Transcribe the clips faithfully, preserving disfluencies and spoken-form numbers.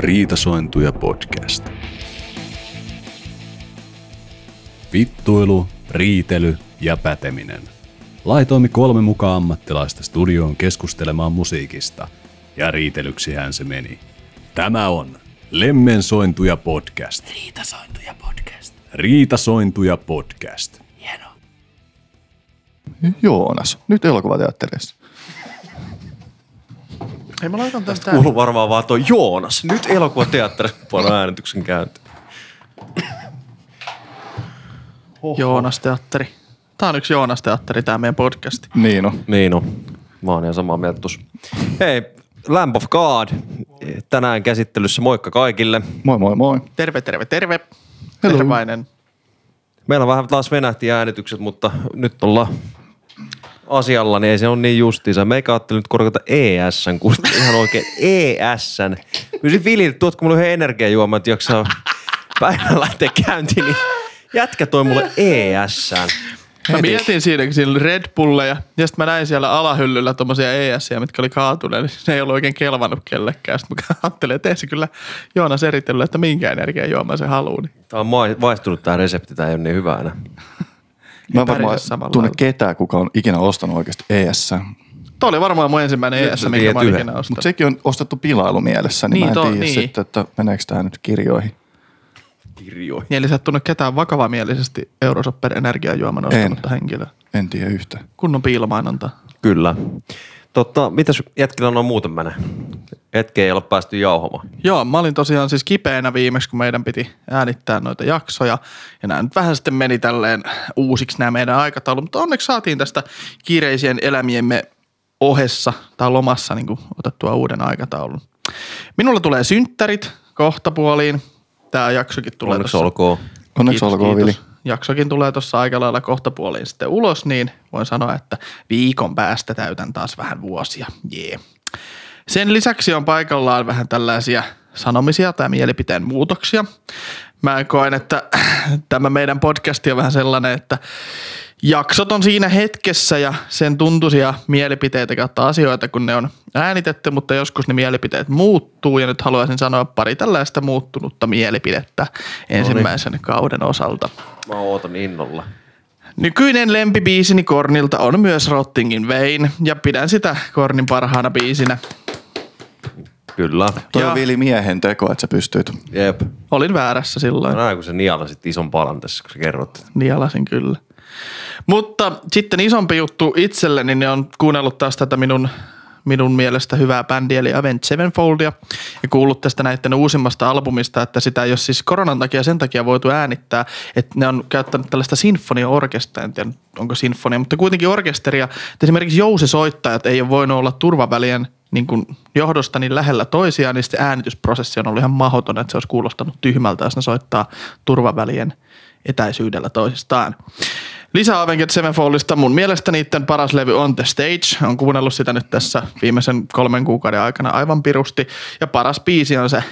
Riitasointuja podcast. Vittuilu, riitely ja päteminen. Laitoimme kolme mukaan ammattilaista studioon keskustelemaan musiikista, ja riitelyksihän se meni. Tämä on Lemmensointuja podcast. Riitasointuja podcast. Riitasointuja podcast. Hieno. Joonas, nyt elokuvateatterissa. Hei, mä laitan tästä tähän. Kuuluu varmaan vaan toi Joonas. Nyt elokuvateatterissa pano äänityksen käynti. Joonas-teatteri. Tää on yksi Joonas-teatteri, tää meidän podcasti. Niin on. Niin on. Mä oon ihan samaa mieltä tuossa. Hei, Lamb of God. Tänään käsittelyssä, moikka kaikille. Moi moi moi. Terve, terve, terve. Hello. Tervainen. Meillä on vähän taas venähti äänitykset, mutta nyt ollaan asialla, niin ei se ole niin justiinsa. Meikä ajattelin nyt korkata E S:n, kun ihan oikein E S:n. Mä sit vilin, tuotko mulle yhden energiajuoman, että jaksaa päivän lähteä käyntiin, niin jätkä toi mulle E S:n. Mä mietin siinäkin, siinä oli Red Bulleja, ja sit mä näin siellä alahyllyllä tommosia E S:jä, mitkä oli kaatuneet, niin ne ei ollut oikein kelvannut kellekään. Sit mä ajattelin, että ei se kyllä Joonas eritellä, että minkä energiajuoman se haluu. Niin. Tää on vaistunut tää resepti, tää ei ole niin hyvä enää. Mä en varmaan tunne ketään, kuka on ikinä ostanut oikeasti E S. Tämä oli varmaan mun ensimmäinen E S, minkä mä ikinä ostanut. Mutta sekin on ostettu pilailu mielessä, niin, niin mä en tiedä niin. Sitten, että meneekö tämä nyt kirjoihin. Kirjoihin. Eli sä et tunne ketään vakavamielisesti Eurosopper energiajuoman ostanutta henkilöä. En tiedä yhtä. Kunnon piilomainonta. Kyllä. Totta, mitäs jätkillä on muuten menee? Hetkeä ei ole päästy jauhomaan. Joo, mä olin tosiaan siis kipeänä viimeksi, kun meidän piti äänittää noita jaksoja. Ja nämä nyt vähän sitten meni tälleen uusiksi nämä meidän aikataulut. Mutta onneksi saatiin tästä kiireisien elämiemme ohessa tai lomassa niin kuin otettua uuden aikataulun. Minulla tulee synttärit kohtapuoliin. Tämä jaksokin tulee onneksi tossa. Olkoon. Onneksi kiitos, olkoon, kiitos. Vili. Jaksokin tulee tuossa aika lailla kohtapuoliin sitten ulos, niin voin sanoa, että viikon päästä täytän taas vähän vuosia. Jee. Yeah. Sen lisäksi on paikallaan vähän tällaisia sanomisia tai mielipiteen muutoksia. Mä koen, että tämä meidän podcasti on vähän sellainen, että jaksot on siinä hetkessä ja sen tuntuisia mielipiteitä kautta asioita, kun ne on äänitetty, mutta joskus ne mielipiteet muuttuu ja nyt haluaisin sanoa pari tällaista muuttunutta mielipidettä ensimmäisen Noniin. kauden osalta. Mä ootan innolla. Nykyinen lempibiisini Kornilta on myös Rottingin Vein ja pidän sitä Kornin parhaana biisinä. Kyllä. Toi ja. Vili miehen teko, että sä pystyit. Jep. Olin väärässä silloin. Näin kun sä nialasit ison palan tässä, kun sä kerrot. Nialasin kyllä. Mutta sitten isompi juttu itselleni, niin on kuunnellut taas tätä minun, minun mielestä hyvää bändiä, eli Avenged Sevenfoldia, ja kuullut tästä näiden uusimmasta albumista, että sitä ei ole siis koronan takia sen takia voitu äänittää, että ne on käyttänyt tällaista sinfoniaorkesteria, en tiedä onko sinfonia, mutta kuitenkin orkesteria, että esimerkiksi jousisoittajat ei ole voinut olla turvavälien niin kuin johdosta niin lähellä toisiaan, niin sitten äänitysprosessi on ollut ihan mahdoton, että se olisi kuulostanut tyhmältä, jos ne soittaa turvavälien etäisyydellä toisistaan. Lisää Avenged Sevenfoldista. Mun mielestä niiden paras levy on The Stage. Olen kuunnellut sitä nyt tässä viimeisen kolmen kuukauden aikana aivan pirusti. Ja paras biisi on se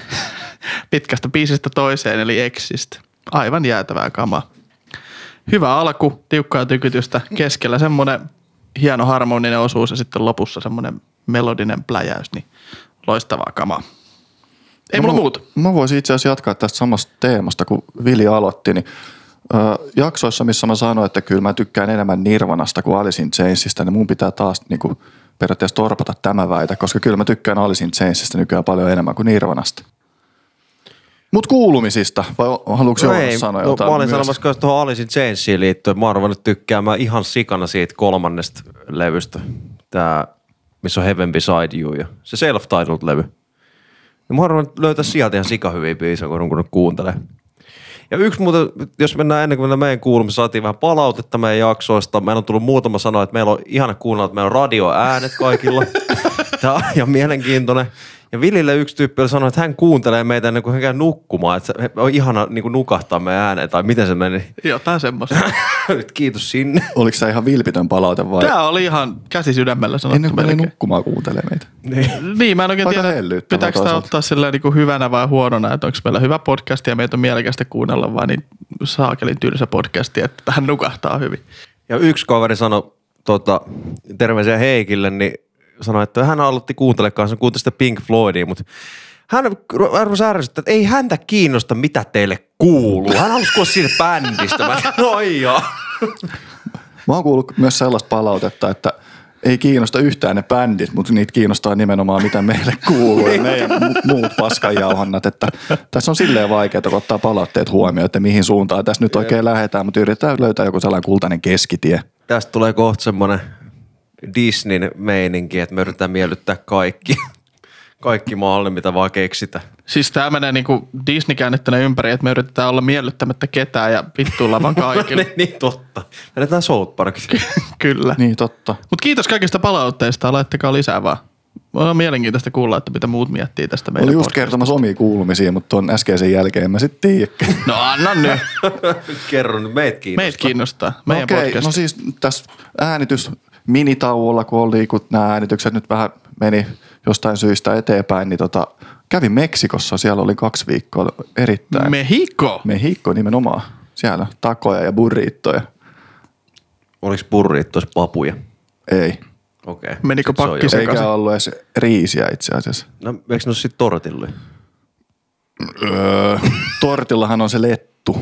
pitkästä biisistä toiseen, eli Exist. Aivan jäätävää kamaa. Hyvä alku, tiukkaa tykytystä. Keskellä semmoinen hieno harmoninen osuus ja sitten lopussa semmoinen melodinen pläjäys. Niin loistavaa kamaa. Ei no mulla muuta. Mä voisin itse asiassa jatkaa tästä samasta teemasta, kun Vili aloitti, niin Öö, jaksoissa, missä mä sanoin, että kyllä mä tykkään enemmän Nirvanasta kuin Alice in Chainsista, niin mun pitää taas niin kuin, periaatteessa torpata tämä väite, koska kyllä mä tykkään Alice in Chainsista nykyään paljon enemmän kuin Nirvanasta. Mut kuulumisista, vai haluatko no Joonas sanoa no, jotain? Mä olin sanomassa myös tuohon Alice in Chainsiin liittyen, mä oon ruvennut tykkäämään ihan sikana siitä kolmannesta levystä, tää, missä on Heaven Beside You ja se self-titled levy. Ja mä oon ruvennut löytää sieltä ihan sikahyviä biisejä, kun nyt kuuntelee. Ja yksi muuten, jos mennään ennen kuin mennään meidän kuulumiseen, saatiin vähän palautetta meidän jaksoista. Meillä on tullut muutama sanoa, että meillä on ihana kuunnella, että meillä on radioäänet kaikilla. Tämä on ihan mielenkiintoinen. Ja Vilille yksi tyyppi sanoi, että hän kuuntelee meitä ennen kuin hän käy nukkumaan. Että on ihana niin kuin nukahtaa meidän ääneen, tai miten se meni? Jotain semmoista. Nyt kiitos sinne. Oliko se ihan vilpitön palaute vai? Tämä oli ihan käsi sydämellä sanottu. Ennen kuin meni nukkumaan kuuntelee meitä. Niin. niin, mä en oikein tiedä, pitääkö tämä ottaa silleen niin kuin hyvänä vai huonona, että onko meillä hyvä podcast ja meitä on mielekästä kuunnella vai niin saakelin tylsä podcastia, että tähän nukahtaa hyvin. Ja yksi kaveri sanoi tota, terveisiä Heikille, niin sanoi, että hän aloitti kuuntelemaan, hän kuunteli sitä Pink Floydia, mutta hän arvoisi ärsyttää, että ei häntä kiinnosta, mitä teille kuuluu. Hän haluaisi kuulla siitä bändistä. Mä tii, no joo. Mä oon kuullut myös sellaista palautetta, että ei kiinnosta yhtään ne bändit, mutta niitä kiinnostaa nimenomaan, mitä meille kuuluu ja meidän muut paskanjauhannat. Että tässä on silleen vaikeaa, kun ottaa palautteet huomioon, että mihin suuntaan tässä nyt oikein lähdetään, mutta yritetään löytää joku sellainen kultainen keskitie. Tästä tulee kohta semmoinen Disneyn meininki, että me yritetään miellyttää kaikki. Kaikki maalle, mitä vaan keksitään. Siis tää menee niinku Disney käännettynä ympäri, että me yritetään olla miellyttämättä ketään ja vittuillaan vaan kaikille. Niin totta. Menetään South Parkille. Kyllä. Niin totta. Mut kiitos kaikista palautteista, laittakaa lisää vaan. On mielenkiintoista kuulla, että mitä muut miettii tästä meidän podcastista. Oli just kertomassa omia kuulumisia, mutta tuon äskeisen jälkeen mä sit tiedä. No anna nyt. Kerro nyt, meitä kiinnostaa. Meitä kiinnostaa, meidän okay, podcast. Okei, no siis tässä äänitys minitauolla, kun oli, kun nämä äänitykset nyt vähän meni jostain syystä eteenpäin, niin tota, kävin Meksikossa. Siellä oli kaksi viikkoa erittäin. Mehiko? Mehiko nimenomaan. Siellä takoja ja burriittoja. Oliko burriittoissa papuja? Ei. Okei. Okay. Menikö pakki sekaisin? Eikä ollut edes riisiä itse asiassa. No eikö ne ole sitten tortille? Öö, tortillahan on se lettu.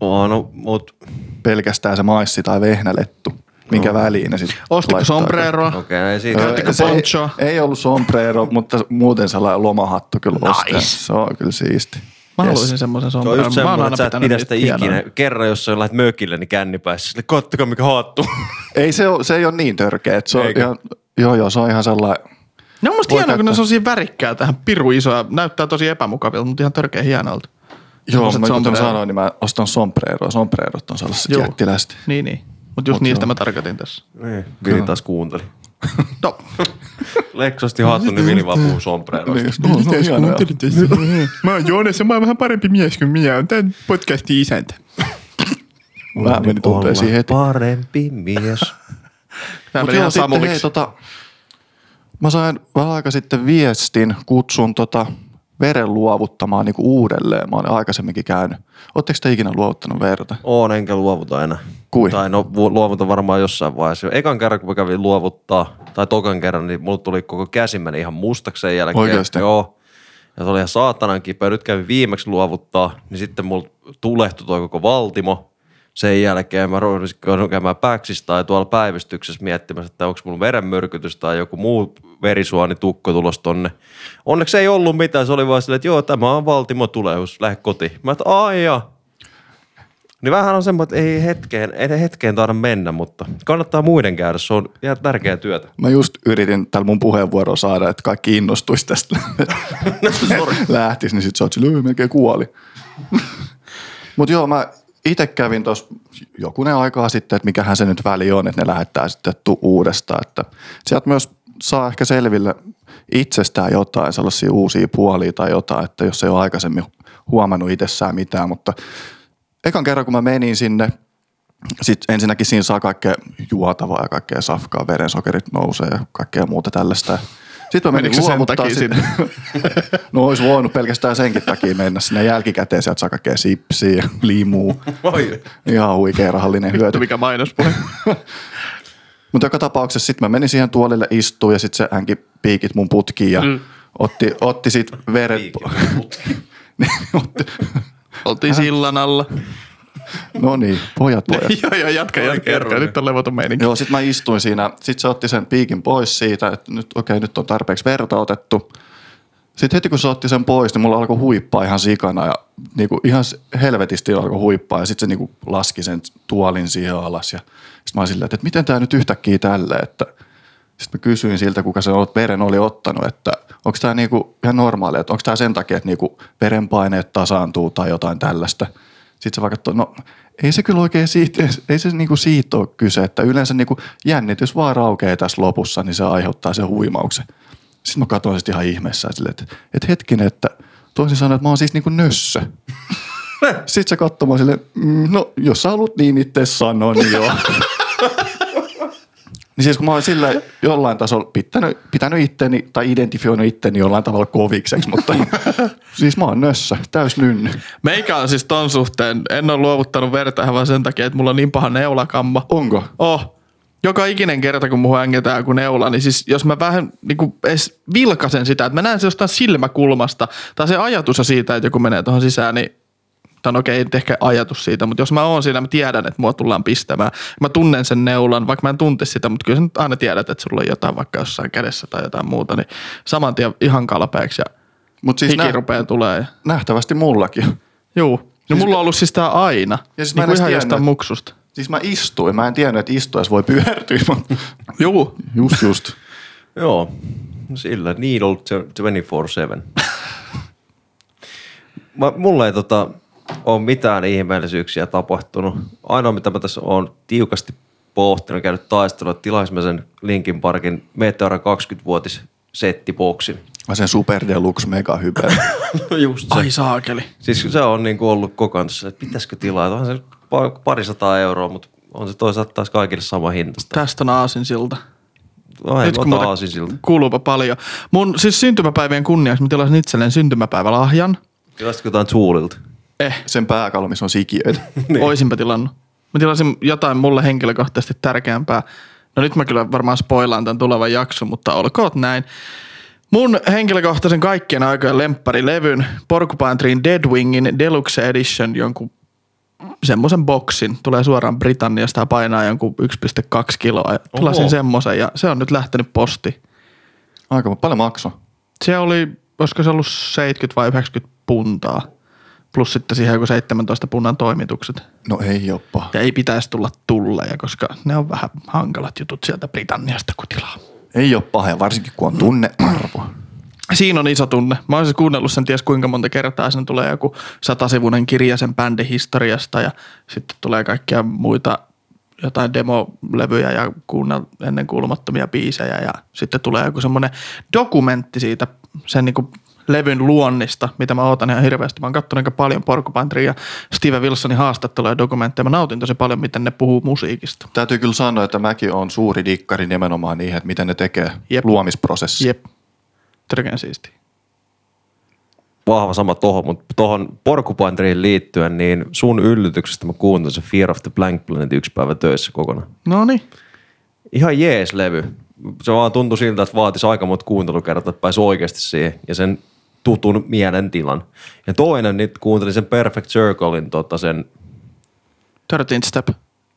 Oh, no, mut. Pelkästään se maissi tai vehnälettu. Minkä väliin ne sitten laittaa. Ostiko sombreroa? Okei, okay, käytikö ponchoa? Ei, ei ollut sombrero, mutta muuten sellainen lomahattu kyllä nice. Ostaa. Se on kyllä siisti. Mä yes. haluaisin semmoisen sombreron. Se on just semmoinen, että sä et pidä sitä ikinä. Kerran, jos sä lähdet mökille, niin kännipäissä. Sille, kattokaa mikä hattu. Ei, se, on, se ei ole niin törkeä. Se on ihan, joo, joo, se on ihan sellainen. Ne on musta hienoa, kun ne on sellaisia värikkää tähän piru isoja. Näyttää tosi epämukavilta, mutta ihan törkeä hienolta. Joo, mä kuten sanoin, niin mä ostan sombreroa. Sombrerot on sellaiset jättiläiset. Niin, niin. Mutta just niistä mä tarkoitin tässä. Niin, Vili taas kuunteli. No. Leksosti haattu, niin Vili vaan puhuu sombreroista. Mä oon Joonas ja mä oon vähän parempi mies kuin minä. Oon tämän podcastin isäntä. Mä menin tunteisiin heti. Parempi mies. Mä menin ihan Samuliksi. Mä sain vähän aika sitten viestin, kutsun tota veren luovuttamaan niinku uudelleen. Mä oon aikaisemminkin käynyt. Ootteko te ikinä luovuttanut verta? Oon, enkä luovuta enää. Kui? Tai no luovutan varmaan jossain vaiheessa. Ekan kerran, kun mä kävin luovuttaa, tai tokan kerran, niin mulle tuli koko käsi meni ihan mustaksi sen jälkeen. Oikeasti? Joo. Ja se oli ihan saatanan kipä. Nyt kävin viimeksi luovuttaa, niin sitten mulla tulehtui toi koko valtimo. Sen jälkeen mä rupesin käymään päksissä tai tuolla päivystyksessä miettimässä, että onko mulla verenmyrkytys tai joku muu verisuonitukko tulos tonne. Onneksi ei ollut mitään, se oli vaan silleen, että joo, tämä on valtimotulehus, lähde kotiin. Mä et, aijaa. Niin vähän on semmoinen, että ei hetkeen, ei hetkeen taida mennä, mutta kannattaa muiden käydä, se on ihan tärkeää työtä. Mä just yritin tällä mun puheenvuoroa saada, että kaikki innostuisi tästä. Lähtis, niin sit sä oot silleen, melkein kuoli. Mut joo, mä itse kävin tuossa jokunen aikaa sitten, että mikähän se nyt väli on, että ne lähettää sitten tu- uudestaan. Että sieltä myös saa ehkä selville itsestään jotain, sellaisia uusia puolia tai jotain, että jos ei ole aikaisemmin huomannut itsessään mitään, mutta ekan kerran, kun mä menin sinne, sit ensinnäkin siinä saa kaikkea juotavaa ja kaikkea safkaa, verensokerit nousee ja kaikkea muuta tällaista. Sitten mä menin luovuttaa sinne. No olisi voinut pelkästään senkin takia mennä sinne jälkikäteen, sieltä saa kaikkea sipsiä, limua. Oi. Ihan huikea rahallinen hyöty. Vittu mikä mainospuhe. Mutta joka tapauksessa sitten mä menin siihen tuolille istuun ja sitten se hänkin piikit mun putkiin ja mm. otti, otti sit veret. Piikin otti. Oltiin sillan alla. No niin, pojat pojat. joo, joo, jatka, jatka, jatka. Nyt on levoton meininki. Joo, sit mä istuin siinä. Sit se otti sen piikin pois siitä, että nyt okei, okay, nyt on tarpeeksi verta otettu. Sit heti kun se otti sen pois, niin mulla alkoi huippaa ihan sikana ja niinku ihan helvetisti alkoi huippaa. Ja sit se niinku laski sen tuolin siihen alas ja sit mä olin silleen, että miten tää nyt yhtäkkiä tälle, että sitten mä kysyin siltä, kuka se veren oli ottanut, että onko tämä niinku ihan normaalia, että onko tämä sen takia, että niinku verenpaineet tasaantuu tai jotain tällaista. Sitten se vaikka, että no ei se kyllä oikein siitä, ei se niinku siitä ole kyse, että yleensä niinku jännitys vaan raukeaa tässä lopussa, niin se aiheuttaa sen huimauksen. Sitten mä katsoin sitten ihan ihmeessään silleen, että, että hetkinen, että toisin sanoen, että mä oon siis niinku nössö. Sitten se katsoi mua silleen, no jos sä haluat niin itse sanoa, niin joo. Niin siis kun mä olen sillä jollain tasolla pitänyt, pitänyt itteni tai identifioinut itteni jollain tavalla kovikseksi, mutta siis mä oon nössä, täys lynny. Meikä on siis ton suhteen, en ole luovuttanut verta vaan sen takia, että mulla on niin paha neulakamma. Onko? Oh, joka ikinen kerta, kun muhun ängetään joku neula, niin siis jos mä vähän niin kuin edes vilkasen sitä, että mä näen se jostain silmäkulmasta, tai se ajatus siitä, että joku menee tuohon sisään, niin tai okei, ei ehkä ajatus siitä, mutta jos mä oon siinä, mä tiedän, että mua tullaan pistämään. Mä tunnen sen neulan, vaikka mä en tunte sitä, mutta kyllä sä nyt aina tiedät, että sulla on jotain vaikka jossain kädessä tai jotain muuta, niin saman tien ihan kalpeeksi ja mut siis hiki nä- rupeaa tulemaan. Nähtävästi mullakin. Juu. No siis mulla on ollut siis tää aina, siis niin kuin ihan jostain muksusta. Siis mä istuin. Mä en tiennyt, että istuessa voi pyörtyä. Mutta... Juu. Just just. Joo. Sillä needle kaksikymmentäneljä seitsemän. mä, mulla ei tota... on mitään ihmeellisyyksiä tapahtunut. Ainoa, mitä mä tässä oon tiukasti pohtinut, käynyt taistelua, tilasin mä sen Linkin Parkin Meteora kaksikymmenvuotis settiboksin. Ai sen Super Deluxe Mega Hyper. No just se. Ai saakeli. Siis se on niin kuin ollut koko ajan, että pitäisikö tilaa. Onhan se parisataa euroa, mutta on se toisaalta taas kaikille sama hinta. Tästä on aasinsilta. Ai, nyt kun aasinsilta. Kuuluupa paljon. Mun siis syntymäpäivien kunniaksi mä tilasin itselleen syntymäpäivälahjan. Tilasitko jotain Zoolilta? Eh. Sen pääkalmis on sikiöitä. Niin. Oisinpä tilannut. Mä tilasin jotain mulle henkilökohtaisesti tärkeämpää. No nyt mä kyllä varmaan spoilaan tämän tulevan jakson, mutta olkoot näin. Mun henkilökohtaisen kaikkien aikojen lempparilevyn, Porcupine Treen Dead Wingin Deluxe Edition, jonkun semmoisen boksin. Tulee suoraan Britanniasta ja painaa jonkun yksi pilkku kaksi kiloa. Tilasin Oho. semmoisen ja se on nyt lähtenyt posti. Aika paljon makso. Se oli, olisiko se ollut seitsemänkymmentä vai yhdeksänkymmentä puntaa. Plus sitten siihen joku seitsemäntoista punnan toimitukset. No ei jopa. Ja ei pitäisi tulla tulleja, koska ne on vähän hankalat jutut sieltä Britanniasta kotilaa. Ei ole paha, varsinkin kun on tunnearvo. Siinä on iso tunne. Mä oon siis kuunnellut sen ties kuinka monta kertaa. Sen tulee joku satasivuinen kirja sen bändin historiasta ja sitten tulee kaikkia muita jotain demolevyjä ja kuunnel ennen kuulumattomia biisejä. Ja sitten tulee joku semmoinen dokumentti siitä sen niinku... levyn luonnista, mitä mä ootan ihan hirveästi. Mä oon kattonut aika paljon Porcupine Tree ja Steve Wilsonin haastatteluja ja dokumentteja. Mä nautin tosi paljon, miten ne puhuu musiikista. Täytyy kyllä sanoa, että mäkin oon suuri dikkari nimenomaan niihin, että miten ne tekee Jep. luomisprosessi. Jep. Törkeän siistiä. Vahva sama tohon, mutta tohon Porcupine Treen liittyen, niin sun yllytyksestä mä kuuntelin se Fear of the Blank Planet yksi päivä töissä kokonaan. Noniin. Ihan jees levy. Se vaan tuntui siltä, että vaatisi aika monta kuuntelukertaa, että pääsi oikeasti siihen ja sen tutun mielentilan. Ja toinen, niin kuuntelin sen Perfect Circlein, tota sen... thirteenth Step.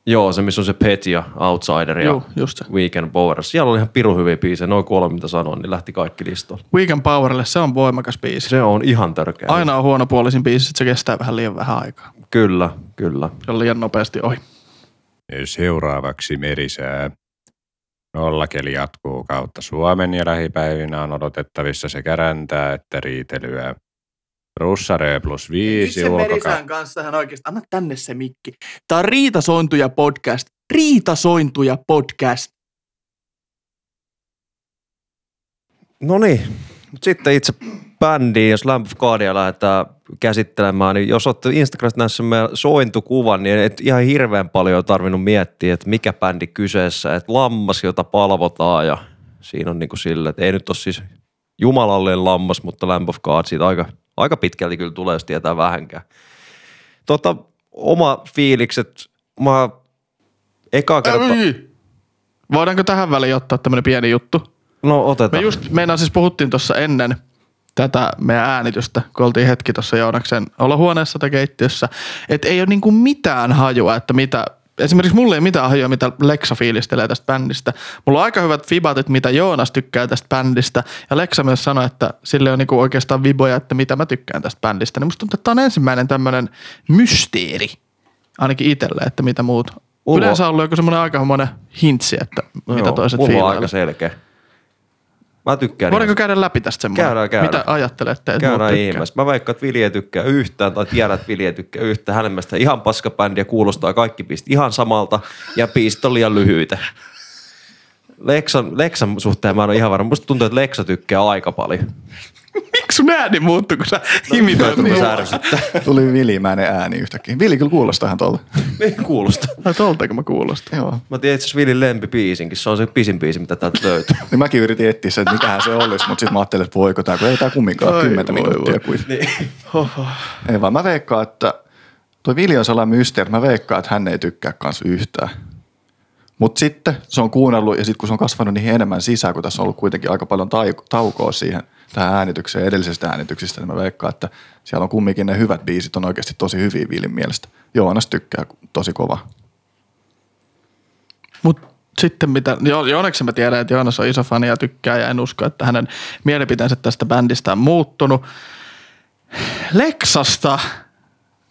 Joo, se missä on se Pet ja Outsider ja Juu, Weekend Power. Siellä oli ihan pirun hyviä biisejä, noin kolme mitä sanoin, niin lähti kaikki listoille. Weekend Powerille se on voimakas biisi. Se on ihan tärkeä. Aina on huonopuolisin biisi, että se kestää vähän liian vähän aikaa. Kyllä, kyllä. Se on liian nopeasti ohi. Seuraavaksi merisää. Nollakeli jatkuu kautta Suomen ja lähipäivinä on odotettavissa sekä räntää että riitelyä. Russarö plus viisi itse ulkoka... Merisään kanssa hän oikeasti, anna tänne se mikki. Tää on Riitasointuja podcast. Riitasointuja podcast. Noniin, mutta sitten itse bändiin, jos Lamb of Godia lähdetään käsittelemään, niin jos olette Instagramista näissä sointukuvan, niin et ihan hirveän paljon ole tarvinnut miettiä, että mikä bändi kyseessä, että lammas, jota palvotaan ja siinä on niin kuin sillä, että ei nyt ole siis jumalalleen lammas, mutta Lamb of God siitä aika, aika pitkälti kyllä tulee, jos tietää vähänkään. Tota, oma fiilikset, mä ekaa kertaa... Voidaanko tähän väliin ottaa tämmöinen pieni juttu? No otetaan. Me just meinaan siis puhuttiin tuossa ennen tätä meidän äänitystä, kun oltiin hetki tuossa Joonaksen olohuoneessa tai keittiössä, että ei ole niinku mitään hajua, että mitä, esimerkiksi mulla ei mitään hajua, mitä Leksa fiilistelee tästä bändistä. Mulla on aika hyvät vibat, että mitä Joonas tykkää tästä bändistä ja Leksa myös sanoi, että sille on niinku oikeastaan viboja, että mitä mä tykkään tästä bändistä. Niin musta tuntuu, että tää on ensimmäinen tämmönen mysteeri, ainakin itselle, että mitä muut. Ulo. Yleensä on ollut joku semmoinen aika monen hintsi, että no mitä joo, toiset fiilistelee. Mulla aika selkeä. Mä tykkään. Voidaanko käydä läpi tästä semmoinen? Käydään, käydään. Mitä ajattelette, että käydään ihmeessä. Mä veikkaan, että Vilje tykkää yhtään tai tiedän, että Vilje tykkää yhtään. Hänen mielestä ihan paskabändiä kuulostaa kaikki biisit ihan samalta ja biisit on liian lyhyitä. Leksan, Leksan suhteen mä en ole ihan varma. Musta tuntuu, että Leksa tykkää aika paljon. Miksi sun ääni muuttui, kun sä no, imitoit minua? Tuli vilimäinen ääni yhtäkkiä. Vili kyllä kuulostaa ihan tuolta. Ei kuulosta. No tuoltakin mä kuulostan. Joo. Mä tiedän itse asiassa Vilin lempibiisinkin. Se on se pisin biisi, mitä täältä löytyy. Niin mäkin yritin etsiä sen, että mitähän se olisi, mutta sit mä ajattelin, että voiko tää, kun ei tää kumminkaan ole kymmentä minuuttia kuitenkin. Niin. Ei vaan mä veikkaan, että toi Vili on sellainen mysteeri. Mä veikkaan, että hän ei tykkää kans yhtään. Mutta sitten se on kuunnellut ja sitten kun se on kasvanut niihin enemmän sisään, kun tässä on ollut kuitenkin aika paljon taik- taukoa siihen tähän äänitykseen edellisestä äänityksestä, niin mä veikkaan, että siellä on kumminkin ne hyvät biisit on oikeasti tosi hyviä Viilin mielestä. Joonas tykkää tosi kova. Mutta sitten mitä, jo, Joonaksen mä tiedän, että Joonas on iso fani ja tykkää ja en usko, että hänen mielipiteensä tästä bändistä on muuttunut. Lexasta,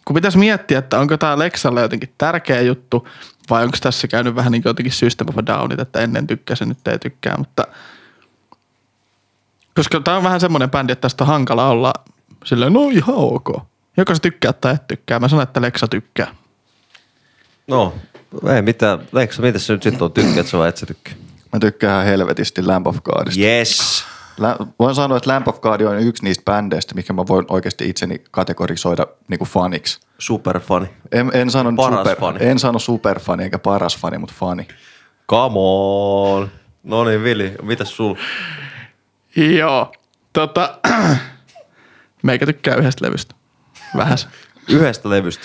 kun pitäisi miettiä, että onko tämä Lexalle jotenkin tärkeä juttu vai onko tässä käynyt vähän niin kuin jotenkin System of a Downit, että ennen tykkäsin, nyt ei tykkää, mutta koska tämä on vähän semmoinen bändi, että tästä on hankala olla silleen, no ihan ok. Joko sä tykkää tai et tykkää. Mä sanon, että Lexa tykkää. No, ei mitään. Lexa, mitä sä nyt sitten on? Tykkäätkö vai et sä tykkää? Mä tykkään helvetisti Lamb of Godista. Yes. Lä- voin sanoa, että Lamb of God on yksi niistä bändeistä, mikä mä voin oikeasti itseni kategorisoida niinku faniksi. Superfani. En, en sano superfani. En sano superfani eikä paras fani, mutta fani. Come on. No niin, Vili, mitäs sulla? Joo, tota, meikä tykkää yhdestä levystä. Vähäs. Yhdestä levystä?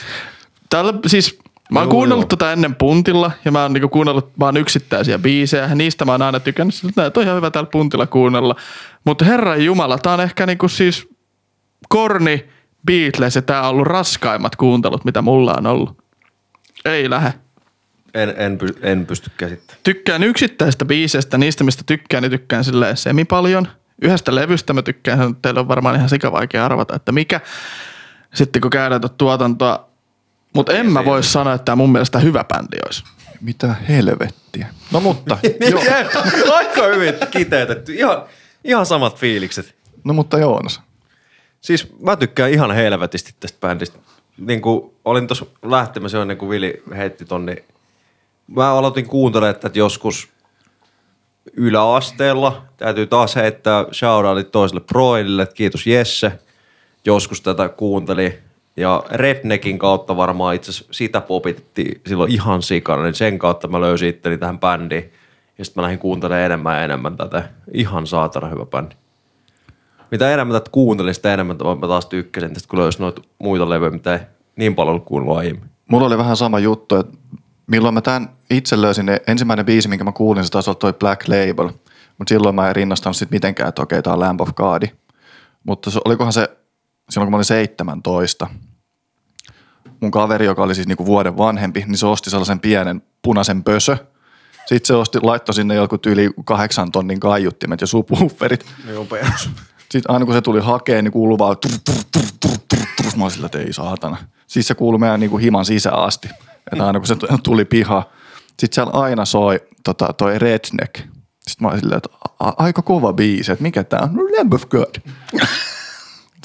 Täällä siis, mä oon joo, kuunnellut joo. tota ennen puntilla ja mä oon niinku kuunnellut vaan yksittäisiä biisejä. Niistä mä oon aina tykännyt, että on ihan hyvä täällä puntilla kuunnella. Mutta herran jumala, tää on ehkä niinku siis korni Beatles ja tää on ollut raskaimmat kuuntelut, mitä mulla on ollut. Ei lähe. En, en, en pysty käsittämään. Tykkään yksittäisistä biiseistä, niistä mistä tykkään, niin tykkään silleen semi paljon. Yhdestä levystä mä tykkään, teillä on varmaan ihan sikavaikea arvata, että mikä. Sitten kun käydään tuota tuotantoa, mutta en mä voi sanoa, että tämä mun mielestä hyvä bändi olisi. Mitä helvettiä. No mutta. joo. Aika hyvin kiteytetty. Ihan, ihan samat fiilikset. No mutta Joonas. Siis mä tykkään ihan helvetisti tästä bändistä. Niin kuin olin tuossa lähtemässä ennen kuin Vili heitti ton, niin mä aloitin kuuntelemaan, että joskus yläasteella täytyy taas heittää shoutoutit toiselle proille, että kiitos Jesse. Joskus tätä kuuntelin ja Redneckin kautta varmaan itse asiassa sitä popitettiin silloin ihan sikana, niin sen kautta mä löysin itteni tähän bändiin ja sitten mä lähdin kuuntelemaan enemmän ja enemmän tätä. Ihan saatana hyvä bändi. Mitä enemmän tätä kuuntelin, sitä enemmän mä taas tykkäsin tästä, kun löysin noita muita levyjä, mitä ei niin paljon ollut kuullut aiemmin. Mulla oli vähän sama juttu, että milloin mä tämän itse löysin, ne ensimmäinen biisi, minkä mä kuulin, se taisi olla toi Black Label. Mutta silloin mä en rinnastanut sit mitenkään, että okei, tää on Lamb of God. Mutta se, olikohan se, silloin kun mä olin seitsemäntoista, mun kaveri, joka oli siis niinku vuoden vanhempi, niin se osti sellaisen pienen punaisen pösö. Sitten se osti, laittoi sinne jotkut yli kahdeksan tonnin kaiuttimet ja subwooferit. Joo, peus. Sitten aina kun se tuli hakeen, niin kuului vaan tur, tur, tur, tur, tur, tur. Mä olin sillä, että ei saatana. Siis se kuului meidän niinku himan sisään asti. Että aina kun se tuli piha. Sitten siellä aina soi tota, toi Redneck. Sitten mä olin silleen, että a- aika kova biisi, että mikä tää on? No, Lamb of God.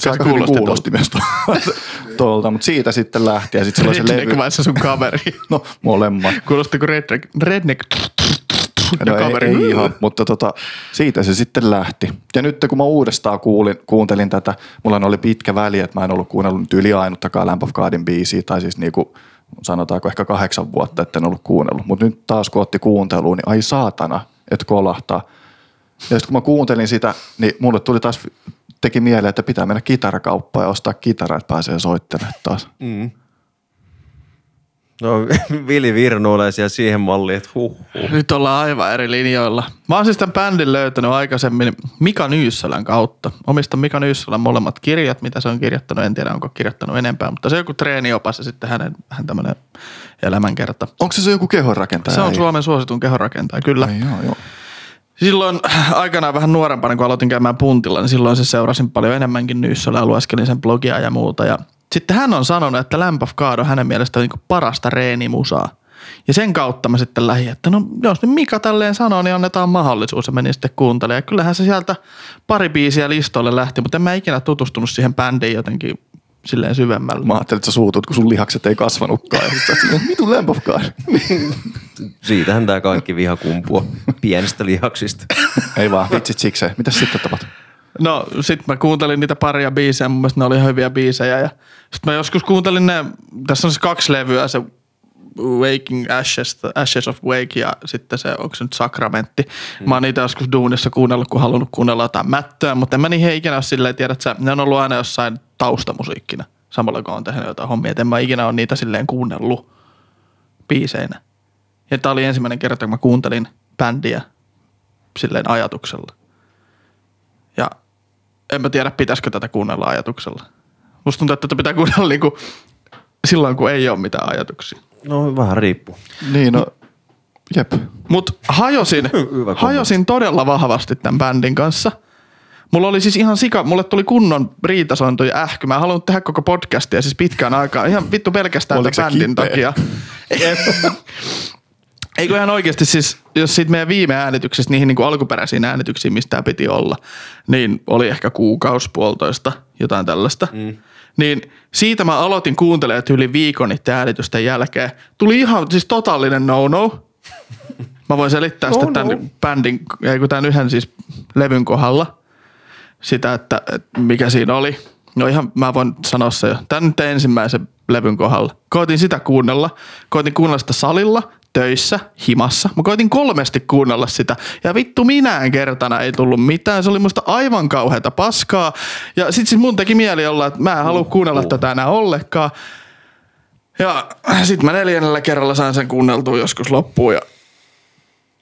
Se aika kuulosti, kuulosti myös tuolta, mutta siitä sitten lähti. Ja sit se Redneck vai se sun kaveri? No molemmat. Kuulostiko Redneck? Redneck. No ei, ei ihan, mutta tota, siitä se sitten lähti. Ja nyt kun mä uudestaan kuulin, kuuntelin tätä, mulla oli pitkä väli, että mä en ollut kuunnellut yli ainuttakaan Lamb of Godin biisiä, tai siis niinku sanotaanko ehkä kahdeksan vuotta, että en ollut kuunnellut. Mutta nyt taas kun otti kuunteluun, niin ai saatana, että kolahtaa. Ja sitten kun mä kuuntelin sitä, niin mulle tuli taas, teki mieleen, että pitää mennä kitarakauppaan ja ostaa kitara, että pääsee soittelemaan taas. Mm. No Vili virnuilee siellä siihen malliin, että huh, huh. Nyt ollaan aivan eri linjoilla. Mä oon siis tämän bändin löytänyt aikaisemmin Mika Nyyssälän kautta. Omistan Mika Nyyssälän molemmat kirjat, mitä se on kirjoittanut. En tiedä, onko kirjoittanut enempää, mutta se on joku treeniopas ja sitten hänen, hän tämmöinen elämänkerta. Onko se se joku kehonrakentaja? Se on Suomen suositun kehonrakentaja, kyllä. Ai joo, joo. Silloin aikanaan vähän nuorempana, kun aloitin käymään puntilla, niin silloin se seurasin paljon enemmänkin Nyyssälää, lueskelin sen blogia ja muuta ja sitten hän on sanonut, että Lamb of God on hänen mielestään niin kuin parasta reenimusaa. Ja sen kautta mä sitten lähdin, että no jos nyt Mika tälleen sanoo, niin annetaan mahdollisuus. Ja menin sitten kuuntelemaan. Ja kyllähän se sieltä pari biisiä listoille lähti, mutta en mä ikinä tutustunut siihen bändiin jotenkin silleen syvemmälle. Mä ajattelin, että sä suutut, kun sun lihakset ei kasvanutkaan. Mitu Lamb of God? Siitähän tää kaikki viha kumpuu pienistä lihaksista. Ei vaan, vitsit sikseen. Mitäs sitten tapahtuu? No sit mä kuuntelin niitä paria biisejä, mun mielestä ne oli ihan hyviä biisejä ja sit mä joskus kuuntelin ne, tässä on siis kaksi levyä, se Waking Ashes, Ashes of Wake ja sitten se, onko se nyt Sacramentti. Mä oon niitä joskus duunissa kuunnellut, kun halunnut kuunnella jotain mättöä, mutta en mä niihin ikinä ole silleen, tiedät sä, ne on ollut aina jossain taustamusiikkina, samalla kun on tehnyt jotain hommia, et en mä ikinä ole niitä silleen kuunnellut biiseinä. Ja tämä oli ensimmäinen kerta, kun mä kuuntelin bändiä silleen ajatuksella. Ja en mä tiedä, pitäisikö tätä kuunnella ajatuksella. Musta tuntuu, että tätä pitää kuunnella niin kuin silloin, kun ei ole mitään ajatuksia. No vähän riippuu. Niin, no jep. Mut hajosin, hajosin todella vahvasti tämän bändin kanssa. Mulla oli siis ihan sika, mulle tuli kunnon riitasointuja ähky. Mä en halunnut tehdä koko podcastia siis pitkään aikaa. Ihan vittu pelkästään tämän bändin takia. Eikö ihan oikeasti siis, jos siitä meidän viime äänityksestä niihin niin kuin alkuperäisiin äänityksiin, mistä piti olla, niin oli ehkä kuukausi, puolitoista, jotain tällaista. Mm. Niin siitä mä aloitin kuuntelemaan yli viikon niiden äänitysten jälkeen. Tuli ihan siis totaalinen no-no. Mä voin selittää no, sitä tämän, no. bändin, tämän yhden siis levyn kohdalla. Sitä, että, että mikä siinä oli. No ihan, mä voin sanoa se jo. Tän nyt ensimmäisen levyn kohdalla. Koitin sitä kuunnella. Koitin kuunnella sitä salilla, töissä, himassa. Mä koitin kolmesti kuunnella sitä. Ja vittu minään kertana ei tullut mitään. Se oli musta aivan kauheata paskaa. Ja sit siis mun teki mieli olla, että mä en halua kuunnella tätä enää ollenkaan. Ja sit mä neljännellä kerralla sain sen kuunneltua joskus loppuun. Ja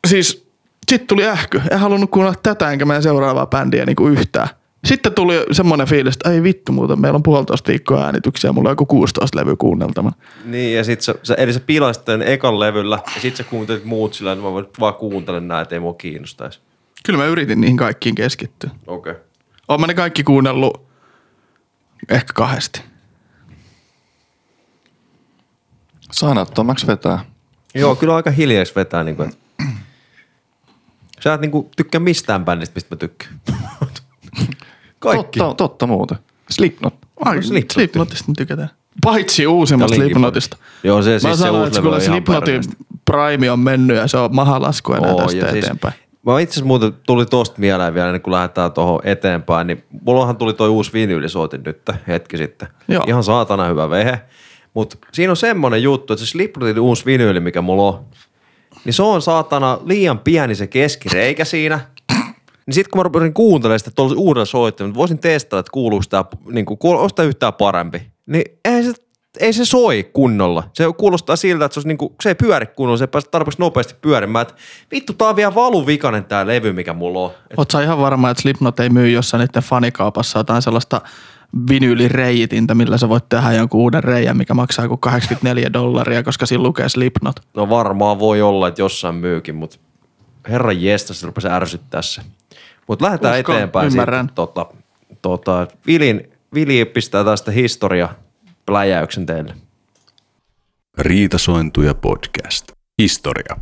siis sit tuli ähky. En halunnut kuunnella tätä enkä meidän seuraavaa bändiä niinku yhtään. Sitten tuli semmoinen fiilis, että ei vittu muuta, meillä on puolitoista viikkoa äänityksiä, mulla on joku kuusitoista levyä kuunneltavan. Niin, ja sit sä, eli sä pilasit tämän ekan levyllä, ja sit sä kuuntelit muut sillä, että mä voin vaan kuuntele näitä, että ei mua kiinnostaisi. Kyllä mä yritin niihin kaikkiin keskittyä. Okei. Okay. Oon mä ne kaikki kuunnellut ehkä kahdesti. Sanattomaksi vetää. Joo, kyllä aika hiljaisi vetää. Niin kuin, että... Sä et niin kuin, tykkää mistään bändistä, mistä mä tykkään. Kaikki. Totta, totta muuta. Slipknot. Slipknotista me tykätään. Paitsi uusimmasta Slipknotista. Joo, se siis se uusi levyä ihan Slipknotin prime on mennyt ja se on mahalasku enää tästä ja eteenpäin. Siis, mä itse asiassa muuten tuli tosta mieleen vielä, niin kun lähdetään tuohon eteenpäin, niin mullahan tuli toi uusi vinyylisoitin nyt hetki sitten. Joo. Ihan saatana hyvä vehe. Mut siinä on semmonen juttu, että se Slipknotin uusi vinyyli, mikä mulla on, niin se on saatana liian pieni se keskireikä siinä. Niin sit kun mä rupesin kuuntelemaan sitä tuolla uudella soittamista, voisin testata, että kuuluuko tää, niin kuin, kuul, onko tää yhtään parempi. Niin ei se, ei se soi kunnolla. Se kuulostaa siltä, että se, olisi, niin kuin, se ei pyöri kunnolla, se ei pääse tarpeeksi nopeasti pyörimään. Et, vittu, tää on vielä valuvikainen tää levy, mikä mulla on. Et... Oot sä ihan varma, että Slipknot ei myy jossain niiden fanikaapassa jotain sellaista vinyylireitintä, millä sä voit tehdä jonkun uuden reijän, mikä maksaa joku kahdeksankymmentäneljä dollaria, koska siinä lukee Slipknot. No varmaan voi olla, että jossain myykin, mutta herran jestas, se rupesi ärsyttää se. Mutta lähdetään Uskon, eteenpäin. Ymmärrän. Siitä, tota, tota, Vilin, Vili pistää tästä historiapläjäyksen teille. Riitasointuja podcast. Historia.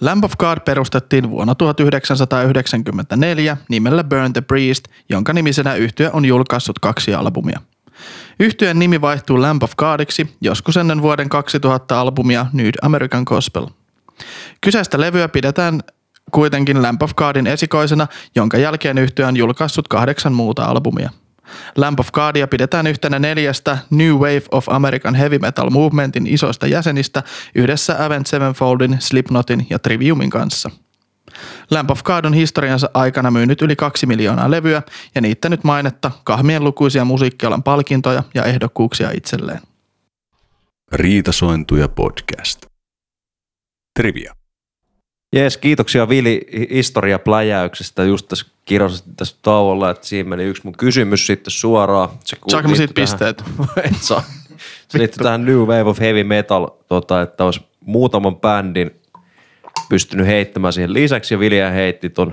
Lamb of God perustettiin vuonna tuhatyhdeksänsataayhdeksänkymmentäneljä nimellä Burn the Priest, jonka nimisenä yhtye on julkaissut kaksi albumia. Yhtyeen nimi vaihtuu Lamb of Godiksi joskus ennen vuoden kaksituhatta albumia New American Gospel. Kyseistä levyä pidetään kuitenkin Lamb of Godin esikoisena, jonka jälkeen yhtye on julkaissut kahdeksan muuta albumia. Lamb of Godia pidetään yhtenä neljästä New Wave of American Heavy Metal Movementin isoista jäsenistä yhdessä Avenged Sevenfoldin, Slipknotin ja Triviumin kanssa. Lamb of God on historiansa aikana myynyt yli kaksi miljoonaa levyä ja niittänyt mainetta, kahmien lukuisia musiikkialan palkintoja ja ehdokkuuksia itselleen. Riitasointuja podcast. Trivia. Jees, kiitoksia Vili historiapläjäyksestä. Just tässä kirjoitin tässä tauolla, että siinä meni yksi mun kysymys sitten suoraan. Saanko mä siitä pisteet? Et saa. Se liittyy tähän New Wave of Heavy Metal, tota, että olisi muutaman bändin pystynyt heittämään siihen lisäksi. Ja Viliä heitti ton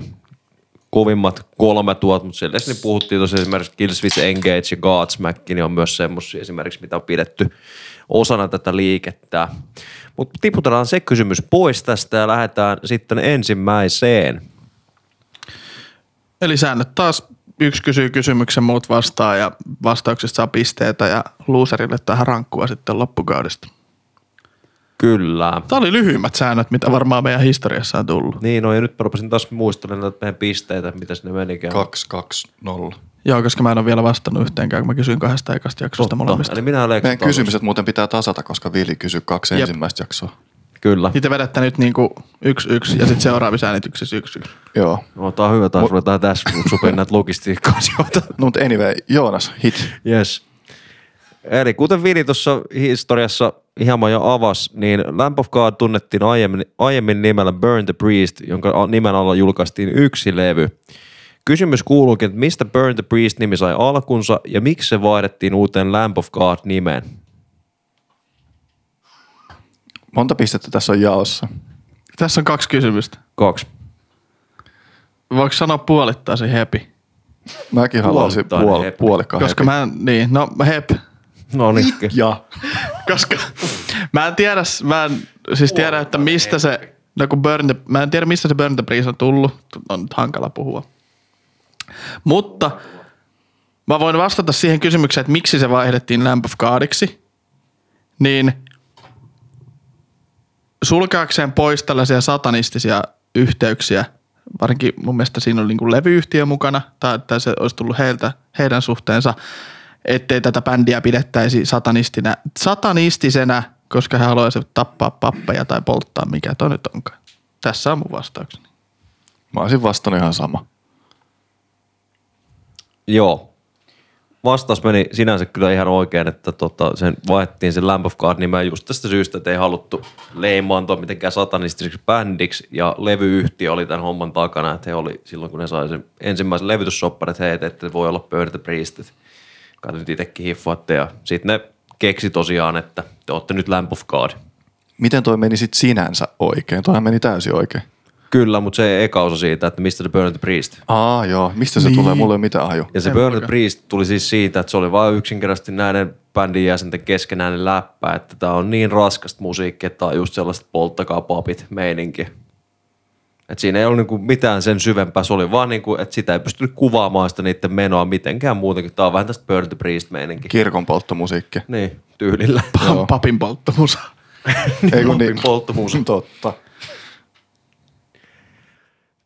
kovimmat kolme tuot, mutta siellä niin puhuttiin tosiaan esimerkiksi Killswitch Engage ja Godsmack, niin on myös semmoisia esimerkiksi, mitä on pidetty osana tätä liikettä. Mutta tiputellaan se kysymys pois tästä ja lähdetään sitten ensimmäiseen. Eli säännöt taas. Yksi kysyy kysymyksen, muut vastaa ja vastauksista saa pisteitä ja loserille tähän rankkua sitten loppukaudesta. Kyllä. Tämä oli lyhyimmät säännöt, mitä varmaan meidän historiassa on tullut. Niin, no ja nyt mä rupesin taas muistelemaan näitä meidän pisteitä, mitä sinne menikään. kaksi kaksi nolla. Joo, koska mä en ole vielä vastannut yhteenkään, kun mä kysyin kahdesta ekasta jaksosta Totta. molemmista. Eli minä meidän kysymykset muuten pitää tasata, koska Vili kysyi kaksi Jep. ensimmäistä jaksoa. Kyllä. Niitä vedätte nyt niinku yksi yksi ja sitten seuraavissa äänityksissä yksi yksi. Joo. No, tää on hyvä, taas ruvetaan tässä, kun supeen näitä logistiikka-asioita. No, mutta anyway, Joonas, hit. Yes. Eli kuten Vili tuossa historiassa hieman jo avasi, niin Lamb of God tunnettiin aiemmin, aiemmin nimellä Burn the Priest, jonka nimen alla julkaistiin yksi levy. Kysymys kuuluukin, että mistä Burn the Priest-nimi sai alkunsa ja miksi se vaihdettiin uuteen Lamb of God-nimeen? Monta pistettä tässä on jaossa? Tässä on kaksi kysymystä. Kaksi. Voiko sanoa puolittaisen hepi? Mäkin haluaisin puol- puolikkaan hepi. Koska mä en, niin, no hep. No niin. Ja. Koska mä en tiedä, mä en siis tiedä, että mistä se, no kun Burn the, mä en tiedä mistä se Burn the Priest on tullut. On nyt hankala puhua. Mutta mä voin vastata siihen kysymykseen, että miksi se vaihdettiin Lamb of Godiksi. Niin sulkeakseen pois tällaisia satanistisia yhteyksiä, varsinkin mun mielestä siinä oli niin kuin levyyhtiö mukana, tai että se olisi tullut heiltä, heidän suhteensa, ettei tätä bändiä pidettäisi satanistina, satanistisena, koska he haluaisivat tappaa pappeja tai polttaa, mikä toi nyt onkaan. Tässä on mun vastaukseni. Mä olisin vastannut ihan sama. Joo. Vastaus meni sinänsä kyllä ihan oikein, että tota, sen vaihdettiin sen Lamb of God -nimeä just tästä syystä, että ei haluttu leimaantua mitenkään satanistiseksi bändiksi, ja levyyhtiö oli tämän homman takana, että he oli silloin, kun he sai sen ensimmäisen levytyssoppan, että hei, että voi olla Burn the Priestit. Kai nyt itsekin hiffaatte, ja sitten ne keksi tosiaan, että te ootte nyt Lamb of God. Miten toi meni sitten sinänsä oikein? Toihan meni täysin oikein. Kyllä, mutta se eka osa siitä, että mistä se Burn the Priest. Aa joo, mistä se niin tulee? Mulla ei ole mitään aju. Ja se en Burn the Priest tuli siis siitä, että se oli vain yksinkertaisesti näiden bändin jäsenten keskenään läppä, että tää on niin raskasta musiikkia, että tää on just sellaista polttakaa papit -meininki. Että siinä ei ollut niinku mitään sen syvempää, se oli vaan niinku, että sitä ei pystynyt kuvaamaan sitä niiden menoa mitenkään muutenkin. Tää on vähän tästä Burn the Priest -meininki. Kirkon polttomusiikki. Niin, tyylillä. Pa- papin polttomusa. niin, papin polttomusa. Totta.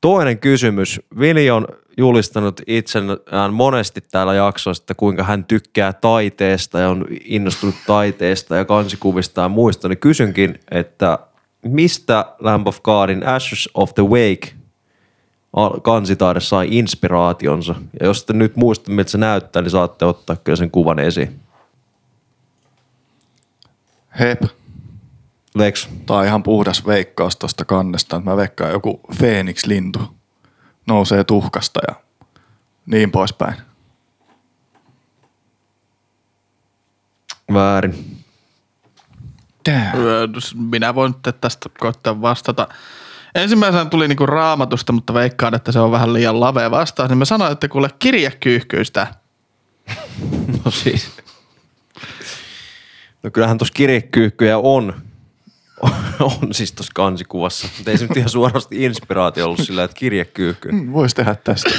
Toinen kysymys. Vili on julistanut itsenään monesti täällä jaksoissa, että kuinka hän tykkää taiteesta ja on innostunut taiteesta ja kansikuvista ja muista. Niin kysynkin, että mistä Lamb of Godin Ashes of the Wake -kansitaide sai inspiraationsa? Ja jos te nyt muistatte, miltä se näyttää, niin saatte ottaa kyllä sen kuvan esiin. Hep. Lex. Tää on ihan puhdas veikkaus tosta kannesta. Mä veikkaan joku feenikslintu nousee tuhkasta ja niin poispäin. Väärin. Minä voin nyt tästä koittaa vastata. Ensimmäisenä tuli niinku Raamatusta, mutta veikkaan, että se on vähän liian lavea vastaus. Niin mä sanoin, että kuule kirjekyyhkyistä. No siis. No kyllähän tossa kirjekyyhkyjä on. On siis tuossa kansikuvassa, mutta ei se nyt ihan suorasti inspiraatio ollut sillä, että kirjekyyhky. Mm, voisi tehdä tästä.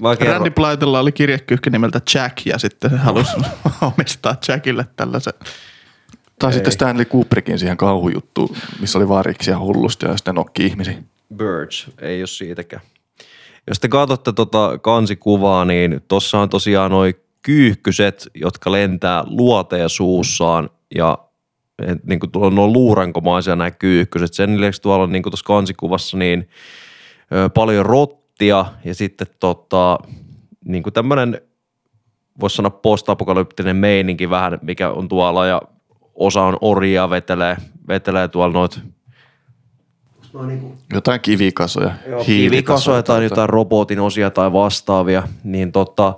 No, Randy Blythella oli kirjekyyhky nimeltä Jack, ja sitten halusi omistaa Jackille tällaisen. Tai ei. Sitten Stanley Kubrickin siihen kauhujuttuun, missä oli variksia hullusti ja sitten nokki ihmisiä. Birds, ei ole siitäkään. Jos te katsotte tota kansikuvaa, niin tuossa on tosiaan noi kyyhkyset, jotka lentää luoteja suussaan, ja niin kuin tuolla on luurankomaisia nämä kyyhkyset. Sen lisäksi tuolla on niin kuin tuossa kansikuvassa niin paljon rottia ja sitten tota, niin kuin tämmöinen, voisi sanoa postapokalyptinen meininki vähän, mikä on tuolla ja osa on orjia vetelee, vetelee tuolla noita. No niin. Jotain kivikasoja. Joo, kivikasoja tai jotain robotin osia tai vastaavia, niin tota...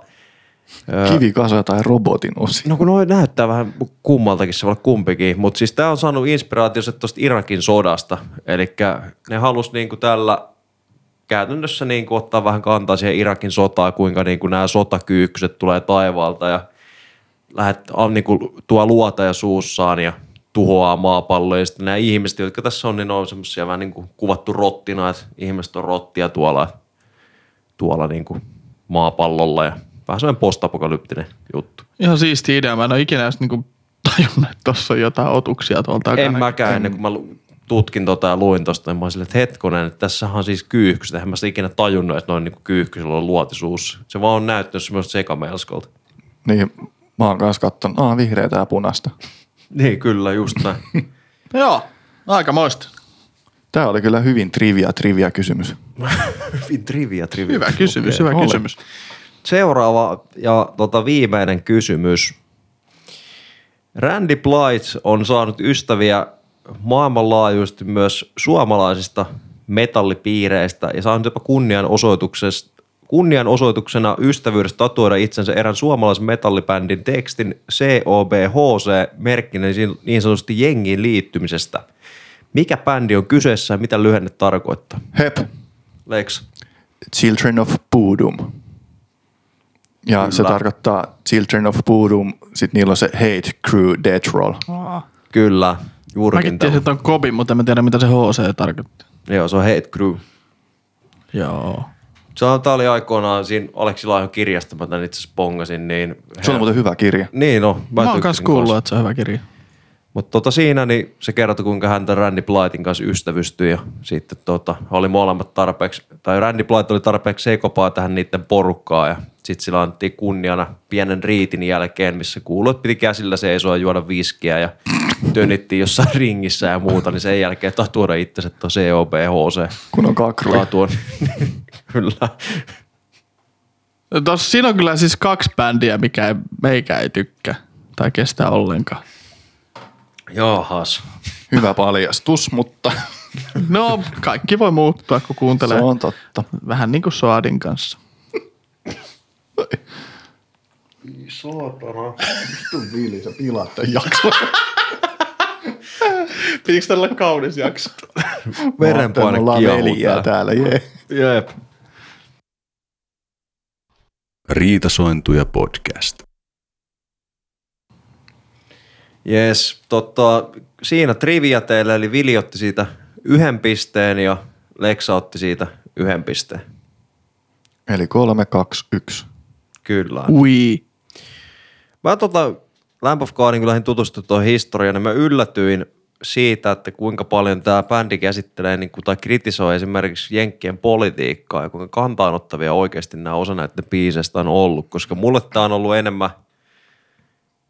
Kivikasoja tai robotin osia. No kun noi näyttää vähän kummaltakin, se voi olla kumpikin, mutta siis tää on saanut inspiraatiosta tuosta Irakin sodasta, eli ne halus niinku tällä käytännössä niinku ottaa vähän kantaa siihen Irakin sotaan, kuinka niinku nämä sotakyykkyset tulee taivaalta ja lähet, niinku, tuo luotaja suussaan ja tuhoaa maapalloja, ja sitten nämä ihmiset, jotka tässä on, niin on semmoisia vähän niinku kuvattu rottina, että ihmiset on rottia tuolla, tuolla niinku maapallolla ja vähän semmoinen postapokalyptinen juttu. Ihan siisti idea. Mä en ole ikinä edes niinku tajunnut, että tossa on jotain otuksia tuolta takana. En mäkään ennen kuin mä tutkin tota ja luin tosta, niin mä olin silleen, että hetkonen, että tässähän on siis kyyhkyset. Eihän mä sitä ikinä tajunnut, että noin niinku kyyhkysellä on luotisuus. Se vaan on näyttänyt semmoista sekamelskolta. Niin, mä oon kanssa kattonut, aah vihreätä ja punaista. Niin, kyllä, just näin. Joo, aika moista. Tää oli kyllä hyvin trivia, trivia kysymys. Hyvin trivia, trivia. Hyvä kysymys, okay, hyvä kysymys. Seuraava ja tota, viimeinen kysymys. Randy Blythe on saanut ystäviä maailmanlaajuisesti myös suomalaisista metallipiireistä ja saanut jopa kunnianosoituksena ystävyydestä tatuoida itsensä erään suomalaisen metallibändin tekstin C O B H C-merkkinen niin sanotusti jengiin liittymisestä. Mikä bändi on kyseessä ja mitä lyhenne tarkoittaa? Hep. Lex. Children of Bodom. Ja kyllä. Se tarkoittaa Children of Bodom, sit niillä on se Hate Crew Death Roll. Aa. Kyllä, juurikin. Mäkin tiesin, että on Kobi, mutta en tiedä mitä se H C tarkoittaa. Joo, se on Hate Crew. Joo. Tämä oli aikoinaan siinä Aleksi Laihon kirjasta, mä tämän itse asiassa bongasin. Niin se on muuten hyvä kirja. Niin no. Mä, mä oon kanssa kuullut, että se on hyvä kirja. Mutta tota siinä niin se kertoi, kuinka häntä Randy Blythen kanssa ystävystyi ja sitten tota, oli molemmat tarpeeksi, tai Randy Blythe oli tarpeeksi sekopaa tähän niiden porukkaan ja sitten sillä antiin kunniana pienen riitin jälkeen, missä kuului, että piti käsillä seisoa juoda viskiä ja tönittiin jossain ringissä ja muuta, niin sen jälkeen tatuoida itsensä tuon C O B H C. Kun on kakrui. Tatuon. Kyllä. Tuossa siinä on kyllä siis kaksi bändiä, mikä meikä ei tykkää tai kestää ollenkaan. Jaahas. Hyvä paljastus, mutta... No, kaikki voi muuttua, kun kuuntelee. Se on totta. Vähän niin kuin Soadin kanssa. Ei saatana. Vittu Viili, sä pilaat tämän jakson. Pitikö tällä kaunis jakso? Verenpaine kiehuu täällä. Jee. Jep. Riitasointuja podcast. Jes, totta, siinä trivia teille, eli Vili otti siitä yhden pisteen ja Leksa otti siitä yhden pisteen. Eli kolme, kaksi, yksi. Kyllä. Ui. Mä tota, Lamb of Godin kun lähdin tutustumaan tuohon historiaan, niin mä yllätyin siitä, että kuinka paljon tää bändi käsittelee niin kuin, tai kritisoi esimerkiksi jenkkien politiikkaa ja kuinka kantaanottavia oikeasti nämä osa näiden biiseistä on ollut, koska mulle tää on ollut enemmän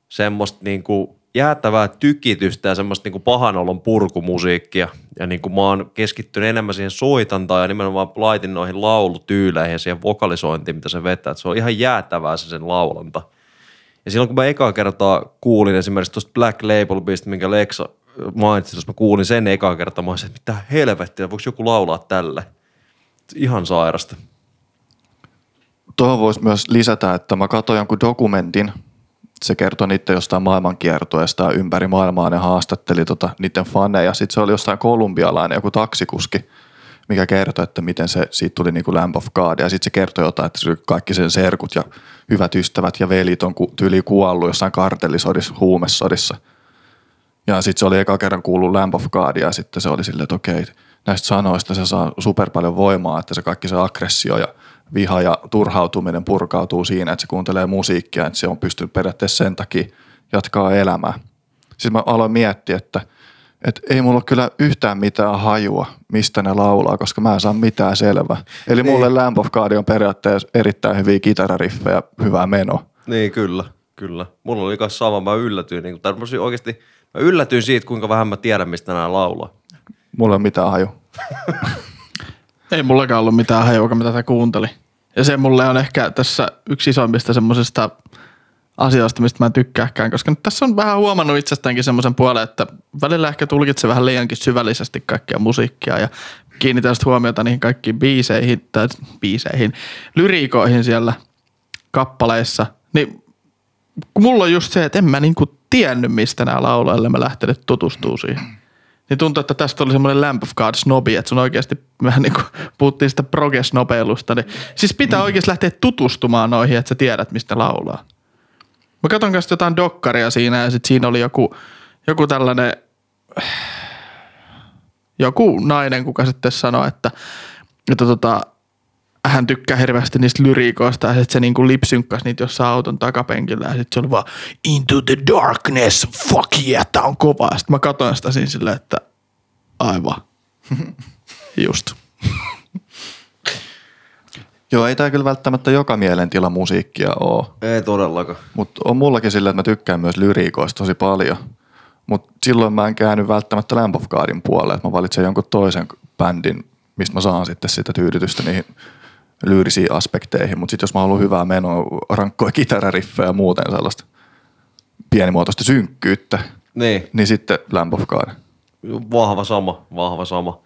semmoista niinku... jäätävää tykitystä ja semmoista niin kuin pahanolon purkumusiikkia. Ja niin kuin mä oon keskittynyt enemmän siihen soitantaan ja nimenomaan laitin noihin laulutyyleihin ja siihen vokalisointiin, mitä se vetää. Että se on ihan jäätävää se sen laulanta. Ja silloin kun mä ekaa kertaa kuulin esimerkiksi tuosta Black Label-biistä, minkä Lexa mainitsi, jos mä kuulin sen ekaa kertaa, mä olisin, että mitä helvettiä, voiko joku laulaa tälle? Ihan sairasta. Tuohon voisi myös lisätä, että mä katsoin jonkun dokumentin. Se kertoi niiden jostain maailmankiertueesta ympäri maailmaa, ne haastatteli tota, niiden faneja. Sitten se oli jostain kolumbialainen joku taksikuski, mikä kertoi, että miten se, siitä tuli niinku Lamb of God. Ja sitten se kertoi jotain, että kaikki sen serkut ja hyvät ystävät ja velit on ku, tyyli kuollut jossain kartellisodissa, huumesodissa. Ja sitten se oli eka kerran kuullut Lamb of God ja sitten se oli silleen, että okei, näistä sanoista se saa super paljon voimaa, että se kaikki se aggressio ja viha ja turhautuminen purkautuu siinä, että se kuuntelee musiikkia, että se on pystynyt periaatteessa sen takia jatkaa elämää. Sitten mä aloin miettiä, että, että ei mulla ole kyllä yhtään mitään hajua, mistä ne laulaa, koska mä en saa mitään selvää. Eli niin. Mulle Lamb of God on periaatteessa erittäin hyviä kitarariffejä, hyvää menoa. Niin, kyllä, kyllä. Mulla oli myös sama, mä yllätyin. Niin, tai oikeasti mä yllätyin siitä, kuinka vähän mä tiedän, mistä nämä laulaa. Mulla ei ole mitään hajua. Ei mullakaan ollut mitään hajua, kun mä tätä kuuntelin. Ja se mulle on ehkä tässä yksi isoimmista semmoisista asioista, mistä mä en tykkääkään, koska nyt tässä on vähän huomannut itsestäänkin semmoisen puolen, että välillä ehkä tulkitsee vähän liiankin syvällisesti kaikkia musiikkia ja kiinnitän sitten huomiota niihin kaikkiin biiseihin, tai biiseihin, lyriikoihin siellä kappaleissa. Niin mulla on just se, että en mä niinku tiennyt, mistä nämä laulaa, ellei mä lähtenyt tutustua siihen. Niin tuntuu, että tästä oli semmoinen Lamb of God-snobi, että sun oikeasti, mehän niin kuin puhuttiin sitä proge-snobeilusta, niin siis pitää oikeasti lähteä tutustumaan noihin, että sä tiedät, mistä laulaa. Mä katon kanssa jotain dokkaria siinä, ja sit siinä oli joku, joku tällainen, joku nainen, kuka sitten sanoi, että, että tota, hän tykkää hirveästi niistä lyriikoista, ja sit se niinku lipsynkkasi niitä jossain auton takapenkillä, ja sit se oli vaan into the darkness, fuck yeah, tää on kovaa. Sit mä katsoin sitä siinä silleen, että aivan, just. Joo, ei tää kyllä välttämättä joka mielentila musiikkia oo. Ei todellakaan. Mut on mullakin silleen, että mä tykkään myös lyriikoista tosi paljon, mut silloin mä en käänny välttämättä Lamb of Godin puolelle, että mä valitsen jonkun toisen bändin, mistä mä saan sitten sitä tyydytystä niihin lyyrisiin aspekteihin, mutta sitten jos mä oon ollut hyvää menoa, rankkoja kitarariffejä ja muuten sellaista pienimuotoista synkkyyttä, niin, niin sitten Lamb of God. Vahva sama, vahva sama.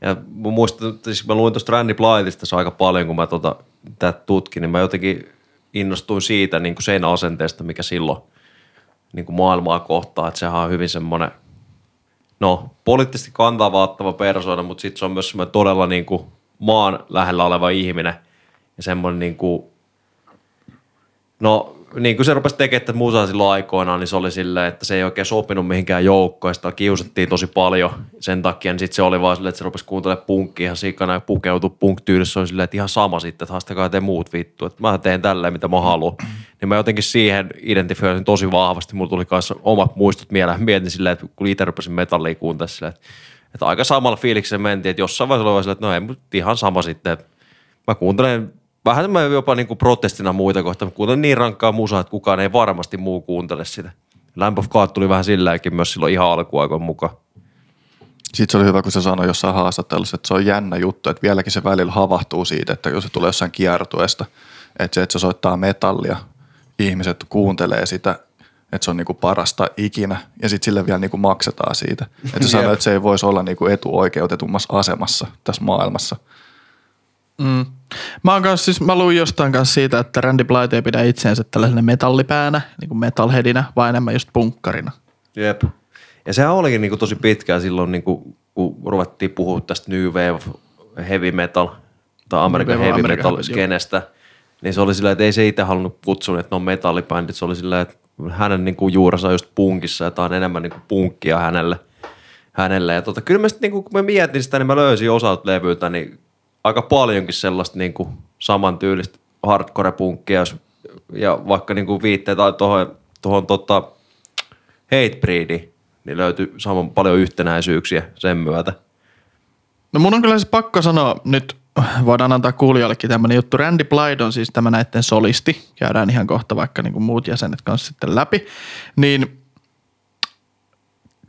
Ja mä muistan, siis mä luin tuosta Randy Blytheista aika paljon, kun mä tota, tätä tutkin, niin mä jotenkin innostuin siitä niin kuin seinäasenteesta, mikä silloin niin kuin maailmaa kohtaa, että sehän on hyvin semmoinen, no poliittisesti kantaa vaattava persoona, mutta sitten se on myös semmoinen todella niin kuin maan lähellä oleva ihminen ja semmoinen niin kuin, no niin kuin se rupesi tekemään tätä musaa silloin aikoinaan, niin se oli silleen, että se ei oikein sopinut mihinkään joukkoon ja sitä kiusattiin tosi paljon sen takia, niin sitten se oli vaan silleen, että se rupesi kuuntelemaan punkkiin ihan sikana ja pukeutui punk-tyylissä, oli silleen, että ihan sama sitten, että haastakaa te muut vittu, että mä teen tälleen mitä mä haluan, niin mä jotenkin siihen identifioin tosi vahvasti, mulla tuli kanssa omat muistut mieleen, mietin silleen, että kun itse rupesin metallia kuuntelemaan silleen, että, että aika samalla fiiliksellä mentiin, että jossain vaiheessa oli silleen, että no ei, mutta ihan sama sitten, että mä kuuntelen vähän mä jopa niin kuin protestina muita kohtaan, mutta kuuntelen niin rankkaa musaa, että kukaan ei varmasti muu kuuntele sitä. Lamb of God tuli vähän silläkin myös silloin ihan alkuaikoin mukaan. Sitten se oli hyvä, kun se sanoi jossain haastattelussa, että se on jännä juttu, että vieläkin se välillä havahtuu siitä, että jos se tulee jossain kiertueesta, että se, että se soittaa metallia, ihmiset kuuntelee sitä, että se on niin kuin parasta ikinä, ja sitten sille vielä niin kuin maksetaan siitä. Että se sanoi, että se ei voisi olla niin kuin etuoikeutetummassa asemassa tässä maailmassa. Mm. Mä, oon kanssa, siis, mä luin jostain kanssa siitä, että Randy Blythe ei pidä itseänsä tällaisena metallipäänä, niin kuin metalheadinä, vaan enemmän just punkkarina. Jep. Ja sehän olikin niin kuin tosi pitkään silloin, niin kuin, kun ruvettiin puhua tästä New Wave Heavy Metal, tai American Heavy, heavy Metal skenestä, niin se oli sillä, että ei se itse halunnut kutsua, että ne on metallibändit. Se oli sillä, että hänen niin kuin juurensa on just punkissa, ja tää on enemmän niin kuin punkkia hänelle. hänelle. Ja tota, kyllä mä sitten, niin kun mä mietin sitä, niin mä löysin osalta levyltä, niin aika paljonkin sellaista niin kuin samantyylistä hardcore-punkkia ja vaikka niin kuin viitteitä tuohon, tuohon tota Hatebreediin, niin löytyy saman paljon yhtenäisyyksiä sen myötä. No mun on kyllä siis pakko sanoa, nyt voidaan antaa kuulijallekin tämmöinen juttu. Randy Blythe on siis tämä näiden solisti, käydään ihan kohta vaikka niin kuin muut jäsenet kanssa sitten läpi, niin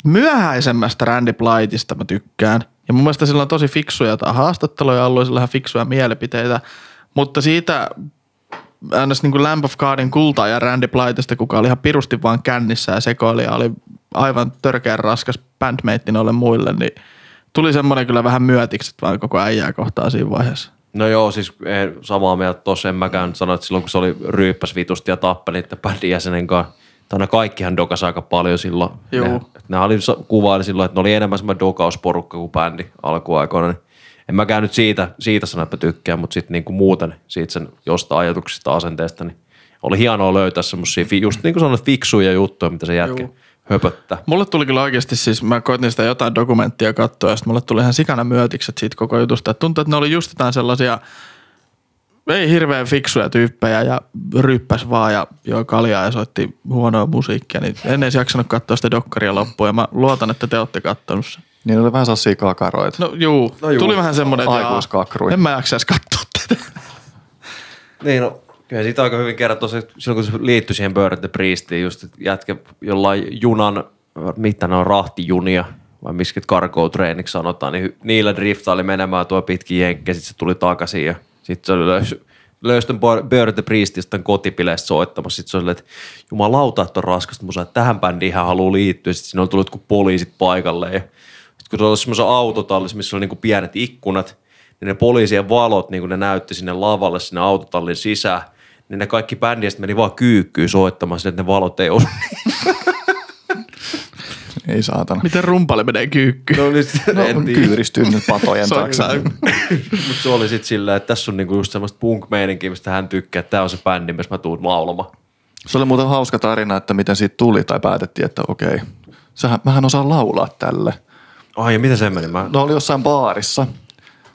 myöhäisemmästä Randy Blytheista mä tykkään. Ja mun mielestä sillä on tosi fiksuja tai haastatteluja ollut, sillä on fiksuja mielipiteitä, mutta siitä äänes niin kuin Lamb of Godin kultaa ja Randy Blythesta, kuka oli ihan pirusti vaan kännissä ja sekoili ja oli aivan törkeän raskas bandmate noille muille, niin tuli semmoinen kyllä vähän myötikset vaan koko äijää kohtaan siinä vaiheessa. No joo, siis ei, samaa mieltä tossa en mäkään sano, että silloin kun se oli ryyppäs vitusti ja tappeli niiden bändin jäsenen kanssa. Tänä kaikkihan dokasi aika paljon silloin. Nämä oli kuvaili silloin, että ne oli enemmän semmoinen dokausporukka kuin bändi alkuaikoina. Niin en mä käy nyt siitä, siitä sanan, että tykkään, mutta sitten niinku muuten siitä sen jostain ajatuksista asenteesta, niin oli hienoa löytää semmoisia, just niin kuin sanoit, fiksuja juttuja, mitä se jätkä höpöttää. Mulle tuli kyllä oikeasti siis, mä koitin sitä jotain dokumenttia katsoa, ja sitten mulle tuli ihan sikana myötikset siitä koko jutusta. Et tuntuu, että ne oli just jotain sellaisia, ei hirveän fiksuja tyyppejä ja ryppäs vaan ja joi kaljaa ja soitti huonoa musiikkia, niin en edes jaksanut katsoa sitä dokkaria loppuun ja mä luotan, että te ootte kattonut sen. Niin oli vähän sellaisia kakaroita. No juu, no juu. Tuli vähän semmoinen, aikuiskakrui. En mä jaksaisi katsoa tätä. Niin no, kyllä siitä aika hyvin kerran tuossa, silloin kun se liittyi siihen Burn the Priestiin, just jätkä jollain junan, mitä ne on, rahtijunia, vai misket karkoutreeniksi sanotaan, niin niillä driftaili menemään tuo pitkin jenkkiä, sit se tuli takaisin ja sitten se oli löys, löys tämän Burn the Priestistä kotipileistä soittamassa. Sitten se oli, että jumalauta, että on raskasta musaa, että tähän bändiin hän haluaa liittyä. Sitten siinä oli tullut jotkut poliisit paikalle. Ja sitten kun se oli semmoisen autotallissa, missä oli niin kuin pienet ikkunat, niin ne poliisien valot, niin kuin ne näytti sinne lavalle, sinne autotallin sisään, niin ne kaikki bändiä meni vaan kyykkyyn soittamaan sinne, että ne valot ei osu. Ei saatana. Miten rumpali menee kyykkyyn? No, niin, no on kyyristynyt patojen taksa. Mutta se oli sitten sillä, että tässä on niinku just semmoista punk-meininkiä, mistä hän tykkää, että tämä on se bändi, missä mä tuun laulamaan. Se oli muuten hauska tarina, että miten siitä tuli tai päätettiin, että okei, sähän, mähän osaan laulaa tälle. Ai, miten se meni? Mä... No oli jossain baarissa.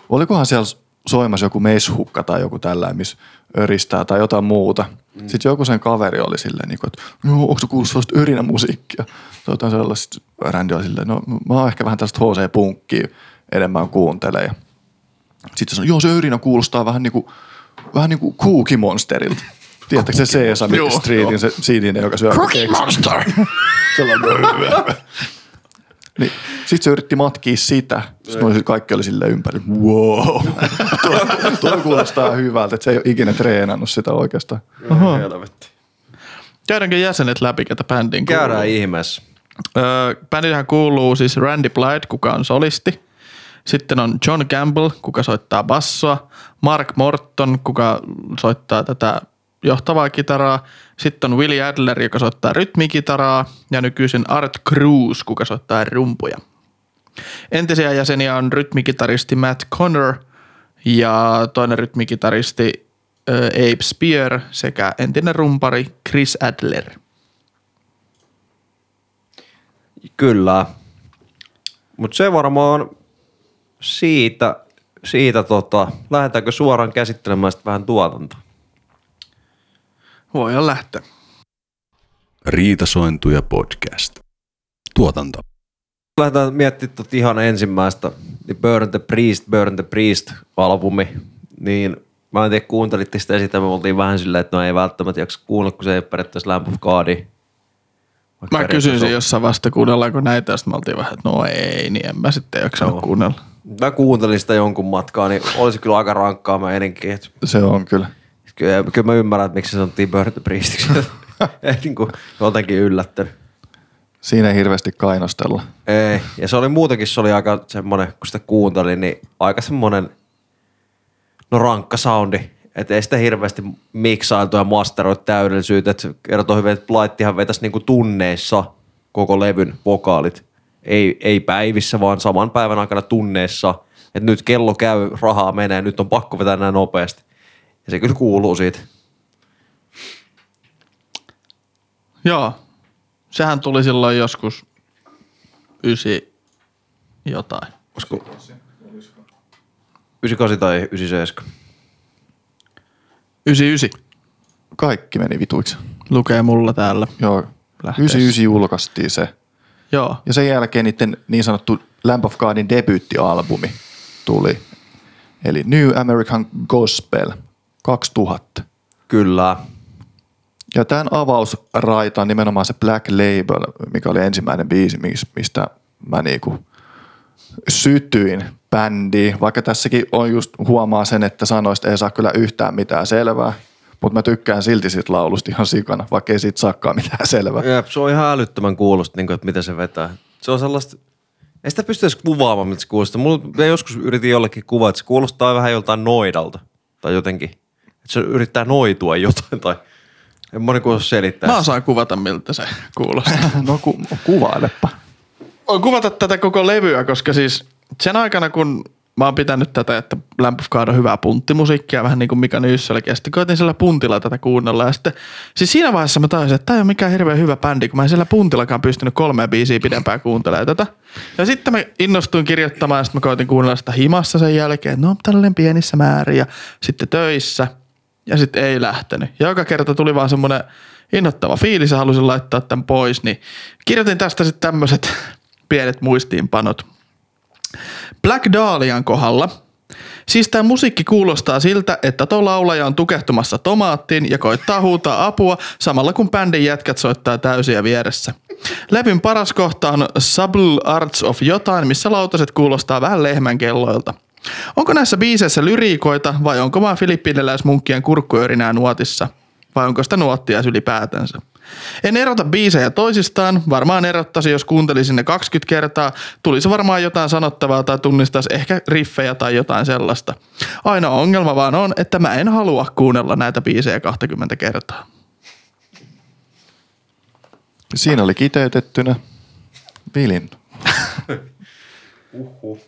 Olikohan siellä soimassa joku meishukka tai joku tällainen, missä öristää tai jotain muuta. Mm. Sitten joku sen kaveri oli silleen, että no, onko se kuullut sellaista örinämusiikkia? Soitan sellaista, Randy oli silleen, no mä oon ehkä vähän tällaista H C-punkkia enemmän kuuntelee. Sitten sanoi, joo se örinä kuulostaa vähän niin kuin, vähän niin kuin Cookie Monsterilta. Tiedättekö se Sesame Streetin, se sininen, joka syö keksiä? Cookie Monster! Niin. Sitten se yritti matkia sitä. Sitten kaikki oli silleen ympäri. Wow. Tuo kuulostaa hyvältä, että se ei ole ikinä treenannut sitä oikeastaan. Aha. Käydäänkö jäsenet läpi, ketä bändiin kuuluu? Käydään ihmeessä. Öö, bändinhän kuuluu siis Randy Blythe, kuka on solisti. Sitten on John Campbell, kuka soittaa bassoa. Mark Morton, kuka soittaa tätä johtavaa kitaraa. Sitten on Willie Adler, joka soittaa rytmikitaraa. Ja nykyisin Art Cruz, kuka soittaa rumpuja. Entisiä jäseniä on rytmikitaristi Matt Connor ja toinen rytmikitaristi ä, Abe Spear sekä entinen rumpari Chris Adler. Kyllä. Mutta se varmaan siitä, siitä tota, lähdetäänkö suoraan käsittelemään sitten vähän tuotantoa? Voidaan lähteä. Riitasointuja podcast. Tuotanto. Lähdetään miettimään tuota ihan ensimmäistä Burn the Priest, Burn the Priest-albumi. Niin, mä en tiedä, kuuntelitte sitä esittää. Me oltiin vähän silleen, että no ei välttämättä jaksa kuunnella, kun se ei periaatteessa Lamb of Godi. Mä kysyisin, jos sä vasta kuunnellaanko näitä, ja sitten me oltiin vähän, että no ei, niin en mä sitten jaksanut no. kuunnella. Mä kuuntelin sitä jonkun matkaa, niin olisi kyllä aika rankkaa mä ennenkin. Se on kyllä. Kyllä, kyllä mä ymmärrän, että miksi se sanottiin Burn the Priestiksi. Ei niin kuin jotenkin yllättänyt. Siinä ei hirveästi kainostella. Ei, ja se oli muutenkin, se oli aika semmoinen, kun sitä kuuntelin, niin aika semmoinen no rankka soundi. Että ei sitä hirveästi miksailtu ja masteroitu täydellisyyttä. Että kertoo hyvin, että Blythihan vetäisi niinku tunneissa koko levyn vokaalit. Ei, ei päivissä, vaan saman päivän aikana tunneissa. Että nyt kello käy, rahaa menee, nyt on pakko vetää näin nopeasti. Ja se kyllä kuuluu siitä. Joo. Sehän tuli silloin joskus ysi jotain. Olisiko? yhdeksänkymmentäkahdeksan tai yhdeksänkymmentäseitsemän. yhdeksänkymmentäyhdeksän. Kaikki meni vituiksi. Lukee mulla täällä. Joo. Lähteessä. yhdeksänkymmentäyhdeksän julkaistiin se. Joo. Ja sen jälkeen niiden niin sanottu Lamb of Godin debyyttialbumi tuli. Eli New American Gospel kaksituhatta. Kyllä. Ja tämän avausraita on nimenomaan se Black Label, mikä oli ensimmäinen biisi, mistä mä niinku sytyin bändiin. Vaikka tässäkin on just huomaa sen, että sanoista ei saa kyllä yhtään mitään selvää, mutta mä tykkään silti siitä laulusta ihan sikana, vaikka ei siitä saakaan mitään selvää. Jep, se on ihan älyttömän kuulosta, niin kuin, että miten se vetää. Se on sellaista... Ei sitä pystyisi kuvaamaan, mitä se kuulostaa. Mulla joskus yritin jollekin kuvaa, että se kuulostaa vähän joltain noidalta tai jotenkin. Että se yrittää noitua jotain tai en moni kuin selittää. Mä osaan kuvata, miltä se kuulostaa. No ku, kuvailepa. Voin kuvata tätä koko levyä, koska siis sen aikana, kun mä oon pitänyt tätä, että Lamb of God on hyvää punttimusiikkia, vähän niin kuin Mika Nyyssälläkin, ja sitten koitin sillä puntilla tätä kuunnella, ja sitten siis siinä vaiheessa mä tajusin, että tää ei ole mikään hirveän hyvä bändi, kun mä en sillä puntillakaan pystynyt kolmea biisiä pidempään kuuntelemaan tätä. Ja sitten mä innostuin kirjoittamaan, ja sitten mä koitin kuunnella sitä himassa sen jälkeen, no tällainen pienissä määrin, ja sitten töissä, ja sitten ei lähtenyt. Ja joka kerta tuli vaan semmoinen innoittava fiilis, ja halusin laittaa tämän pois, niin kirjoitin tästä sitten tämmöiset pienet muistiinpanot. Black Dahlian kohdalla. Siis tämä musiikki kuulostaa siltä, että tuo laulaja on tukehtumassa tomaattiin ja koittaa huutaa apua samalla kun bändin jätkät soittaa täysiä vieressä. Levyn paras kohta on Subtle Arts of jotain, missä lautaset kuulostaa vähän lehmän kelloilta. Onko näissä biiseissä lyriikoita vai onko vaan filippiiniläismunkkien kurkkuörinää nuotissa? Vai onko sitä nuottia ylipäätänsä? En erota biisejä toisistaan, varmaan erottaisi, jos kuuntelisin ne kaksikymmentä kertaa, tulisi varmaan jotain sanottavaa tai tunnistaisi ehkä riffejä tai jotain sellaista. Ainoa ongelma vaan on, että mä en halua kuunnella näitä biisejä kaksikymmentä kertaa. Siinä oli kiteytettynä Vilin. Uhuh.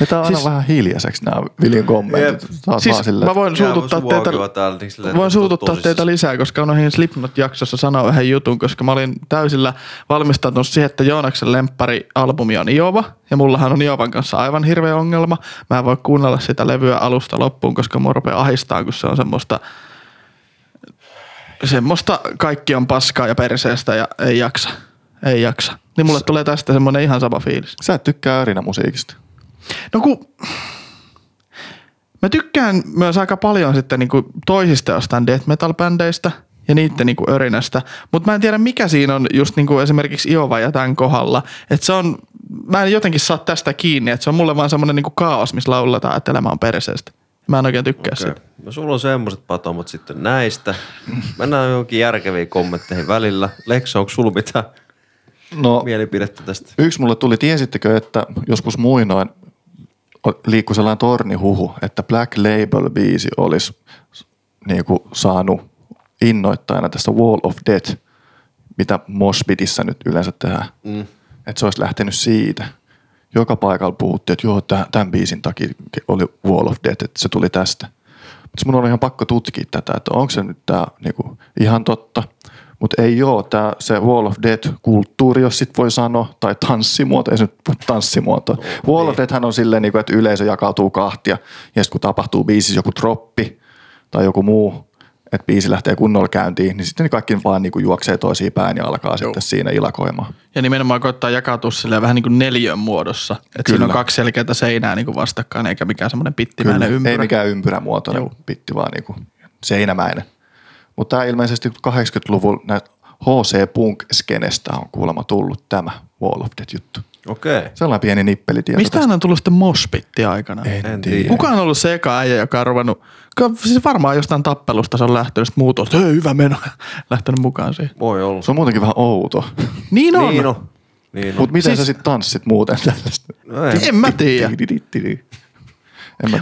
Ja tää on siis, aina vähän hiljaiseksi nämä Vilin kommentit. Siis mä voin suututtaa teitä, voin suututtaa teitä lisää, koska noihin Slipknot-jaksossa sanoa yhden jutun, koska mä olin täysillä valmistautunut siihen, että Joonaksen lempparialbumi on Iova. Ja mullahan on Iovan kanssa aivan hirveä ongelma. Mä en voi kuunnella sitä levyä alusta loppuun, koska mua rupeaa ahistaa, kun se on semmoista, semmoista kaikki on paskaa ja perseestä ja ei jaksa. Ei jaksa. Niin mulle tulee tästä semmoinen ihan sama fiilis. Sä et tykkää örinämusiikista. No kun mä tykkään myös aika paljon sitten niin kuin toisista jostain death metal-bändeistä ja niitten niinku örinästä. Mutta mä en tiedä, mikä siinä on just niinku esimerkiksi Iova ja tämän kohdalla. Että se on, mä en jotenkin saa tästä kiinni, että se on mulle vaan semmoinen niinku kaos, missä lauletaan, että elämä on perseestä. Mä en oikein tykkää okay. siitä. No sulla on semmoiset patomot sitten näistä. Mennään johonkin järkeviin kommentteihin välillä. Leksa, onko sulla mitään no, mielipidettä tästä? Yksi mulle tuli, tiesittekö, että joskus muinoin liikkui sellainen tornihuhu, että Black Label-biisi olisi niinku saanut innoittajana tästä Wall of Death, mitä Moshpitissä nyt yleensä tehdään. Mm. Että se olisi lähtenyt siitä. Joka paikalla puhuttiin, että joo, tämän biisin takia oli Wall of Death, että se tuli tästä. Mutta mun oli ihan pakko tutkia tätä, että onko se nyt tää niinku ihan totta. Mutta ei joo, tää, se Wall of Death-kulttuuri, jos sit voi sanoa, tai tanssimuoto, ei se nyt tanssimuoto. No, Wall of Deathhän on silleen, niinku, että yleisö jakautuu kahtia, ja sit kun tapahtuu biisissä joku droppi tai joku muu, että biisi lähtee kunnolla käyntiin, niin sitten kaikki vaan niinku juoksee toisiin päin ja alkaa Joo. sitten siinä ilakoimaan. Ja nimenomaan koittaa jakautua silleen vähän niin kuin neljön muodossa. Että siinä on kaksi selkeää seinää niin kuin vastakkain, eikä mikään semmoinen pittimäinen Kyllä. ympyrä. Ei mikään ympyrämuotoinen Joo. pitti, vaan niin kuin seinämäinen. Mutta tämä ilmeisesti kahdeksankymmentäluvulla näitä H C Punk-skenestä on kuulemma tullut tämä Wall of Death-juttu. Okei. Sellainen pieni nippelitieto. Mistä hän on tullut sitten moshpitti aikana? En, en tiedä. Kuka on ollut se eka äijä, joka on ruvennut, siis varmaan jostain tappelusta se on lähtenyt, sitten muut on, että hyvä meno, lähtenyt mukaan siihen. Voi olla. Se on muutenkin vähän outo. Niin on. Niin on. Niin on. Mutta miten siis sä sitten tanssit muuten tällaista? No en mä tiedä.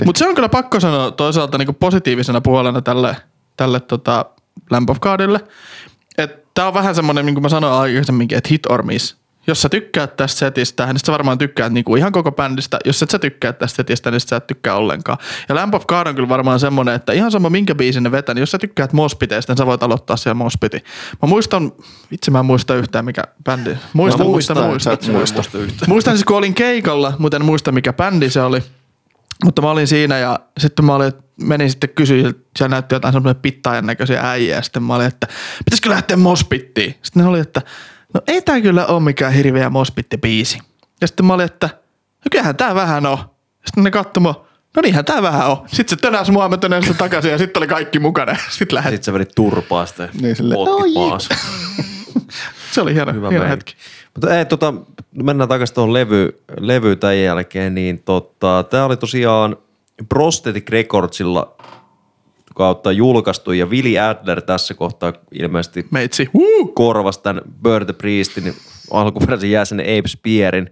Mutta se on kyllä pakko sanoa toisaalta niinku positiivisena puolena tälle, tälle tota Lamb of Godille. Tämä on vähän semmoinen, niin kuin mä sanoin aikaisemminkin, että hit or miss. Jos sä tykkäät tästä setistä, niin sä varmaan tykkäät niinku ihan koko bändistä. Jos et sä tykkää tästä setistä, niin sä et tykkää ollenkaan. Ja Lamb of God on kyllä varmaan semmoinen, että ihan sama minkä biisin ne vetää, niin jos sä tykkäät moshpiteistä, niin sä voit aloittaa siellä moshpitin. Mä muistan, itse mä en muista yhtään mikä bändi. Muistan, no, muistan, muistan. Muistan, muista. muista yhtään. Muistan siis kun olin keikalla, mutta en muista mikä bändi se oli. Mutta mä olin siinä ja sitten mä olin, menin sitten kysyä, siellä näytti jotain semmoinen pittaajan näköisiä äijää. Sitten mä olin, että pitäisikö lähteä moshpittiin? Sitten ne oli, että no ei tää kyllä ole mikään hirveä moshpitti-biisi. Ja sitten mä olin, että no kyllähän tää vähän on. Sitten ne katsoi mua, no niinhän tää vähän on. Sitten se tönäs mua, mä tönäs sitä takaisin ja sitten oli kaikki mukana. Sitten lähdettiin. Sitten sä vedit turpaa sitten. Niin silleen, se oli hieno, hieno hetki. Mutta ei, tota, mennään takaisin tuohon levy, levyyn tämän jälkeen, niin tota, tämä oli tosiaan Prosthetic Recordsilla kautta julkaistu, ja Willi Adler tässä kohtaa ilmeisesti Meitsi. korvasi tämän Burn the Priestin alkuperäisen jäsenen Abe Spearin.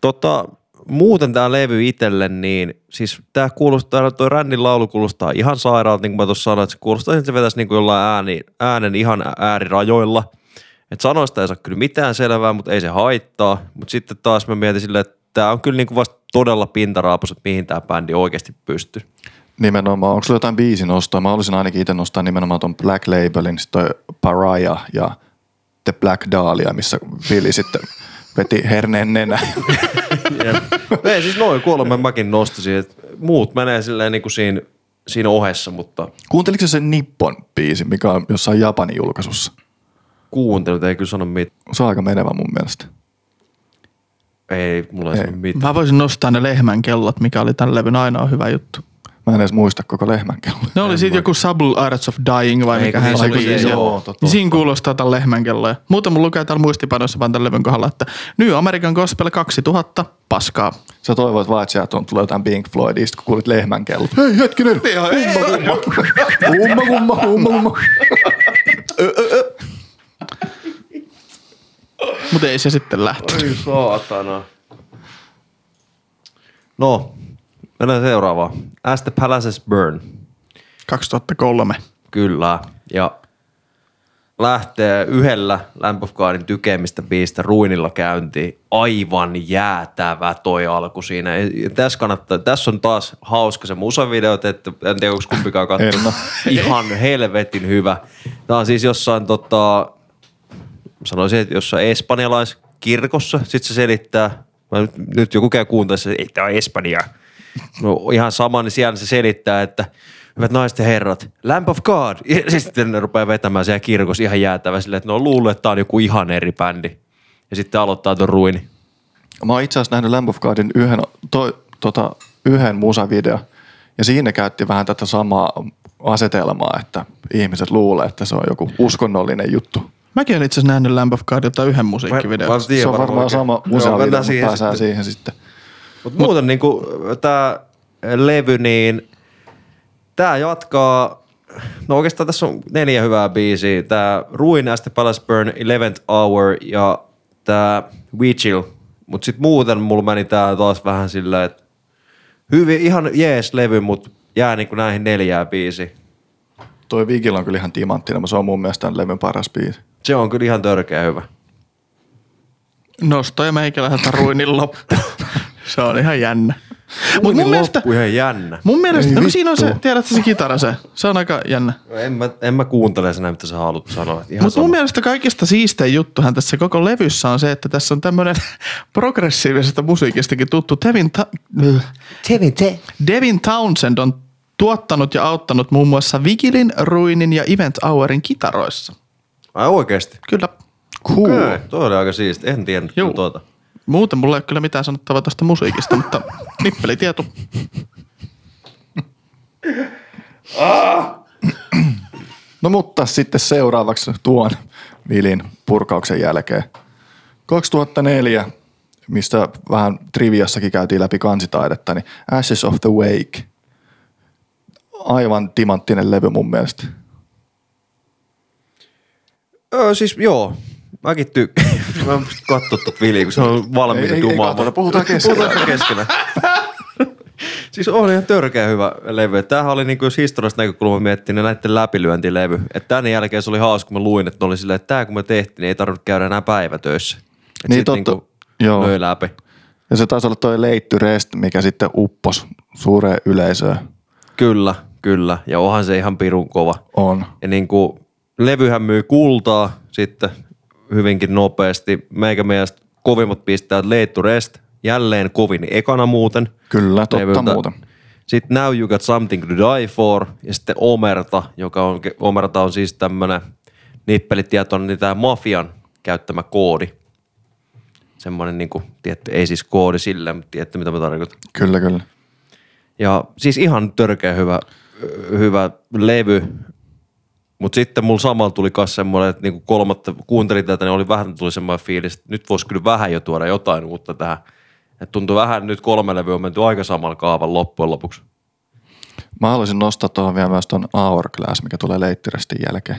Tota, muuten tämä levy itselle, niin siis tämä kuulostaa, tuo Rändin laulu kuulostaa ihan sairaalta, niin kuin mä tuossa sanoin, että se kuulostaa, että se vetäisi niin kuin jollain ääni, äänen ihan äärirajoilla. Että sanoista ei saa kyllä mitään selvää, mutta ei se haittaa. Mutta sitten taas mä mietin silleen, että tää on kyllä niinku vasta todella pintaraapas, että mihin tää bändi oikeasti pystyy. Nimenomaan. Onko sulla jotain biisin ostoa? Mä olisin ainakin itse nostaa nimenomaan ton Black Labelin, sit toi Pariah ja The Black Dahlia, missä Willi sitten veti herneen nenä. Ei siis noin kolme mäkin nostaisin, että muut menee silleen niinku siinä, siinä ohessa, mutta... Kuunteliko se Nippon biisi, mikä on jossain Japanin julkaisussa? Kuuntelut, ei kyllä sano mitään. Se on aika menevä mun mielestä. Ei, mulla ei, ei sano mitään. Mä voisin nostaa ne lehmän kellot, mikä oli tämän levyn ainoa hyvä juttu. Mä en edes muista koko lehmän kello. Ne oli siitä joku Subtle Arts of Dying vai ei, mikä hän se oli. Joo, totta. Siinä kuulostaa tämän lehmän kelloja. Muuten mun lukee täällä muistipanoissa vaan tämän levyn kohdalla, että New American Gospel kaksituhatta, paskaa. Sä toivoit vaan, että tulee jotain Pink Floydista, kun kuulit lehmän kellot. Hei hetkinen, kumma kumma, kumma kumma kumma. Mutta ei se sitten lähtenyt. Oi saatana. No, mennään seuraavaan. As the Palaces Burn. kaksituhattakolme. Kyllä. Ja lähtee yhdellä Lamb of Godin tykemmistä biistä Ruinilla käyntiin. Aivan jäätävä toi alku siinä. Tässä kannattaa, tässä on taas hauska se musavideo, että en tiedä, onko kumpikaan katsonut. Ihan helvetin hyvä. Tämä on siis jossain tota... Sanoisin, että jossain espanjalaiskirkossa, sit se selittää, nyt, nyt joku käy kuuntelessa, että ei tää on Espanjaa. No ihan sama, niin siellä se selittää, että hyvät naiset ja herrat, Lamb of God. Ja sitten ne rupeaa vetämään siellä kirkossa ihan jäätävä silleen, että ne on luullut, että tää on joku ihan eri bändi. Ja sitten aloittaa ton Ruini. Mä oon itse asiassa nähnyt Lamb of Godin yhden, toi, tota, yhden musavideon. Ja siinä käytti vähän tätä samaa asetelmaa, että ihmiset luulee, että se on joku uskonnollinen juttu. Mäkin olen itse asiassa nähnyt Lamb of Godilta yhden musiikkivideon. Mä, se on varmaan, varmaan sama musiikkivideo, mutta pääsee siihen sitten. Mutta Mut, muuten niinku tää levy, niin tää jatkaa, no oikeastaan tässä on neljä hyvää biisiä. Tää Ruin, As the Palace Burn, Eleventh Hour ja tää Vigil. Mut sit muuten mulla meni tää taas vähän sillä, että hyvin, ihan jees levy, mut jää niinku näihin neljään biisiin. Toi Vigil on kyllä ihan timanttinen, mutta se on mun mielestä tämän levyn paras biisi. Se on kyllä ihan törkeä hyvä. Nosto ja meikä lähdetään Ruinin loppuun. Se on ihan jännä. Mut mun mielestä ihan jännä. Mun mielestä no siinä on se, tiedätkö se kitara se. Se on aika jännä. No en mä en mä kuuntele sen mitä sä haluat sanoa. Mut mun mielestä kaikista siistein juttuhan tässä koko levyssä on se, että tässä on tämmönen progressiivisesta musiikistakin tuttu Devin Ta- Devin te. Devin Townsend on tuottanut ja auttanut muun muassa Vigilin, Ruinin ja Event Hourin kitaroissa. Ai oikeesti? Kyllä. Cool. Okay. Toi oli aika siisti. En tiennyt tuota. Muuten mulla ei kyllä mitään sanottavaa tästä musiikista, mutta nippeli tieto. No mutta sitten seuraavaksi tuon Vilin purkauksen jälkeen. kaksituhattaneljä, mistä vähän triviassakin käytiin läpi kansitaidetta, niin Ashes of the Wake. Aivan timanttinen levy mun mielestä. Öö, siis joo. Mäkin tykkään. Mä oon katsoa tuota Viliä, kun se on valmiina dumaa. Puhutaan keskenään. Siis oli ihan törkeä hyvä levy. Tämähän oli niinku, jos historiasta näkökulma miettii, niin näiden läpilyöntilevy. Että tämän jälkeen se oli hauska, kun mä luin, että oli silleen, että tämä kun me tehtiin, niin ei tarvitse käydä enää päivätöissä. Että niin totta, niinku, joo. Löi läpi. Ja se taisi olla toi Late to Rest, mikä sitten upposi suureen yleisöön. Kyllä, kyllä. Ja onhan se ihan pirun kova. On. Ja niinku, levyhän myy kultaa sitten hyvinkin nopeasti. Meikä mielestä kovimmat pistävät Late to Rest, jälleen kovin ekana muuten. Kyllä, totta levyltä. Muuta. Sitten Now You've Got Something to Die For ja sitten Omerta, joka on, Omerta on siis tämmönen nippelitieton, niin tää mafian käyttämä koodi. Semmoinen niinku, tietty, ei siis koodi sille, mutta tietty mitä mä tarkoitan. Kyllä, kyllä. Ja siis ihan törkeä hyvä, hyvä levy. Mutta sitten mulla samalla tuli myös semmoinen, että niinku kolmatta kuuntelin tätä, niin oli vähän tuli semmoinen fiilis, että nyt voisi kyllä vähän jo tuoda jotain uutta tähän. Että tuntui vähän, nyt kolme levyä on menty aika samalla kaavan loppujen lopuksi. Mä haluaisin nostaa tuohon vielä myös tuon Hourglass, mikä tulee leittirästin jälkeen.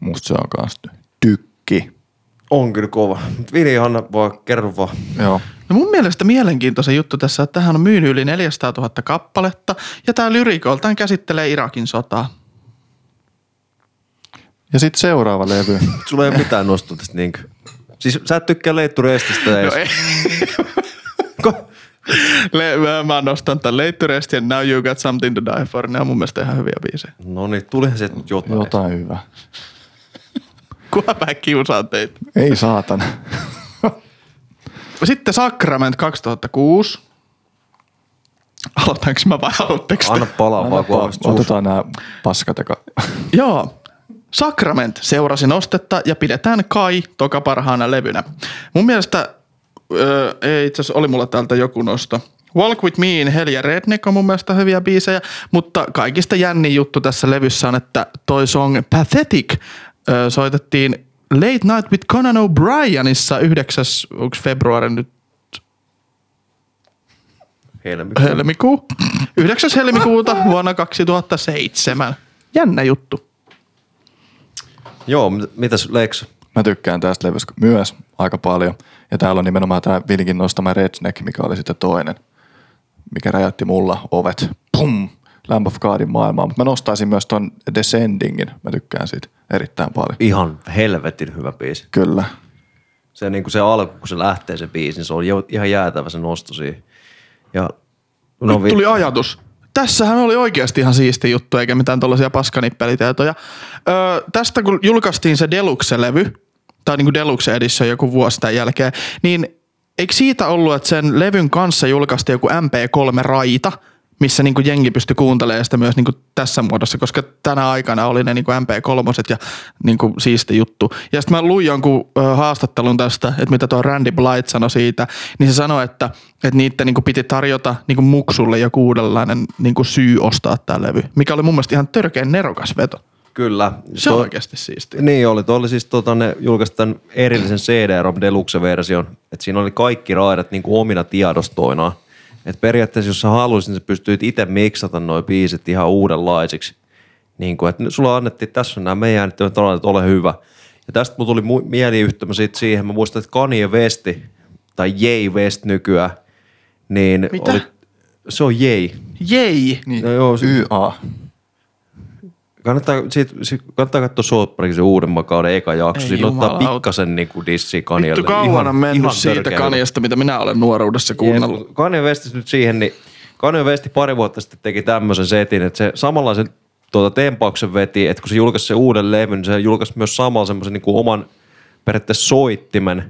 Musta se on kanssa tykki. On kyllä kova. Vili, Hanna, vaan kerro vaan. Joo. No mun mielestä mielenkiintoisen juttu tässä, että tämähän on myynyt yli neljäsataatuhatta kappaletta, ja tää lyrikoltaan käsittelee Irakin sotaa. Ja sit seuraava levy. Sulla ei ole mitään nostua tästä niinkö. Siis sä et tykkää Late to Restistä ees. No ei. Ko- Le- mä nostan tän Late to Rest ja Now You Got Something to Die For. Ne on mun mielestä ihan hyviä biisejä. No niin, tulihan sieltä nyt jotain. Jotain hyvää. Kuhan vähän kiusaan teitä. Ei saatana. Sitten Sacrament kaksituhattakuusi. Aloitanko mä vai haluatteko? Anna palaa vaan, kun otetaan nää paskat eka. Joo. Sacrament seurasi nostetta ja pidetään kai toka parhaana levynä. Mun mielestä, öö, ei itse asiassa oli mulla täältä joku nosto. Walk with Me in Hell ja Redneck on mun mielestä hyviä biisejä, mutta kaikista jännin juttu tässä levyssä on, että toi song Pathetic öö, soitettiin Late Night with Conan O'Brienissa yhdeksäs februari nyt? Helmikuu. Helmikuu. yhdeksäs helmikuuta vuonna kaksituhattaseitsemän. Jännä juttu. Joo, mitäs Lex? Mä tykkään tästä levystä myös aika paljon. Ja täällä on nimenomaan tää Vilinkin nostama Redneck, mikä oli sitten toinen, mikä räjäytti mulla ovet. Pum! Lamb of Godin maailmaa. Mutta mä nostaisin myös ton Descendingin. Mä tykkään siitä erittäin paljon. Ihan helvetin hyvä biisi. Kyllä. Se niinku se alku, kun se lähtee se biisi, niin se on ihan jäätävä se nosto siihen. Ja no, nyt tuli vi- ajatus. Tässähän oli oikeasti ihan siisti juttu, eikä mitään tollaisia paskanippelitietoja. Öö, tästä kun julkaistiin se Deluxe-levy, tai niin kuin Deluxe Edition joku vuosi tämän jälkeen, niin eikö siitä ollut, että sen levyn kanssa julkaistiin joku M P kolme raita, missä niinku jengi pystyi kuuntelemaan sitä myös niinku tässä muodossa, koska tänä aikana oli ne niinku M P kolmoset ja niinku siisti juttu. Ja sitten mä luin jonkun ö, haastattelun tästä, että mitä tuo Randy Blythe sanoi siitä, niin se sanoi, että, että niitä niinku piti tarjota niinku muksulle ja uudenlainen niinku syy ostaa tämä levy, mikä oli mun mielestä ihan törkeän nerokas veto. Kyllä. Se on to- oikeasti siistiä. Niin oli. Tuo oli siis tota, ne julkaisi tämän erillisen C D-ROM Deluxe-version, että siinä oli kaikki raidat niinku omina tiedostoinaan. Että periaatteessa, jos sä haluaisit, niin sä pystyit itse miksata noi biisit ihan uudenlaisiksi. Niin kuin, että sulla annettiin, tässä on nämä meidän äänittömät raidat, että ole hyvä. Ja tästä mun tuli mu- mieliyhtymä siitä siihen. Mä muistan, että Kanye West, tai Jay West nykyään, niin mitä? Oli... Se on Jay. Jay? Niin. No, joo, se... Y A. Kannattaa, siitä, kannattaa katsoa Sootbrekin se uudemman kauden eka jakso. Siinä ottaa pikkasen niin kuin dissi Kanyelle. Vittu kauan on mennyt siitä törkeä. Kanyesta, mitä minä olen nuoruudessa kuunnellut. Kanye West nyt siihen, niin Kanye West pari vuotta sitten teki tämmöisen setin, että se samanlaisen tuota, tempauksen veti, että kun se julkaisi se uuden levyn, niin se julkaisi myös samalla semmoisen niin kuin oman periaatteessa soittimen,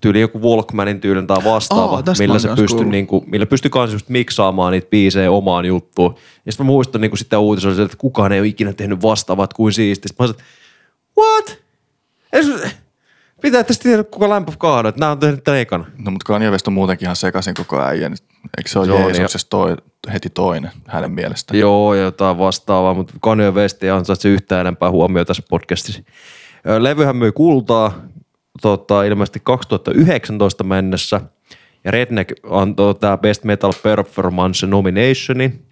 tyyli joku Walkmanin tyylin tai vastaava, oh, millä se pystyi niinku, millä pystyi kanssa miksaamaan niitä biisejä omaan juttuun. Ja sitten mä muistan niinku sitä uutisoista, että kukaan ei ole ikinä tehnyt vastaavat kuin siistiä. Mä sanoin, what? Es, pitää tästä tiedä, kuka Lamb of God, että nää on tehnyt tämän ekana. No mutta Kanye West on muutenkin ihan sekaisin koko äijä. Eikö se ole Jeesuksessa toi, heti toinen hänen mielestään? Joo, jotain vastaavaa, mutta Kanye West ei ansaitse yhtään enempää huomioon tässä podcastissa. Levyhän myy kultaa. Tota, ilmeisesti kaksituhattayhdeksäntoista mennessä, ja Redneck antoi tämä Best Metal Performance nominationin,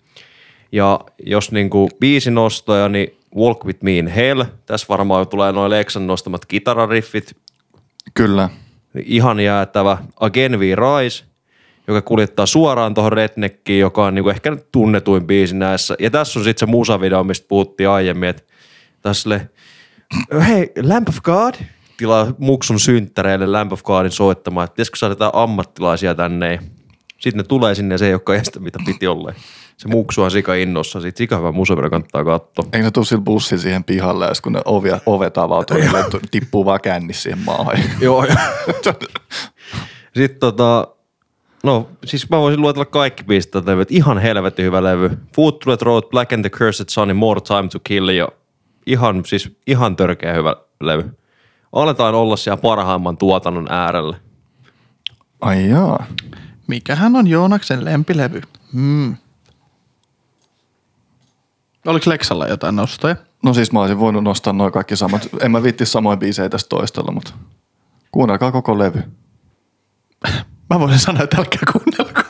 ja jos niinku biisin ostoja, niin Walk with Me in Hell, tässä varmaan tulee noin Leksan nostamat kitarariffit. Kyllä. Ihan jäätävä Again We Rise, joka kuljettaa suoraan tuohon Redneckiin, joka on niinku ehkä tunnetuin biisi näissä, ja tässä on sitten se musavideo, mistä puhuttiin aiemmin, että tässä hei, Lamb of God, tilaa muksun synttäreille Lamb of Godin soittamaan, että pitäisikö saada ammattilaisia tänne. Sitten ne tulee sinne ja se ei olekaan estä, mitä piti olla. Se muksu on sika innossa. Siitä sika hyvä museoida kannattaa katsoa. Eikö ne tule sillä bussin siihen pihalle, jos kun ne ovia, ovet avautuu, niin tippuu vaan kännissä siihen maahan. Joo. Sitten tota, no siis mä voisin luetella kaikki biisistä tätä levyä. Ihan helvetin hyvä levy. Food to the Road, Black and the Cursed Sun, More Time to Kill. Ja ihan, siis ihan törkeä hyvä levy. Aletaan olla siellä parhaimman tuotannon äärellä. Ai jaa. Mikähän on Joonaksen lempilevy? Hmm. Oliko Leksalla jotain nostoja? No siis mä olisin voinut nostaa noin kaikki samat. En mä viitti samoin biisejä tästä toistella, mutta kuunnelkaa koko levy. Mä voisin sanoa, että älkää kuunnelkaa.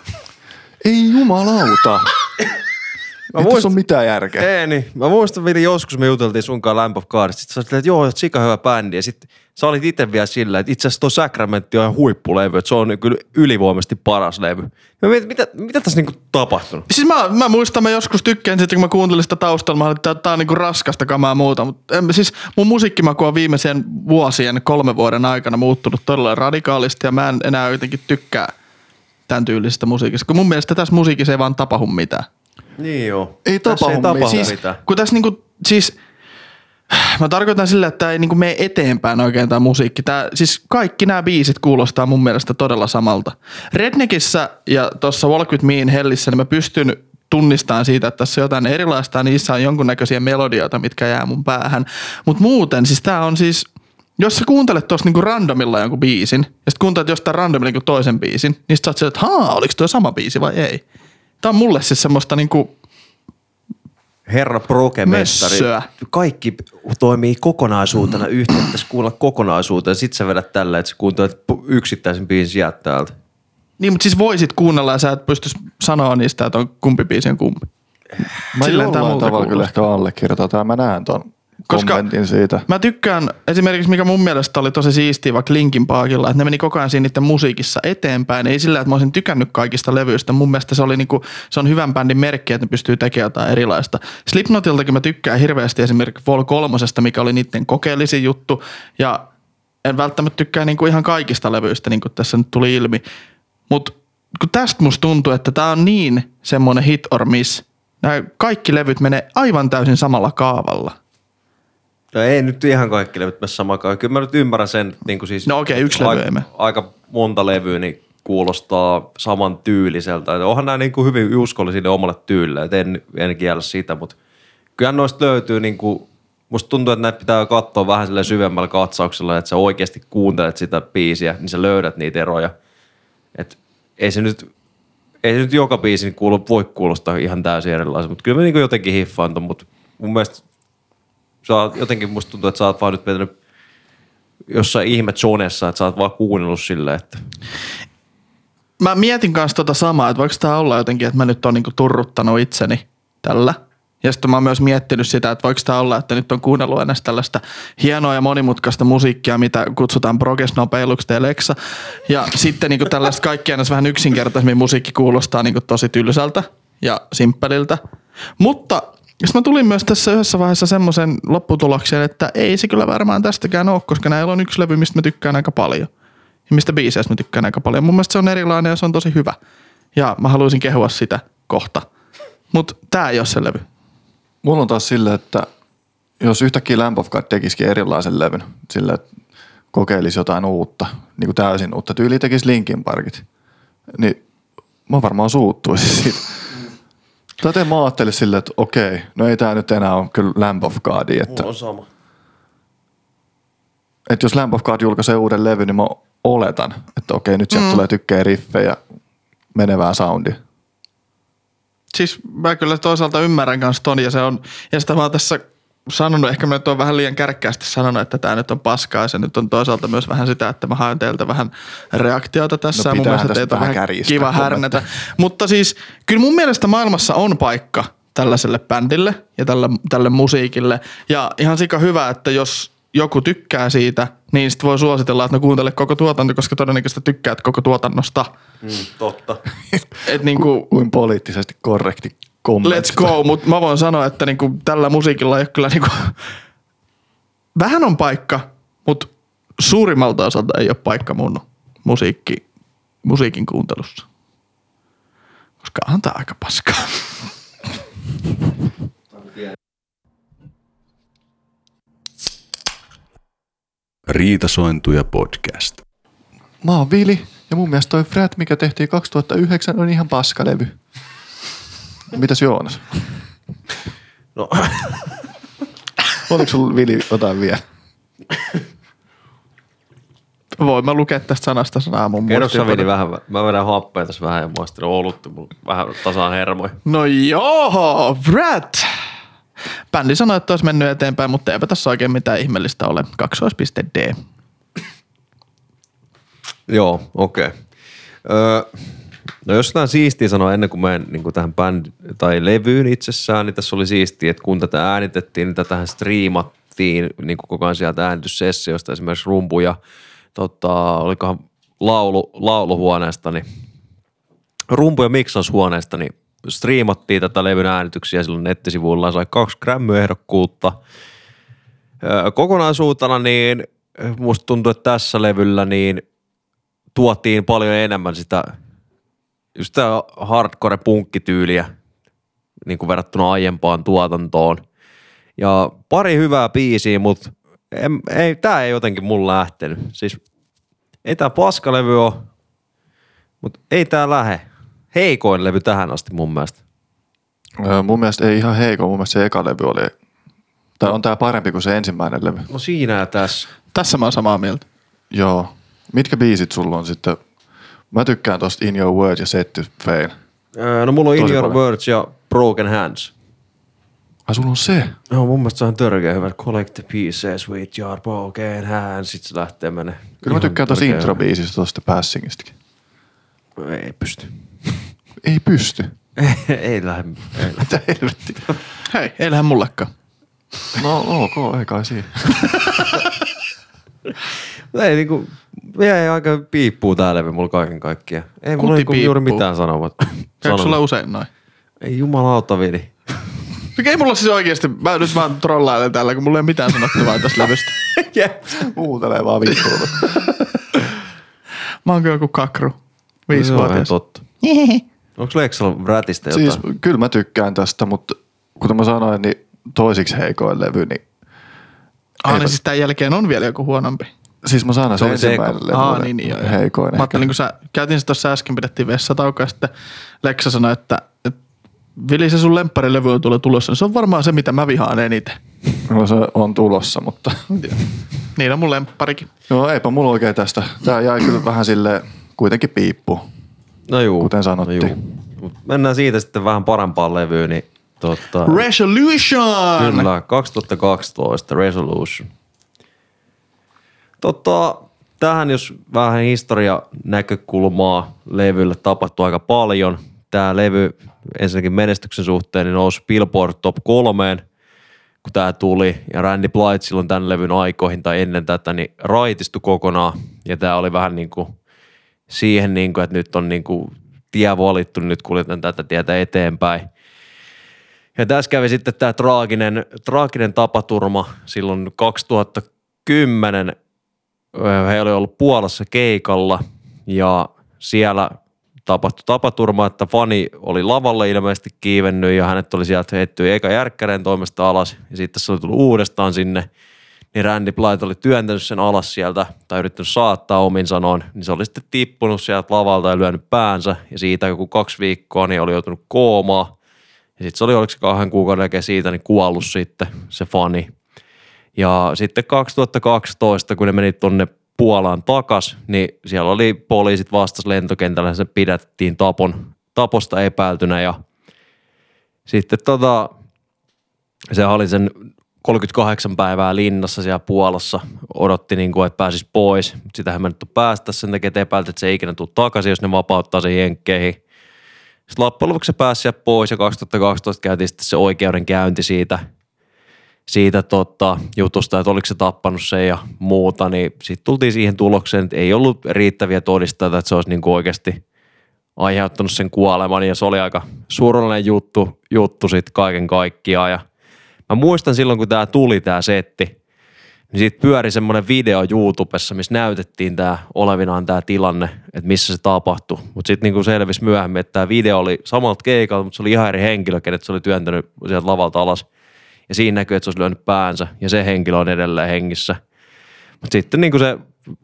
Ei jumalauta. Mä muistan, tässä on mitään järkeä. Ei niin. Mä muistan vielä joskus me juteltiin sunkaan Lamb of Godista. Sitten sä olet, että joo, olet sika hyvä bändi. Ja sit sä olit itse vielä sillä, että itse asiassa tuo Sacrament on ihan huippulevy. Että se on kyllä ylivoimaisesti paras levy. Ja mitä, mitä, mitä tässä niinku tapahtunut? Siis mä, mä muistan, mä joskus tykkään sitten, kun mä kuuntelin sitä taustalla. Mä olin, että tää on niinku raskasta kamaa muuta. Mutta siis mun musiikkimaku on viimeisen vuosien kolmen vuoden aikana muuttunut todella radikaalisti. Ja mä en enää jotenkin tykkää tämän tyylisestä musiikista. Kun mun mielestä tässä musiikissa ei vaan tapahdu mitään. Niin joo. Ei tapahdu siis, mitään. Kun tässä niinku, siis, mä tarkoitan sillä, että tää ei niinku mene eteenpäin oikein tää musiikki. Tää, siis kaikki nämä biisit kuulostaa mun mielestä todella samalta. Redneckissä ja tuossa Walk With Me in Hellissä, niin mä pystyn tunnistamaan siitä, että tässä on jotain erilaista, niissä on jonkunnäköisiä melodioita, mitkä jää mun päähän. Mut muuten, siis tää on siis, jos sä kuuntelet tuossa niinku randomilla jonkun biisin, ja sit kuuntelet jostain randomilla jonkun toisen biisin, niin sit sä oot sillä, että haa, oliks toi sama biisi vai ei? Tämä on mulle siis semmoista niinku herra prokemestari. Mössöä. Kaikki toimii kokonaisuutena mm. yhteen, pitäisi kuulla kokonaisuuteen. Sitten sä vedät tällä, että sä kuuntelet yksittäisen biisin sieltä täältä. Niin, mutta siis voisit kuunnella ja sä et pystyisi sanoa niistä, että on kumpi biisi on kumpi. Mä jollain tavalla kuulosti. Kyllä ehkä allekirjoitetaan. Mä näen ton koska kommentin siitä. Mä tykkään esimerkiksi, mikä mun mielestä oli tosi siistiä vaikka Linkin Parkilla, että ne meni koko ajan siinä niiden musiikissa eteenpäin. Ei sillä, että mä olisin tykännyt kaikista levyistä. Mun mielestä se, oli niinku, se on hyvän bändin merkki, että ne pystyy tekemään jotain erilaista. Slipknotiltakin mä tykkään hirveästi esimerkiksi Vol kolmosesta, mikä oli niiden kokeellisin juttu. Ja en välttämättä tykkää niinku ihan kaikista levyistä, niin kuin tässä nyt tuli ilmi. Mutta tästä musta tuntuu, että tää on niin semmoinen hit or miss. Nämä kaikki levyt menee aivan täysin samalla kaavalla. No ei nyt ihan kaikki levyt mene samaan. Kyllä mä nyt ymmärrän sen, niin kuin siis no okei, yksi levy ei mene. Aika monta levyä, niin kuulostaa saman tyyliseltä. Onhan nämä niin kuin hyvin uskollisia omalle tyylleen, en, en kiellä sitä, mutta kyllähän noista löytyy, niin kuin, musta tuntuu, että näitä pitää katsoa vähän silleen syvemmällä katsauksella, että sä oikeasti kuuntelet sitä biisiä, niin sä löydät niitä eroja. Et ei se nyt, ei se nyt joka biisi kuulu, voi kuulostaa ihan täysin erilaisen, mutta kyllä mä niin kuin jotenkin hiffaan ton, mutta mun mielestä sä oot, jotenkin musta tuntuu, että sä oot vaan nyt vetänyt jossain ihme zonessa, että sä oot vaan kuunnellut silleen, että... Mä mietin kanssa tota samaa, että voiko tää olla jotenkin, että mä nyt oon niinku turruttanut itseni tällä. Ja sitten mä oon myös miettinyt sitä, että voiko tää olla, että nyt on kuunnellut ennäs tällaista hienoa ja monimutkaista musiikkia, mitä kutsutaan progresnopeiluksi teleksä. Ja sitten niinku tällaista kaikki ennäs vähän yksinkertaisemmin musiikki kuulostaa niinku tosi tylsältä ja simppeliltä. Mutta... Sitten mä tulin myös tässä yhdessä vaiheessa semmoisen lopputulokseen, että ei se kyllä varmaan tästäkään ole, koska näillä on yksi levy, mistä mä tykkään aika paljon. Ja mistä biiseistä mä tykkään aika paljon. Mun mielestä se on erilainen ja se on tosi hyvä. Ja mä haluaisin kehua sitä kohta. Mutta tää ei ole se levy. Mulla on taas silleen, että jos yhtäkkiä Lamb of God tekisikin erilaisen levyn, sillä että kokeilisi jotain uutta, niin kuin täysin uutta, tyyli tekisi Linkin Parkit, niin mä varmaan suuttuisin siitä. Tätä mä ajattelin silleen, että okei, no ei tää nyt enää ole kyllä Lamb of God. Että, mulla on sama. Että jos Lamb of God julkaisee uuden levy, niin mä oletan, että okei, nyt sieltä mm. tulee tykkää riffejä, menevää soundia. Siis mä kyllä toisaalta ymmärrän kanssa ton, ja se on, ja sitä mä oon tässä sanonut, ehkä mä nyt oon vähän liian kärkkäästi sanonut, että tää nyt on paskaa, ja se nyt on toisaalta myös vähän sitä, että mä haen teiltä vähän reaktiota tässä, no, mun mielestä teitä on vähän kiva kommentti. Härnätä. Mutta siis, kyllä mun mielestä maailmassa on paikka tällaiselle bändille ja tälle, tälle musiikille, ja ihan sika hyvä, että jos joku tykkää siitä, niin sit voi suositella, että no kuuntele koko tuotanto, koska todennäköisesti tykkäät koko tuotannosta. Mm, totta. Et niinku... Kuin poliittisesti korrekti. Let's go, mutta mä voin sanoa, että niinku tällä musiikilla ei kyllä niinku, vähän on paikka, mutta suurimmalta osalta ei ole paikka mun musiikki, musiikin kuuntelussa. Koska antaa aika paskaa. Riitasointuja podcast. Mä oon Vili ja mun mielestä toi Fred, mikä tehtiin kaksituhattayhdeksän, on ihan paskalevy. Mitäs Joonas? No. Oliko sulla, Vili, jotain vielä? Voin mä lukea tästä sanasta sanaa mun muistiin. Kerroksä, Vili, vähän. Mä vedän happea tässä vähän ja muistelen olutta mun vähän tasaan hermoja. No joo, Brad! Bändi sanoi, että olisi mennyt eteenpäin, mutta eipä tässä oikein mitään ihmeellistä ole. kaksois piste d. Joo, okei. Okay. Öö... No jos jotain siistiä sanoa ennen kuin menen niin kuin tähän bändi, tai levyyn itsessään, niin tässä oli siistiä, että kun tätä äänitettiin, niin tätähän striimattiin niin kuin koko ajan sieltä äänityssessiosta, esimerkiksi rumpuja, tota, olikohan laulu, lauluhuoneesta, niin rumpuja miksaushuoneesta, niin striimattiin tätä levyn äänityksiä silloin nettisivuillaan, sai kaksi Grammy-ehdokkuutta. Kokonaisuutena niin musta tuntuu, että tässä levyllä niin tuotiin paljon enemmän sitä just tämä hardcore-punkkityyliä niin kuin verrattuna aiempaan tuotantoon. Ja pari hyvää biisiä, mutta ei, tämä ei jotenkin mulle lähtenyt. Siis ei tämä paskalevy ole, mutta ei tämä lähe. Heikoin levy tähän asti mun mielestä. Öö, mun mielestä ei ihan heiko. Mun mielestä se eka levy oli, tai on tämä parempi kuin se ensimmäinen levy. No siinä tässä. Tässä mä oon samaa mieltä. Joo. Mitkä biisit sulla on sitten? Mä tykkään tosta In Your Words ja Set to Fail. No mulla on tosi In Your paljon. Words ja Broken Hands. Ai sulla on se? No mun mielestä se on törkeä hyvä. Collect the pieces with your broken hands. Sit se lähtee mene. Kyllä mä tykkään tosta introbiisistä, tosta passingistakin. Ei pysty. Ei pysty? Ei lähde. Mitä helvetti? Hei, ei lähde mullekaan. No ok, ei kai siinä. Ei niinku... Vielä ei aika piippuu tää levy mulla kaiken kaikkiaan. Ei mulla niinku juuri mitään sanoa. Käykö sulla usein noin? Ei jumalauta, Vili. Ei mulla siis oikeesti, mä nyt vaan trollailen täällä, kun mulla ei mitään sanottavaa tästä levystä. Jep, huutelee vaan vittuun. Mä oonko joku kakru, viisivuotias. No, totta. Onks Leksalla rätistä jotain? Siis kyllä mä tykkään tästä, mutta kuten mä sanoin, niin toisiksi heikoin levy, niin... Ah, niin siis tämän jälkeen on vielä joku huonompi. Siis mä saan sen ensimmäinen ah, niin, niin, heikoin. Mä ajattelin, kun sä, käytin se tuossa äsken, pidettiin vessataukoa, ja sitten Leksa sanoi, että, että Vili, se sun lempparilevy on tuolla tulossa. Se on varmaan se, mitä mä vihaan eniten. No se on tulossa, mutta... Niin on mun lempparikin. Joo, eipä mulla oikein tästä. Tää jäi kyllä vähän silleen kuitenkin piippuun, no juu, kuten sanottiin. No juu. Mennään siitä sitten vähän parempaan levyyn. Niin tota... Resolution! Kyllä, kaksituhattakaksitoista Resolution. Tota, tähän jos vähän historianäkökulmaa levylle tapahtui aika paljon. Tämä levy ensinnäkin menestyksen suhteen niin nousi Billboard Top kolmeen, kun tämä tuli. Ja Randy Blythe silloin tämän levyn aikoihin tai ennen tätä, niin raitistui kokonaan. Ja tämä oli vähän niin kuin siihen, niin kuin, että nyt on niin kuin tie valittu, nyt kuljetaan tätä tietä eteenpäin. Ja tässä kävi sitten tämä traaginen, traaginen tapaturma silloin kaksituhattakymmenen. He oli ollut Puolassa keikalla ja siellä tapahtui tapaturma, että fani oli lavalle ilmeisesti kiivennyt ja hänet oli sieltä heittynyt eka järkkäreen toimesta alas ja sitten se oli tullut uudestaan sinne, niin Randy Blythe oli työntänyt sen alas sieltä tai yrittänyt saattaa omin sanoin, niin se oli sitten tippunut sieltä lavalta ja lyönyt päänsä ja siitä joku kaksi viikkoa niin oli joutunut koomaan ja sitten se oli oliko se kahden kuukauden jälkeen siitä niin kuollut sitten se fani. Ja sitten kaksituhattakaksitoista, kun ne meni tuonne Puolaan takas, niin siellä oli poliisit vastas lentokentällä, sen pidättiin tapon, taposta epäiltynä. Ja sitten tota, se oli sen kolmekymmentäkahdeksan päivää linnassa siellä Puolassa, odotti niin kuin, että pääsisi pois. Sitähän me nyt on päästä sen takia, että epäiltä, että se ei ikinä tule takaisin, jos ne vapauttaa sen jenkkeihin. Sitten loppujen lopuksi se pääsi siellä pois ja kaksituhattakaksitoista käytiin sitten se oikeudenkäynti siitä. siitä tota, jutusta, että oliko se tappanut sen ja muuta, niin sitten tultiin siihen tulokseen, että ei ollut riittäviä todisteita, että se olisi niin kuin oikeasti aiheuttanut sen kuoleman, ja se oli aika surullinen juttu, juttu sitten kaiken kaikkiaan, ja mä muistan silloin, kun tämä tuli tämä setti, niin siitä pyöri semmoinen video YouTubessa, missä näytettiin tämä olevinaan tämä tilanne, että missä se tapahtui, mutta sitten niin selvisi myöhemmin, että tämä video oli samalta keikalta, mutta se oli ihan eri henkilö, kenet se oli työntänyt sieltä lavalta alas. Ja siinä näkyy, että se olisi lyönyt päänsä, ja se henkilö on edelleen hengissä. Mutta sitten niin kuin se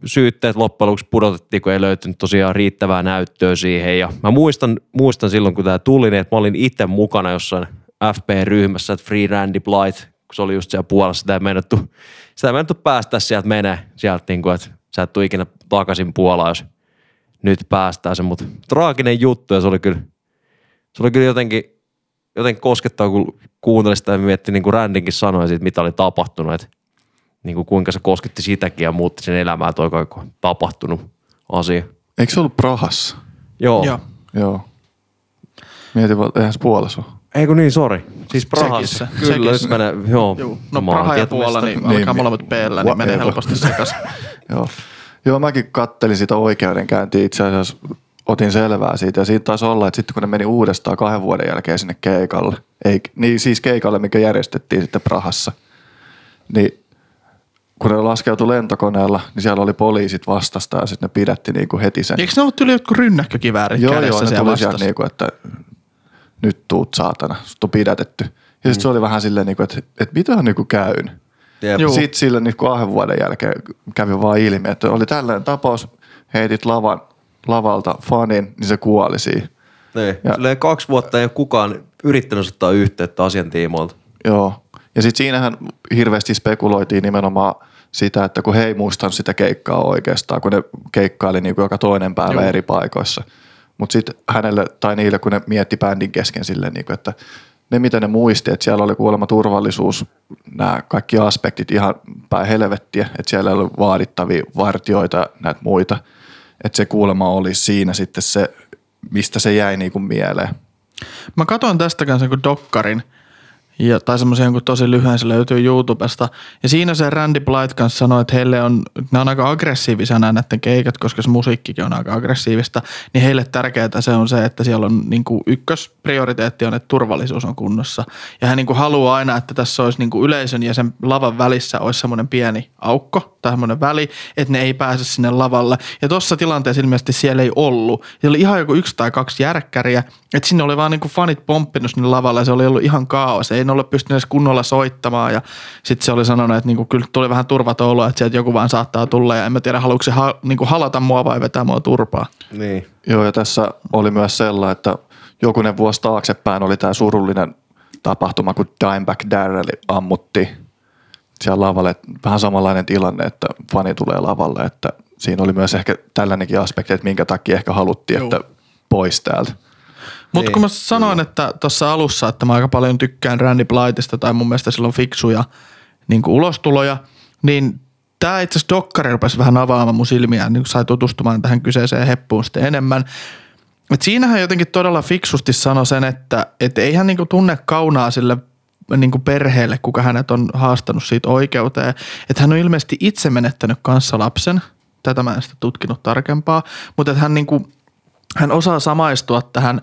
syytteet loppujen lopuksi pudotettiin, kun ei löytynyt tosiaan riittävää näyttöä siihen. Ja mä muistan, muistan silloin, kun tämä tuli, niin että mä olin itse mukana jossain F P-ryhmässä, että Free Randy Blythe, kun se oli just siellä Puolassa, sitä ei meinattu, sitä ei meinattu päästä sieltä menee, sieltä niin kuin, että sä et tule ikinä takaisin Puolaan, jos nyt päästään se. Mutta traaginen juttu, ja se oli kyllä, se oli kyllä jotenkin... Joten koskettaa, kun kuuntelin sitä ja miettii, niin kuin Randinkin sanoi siitä, mitä oli tapahtunut, että niin kuin kuinka se kosketti sitäkin ja muutti sen elämää, toi kaikko tapahtunut asia. Eikö se ollut Prahassa? Joo. Joo. Joo. Mietin, että eihän se Puolassa ole. Eikö niin, sori. Siis Prahassa. Sekissä. Kyllä, sekissä. Nyt menee, joo. Juu. No Praha ja Puola, niin, niin alkaa molemmat P-llä, niin menee helposti sekaisin. Joo. Joo, mäkin kattelin sitä oikeudenkäyntiä itse asiassa. Otin selvää siitä ja siitä taisi olla, että sitten kun ne meni uudestaan kahden vuoden jälkeen sinne keikalle, ei, niin siis keikalle, mikä järjestettiin sitten Prahassa, niin kun ne laskeutui lentokoneella, niin siellä oli poliisit vastasta ja sitten ne pidätti niin kuin heti sen. Eikö ne ollut yli jotkut rynnäkkökiväärit joo, kädessä joo, siellä joo, ne tuli siellä niin kuin, että nyt tuut saatana, sut on pidätetty. Ja sitten mm. se oli vähän silleen, niin kuin, että, että mitä on niin kuin käyn. Jep. Sitten sille niin kuin kahden vuoden jälkeen kävi vaan ilmi, että oli tällainen tapaus, heitit lavan. lavalta fanin, niin se kuoli siihen. Niin. Silleen kaksi vuotta ei ole kukaan yrittänyt ottaa yhteyttä asian tiimoilta. Joo. Ja sitten siinähän hirveästi spekuloitiin nimenomaan sitä, että kun he ei muistanut sitä keikkaa oikeastaan, kun ne keikkaili niin kuin joka toinen päivä Joo. eri paikoissa. Mutta sitten hänelle tai niille, kun ne mietti bändin kesken silleen, niin kuin, että ne mitä ne muisti, että siellä oli kuulemma turvallisuus, nämä kaikki aspektit ihan päin helvettiä, että siellä oli vaadittavia vartijoita ja näitä muita. Että se kuulema oli siinä sitten se, mistä se jäi niinku mieleen. Mä katsoin tästä kanssa jonkun dokkarin, ja, tai semmoisen jonkun tosi lyhyen, se löytyy YouTubesta. Ja siinä se Randy Blythe kanssa sanoi, että heille on, ne on aika aggressiivisia nämä näiden keikat, koska se musiikkikin on aika aggressiivista. Niin heille tärkeää se on se, että siellä on niinku ykkösprioriteetti on, että turvallisuus on kunnossa. Ja hän niinku haluaa aina, että tässä olisi niinku yleisön ja sen lavan välissä olisi semmoinen pieni aukko tai semmoinen väli, että ne ei pääse sinne lavalle. Ja tuossa tilanteessa ilmeisesti siellä ei ollut. Siellä oli ihan joku yksi tai kaksi järkkäriä, että sinne oli vaan niinku fanit pomppinut sinne lavalle ja se oli ollut ihan kaos. Ei ei ne ole pystynyt kunnolla soittamaan ja sitten se oli sanonut, että niinku, kyllä tuli vähän turvaton olo, että sieltä joku vaan saattaa tulla ja en mä tiedä, haluatko se ha- niinku halata mua vai vetää mua turpaa. Niin. Joo ja tässä oli myös sellainen, että jokunen vuosi taaksepäin oli tää surullinen tapahtuma, kun Dimebag Darrell ammutti siellä lavalle. Vähän samanlainen tilanne, että fani tulee lavalle, että siinä oli myös ehkä tällainenkin aspekti, että minkä takia ehkä haluttiin, Joo. että pois täältä. Mutta kun mä sanoin, että tuossa alussa, että mä aika paljon tykkään Randy Blightista tai mun mielestä sillä on fiksuja niin kuin ulostuloja, niin tää itse asiassa dokkari rupesi vähän avaamaan mun silmiään, niin kun sai tutustumaan tähän kyseiseen heppuun sitten enemmän. Et siinähän jotenkin todella fiksusti sanoi sen, että et eihän niinku tunne kaunaa sille niinku perheelle, kuka hänet on haastanut siitä oikeuteen. Että hän on ilmeisesti itse menettänyt kanssa lapsen. Tätä mä en sitä tutkinut tarkempaa. Mutta hän, niinku, hän osaa samaistua tähän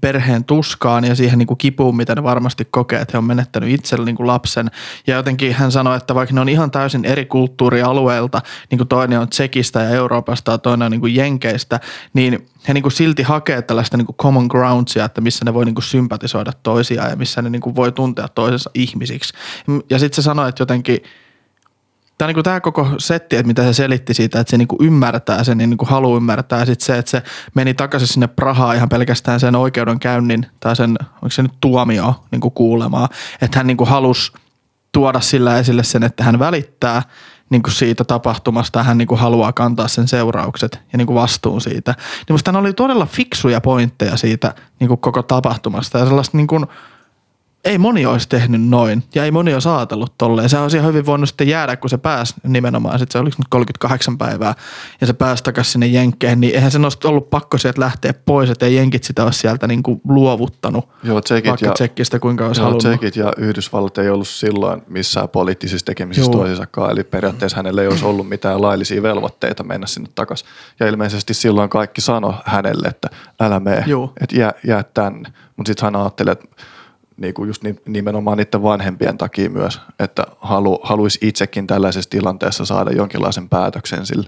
perheen tuskaan ja siihen niinku kipuun, mitä ne varmasti kokee, että he on menettänyt itsellä niinku lapsen. Ja jotenkin hän sanoi, että vaikka ne on ihan täysin eri kulttuurialueilta, niinku toinen on Tsekistä ja Euroopasta ja toinen on niinku Jenkeistä, niin he niinku silti hakee tällaista niinku common groundsia, että missä ne voi niinku sympatisoida toisiaan ja missä ne niinku voi tuntea toisensa ihmisiksi. Ja sitten se sanoi, että jotenkin tämä, niin tämä koko setti, että mitä se selitti siitä, että se niin ymmärtää sen ja niin haluaa ymmärtää. Ja sitten se, että se meni takaisin sinne Prahaan ihan pelkästään sen oikeudenkäynnin tai sen, onko se nyt tuomio niin kuulemaan. Että hän niin halusi tuoda sillä esille sen, että hän välittää niin siitä tapahtumasta ja hän niin haluaa kantaa sen seuraukset ja niin vastuun siitä. Niin musta hän oli todella fiksuja pointteja siitä niin koko tapahtumasta ja sellaista niin kuin, ei moni olisi tehnyt noin ja ei moni olisi ajatellut tolleen. Se olisi ihan hyvin voinut sitten jäädä, kun se pääsi nimenomaan. Sitten se oli kolmekymmentäkahdeksan päivää ja se pääsi takaisin sinne Jenkkeihin. Niin eihän sen olisi ollut pakko sieltä lähteä pois, että ei Jenkit sitä olisi sieltä niin kuin luovuttanut. Joo, tsekit vaikka ja, tsekkistä kuinka olisi joo, halunnut. Tsekit ja Yhdysvallat ei ollut silloin missään poliittisissa tekemisissä toisisakaan. Eli periaatteessa hänellä ei olisi ollut mitään laillisia velvoitteita mennä sinne takaisin. Ja ilmeisesti silloin kaikki sanoi hänelle, että älä mene, että jää, jää tänne. Mutta sitten hän ajattelee, että niinku just nimenomaan niiden vanhempien takia myös, että halu, haluaisi itsekin tällaisessa tilanteessa saada jonkinlaisen päätöksen sille.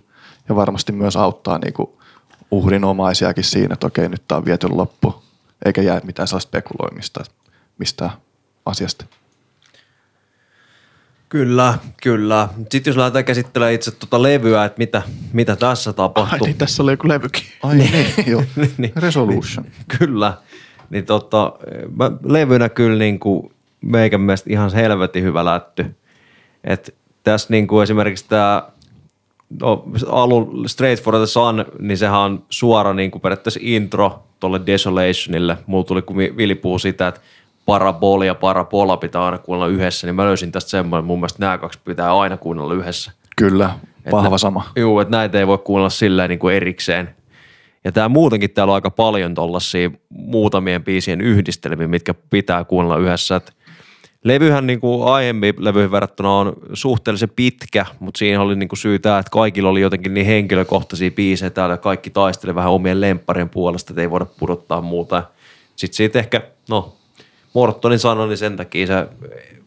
Ja varmasti myös auttaa niinku uhrinomaisiakin siinä, että okei, nyt tämä on viety loppu, eikä jää mitään sellaista spekuloimista mistään asiasta. Kyllä, kyllä. Sitten jos lähdetään käsittelemään itse tuota levyä, että mitä, mitä tässä tapahtui. Ai niin, tässä oli joku levykin. Ai niin, joo. Resolution. Kyllä. Niin tota, mä, levynä kyllä niin kuin meikän mielestä ihan helvetin hyvä lätty. Että tässä niin kuin esimerkiksi tämä no, alun Straight for the Sun, niin sehän on suora niin kuin periaatteessa intro tuolle Desolationille. Mulla tuli, kun Vili puhui sitä, että paraboli ja parabola pitää aina kuunnella yhdessä, niin mä löysin tästä semmoinen, mun mielestä nämä kaksi pitää aina kuunnella yhdessä. Kyllä, vahva et, sama. Juu, että näitä ei voi kuunnella silleen niin kuin erikseen. Ja tää muutenkin täällä on aika paljon tollaisia muutamien biisien yhdistelmiä, mitkä pitää kuunnella yhdessä. Et levyhän niinku aiemmin levyihin verrattuna on suhteellisen pitkä, mutta siinä oli niinku syy tää, että kaikilla oli jotenkin niin henkilökohtaisia biisejä täällä. Kaikki taisteli vähän omien lempparien puolesta, että ei voida pudottaa muuta. Sitten siitä ehkä, no Mortonin sanoi, niin sen takia se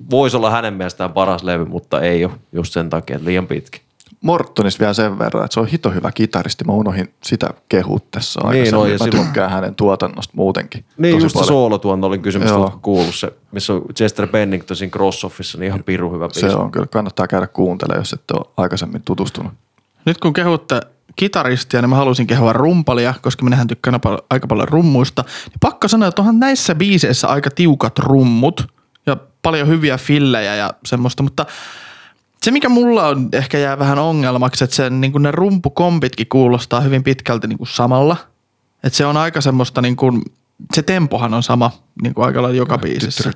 voisi olla hänen mielestään paras levy, mutta ei ole just sen takia, että liian pitkä. Mortonissa vielä sen verran, että se on hito hyvä kitaristi. Mä unohin sitä kehuut tässä aikaisemmin. Niin, no, mä silloin tykkään hänen tuotannosta muutenkin. Niin, tosi just paljon. Se soolotuonto oli kysymys, kun kuullut se, missä on Chester Bennington siinä Crossoffissa, niin ihan pirun hyvä biisi. Se on kyllä, kannattaa käydä kuuntelemaan, jos ette ole aikaisemmin tutustunut. Nyt kun kehutte kitaristia, niin mä halusin kehua rumpalia, koska minähän tykkään aika paljon rummuista. Niin pakko sanoa, että onhan näissä biiseissä aika tiukat rummut ja paljon hyviä fillejä ja semmoista, mutta se, mikä mulla on ehkä jää vähän ongelmaksi, että sen, niin ne rumpukompitkin kuulostaa hyvin pitkälti niin samalla. Että se on aika semmoista, niin kuin, se tempohan on sama niin aika lailla joka biisissä.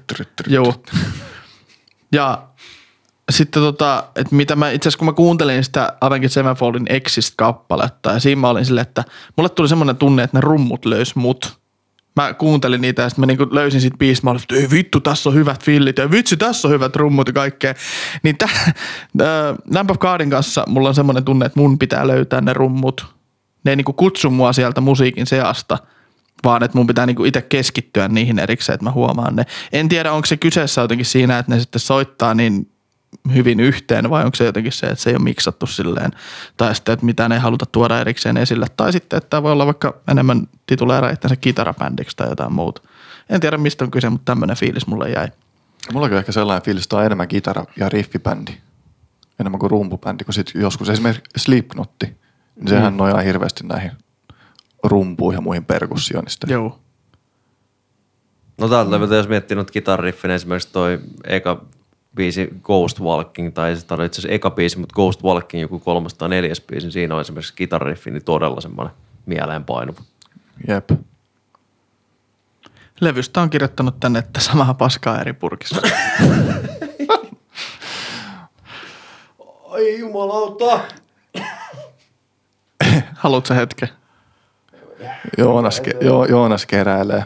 Joo. Ja sitten tota, että mitä mä itse asiassa kun mä kuuntelin sitä Avenged Sevenfoldin Exist-kappaletta ja siinä mä olin silleen, että mulle tuli semmoinen tunne, että ne rummut löys mut. Mä kuuntelin niitä ja sitten mä niinku löysin siitä biisistä, mä olin, että ei vittu, tässä on hyvät fillit ja vitsi, tässä on hyvät rummut ja kaikkea. Niin tämän äh, Lamb of Godin kanssa mulla on semmoinen tunne, että mun pitää löytää ne rummut. Ne ei niinku kutsu mua sieltä musiikin seasta, vaan että mun pitää niinku itse keskittyä niihin erikseen, että mä huomaan ne. En tiedä, onko se kyseessä jotenkin siinä, että ne sitten soittaa niin hyvin yhteen vai onko se jotenkin se, että se ei ole miksattu silleen. Tai sitten, että mitään ei haluta tuoda erikseen esille. Tai sitten, että tämä voi olla vaikka enemmän tituleera itsensä kitarabändiksi tai jotain muuta. En tiedä, mistä on kyse, mutta tämmöinen fiilis mulle jäi. Mulla on ehkä sellainen fiilis, että on enemmän kitara- ja riffibändi, enemmän kuin rumpubändi, kun sitten joskus esimerkiksi Slipknotti, niin sehän mm. nojaa hirveästi näihin rumpuihin ja muihin perkussionista. Joo. No täältä, mm. jos miettii noita kitarariffin, esimerkiksi toi eka biisi Ghost Walking, tai se oli itse asiassa eka biisi, mutta Ghost Walking joku kolmas tai neljäs biisi, niin siinä on esimerkiksi kitarariffi, niin todella semmoinen mieleenpainuva. Jep. Levystä on kirjoittanut tänne, että samaa paskaa eri purkissa. Ai jumalauta! Haluatko hetken? Joonas, ke- jo- Joonas keräilee.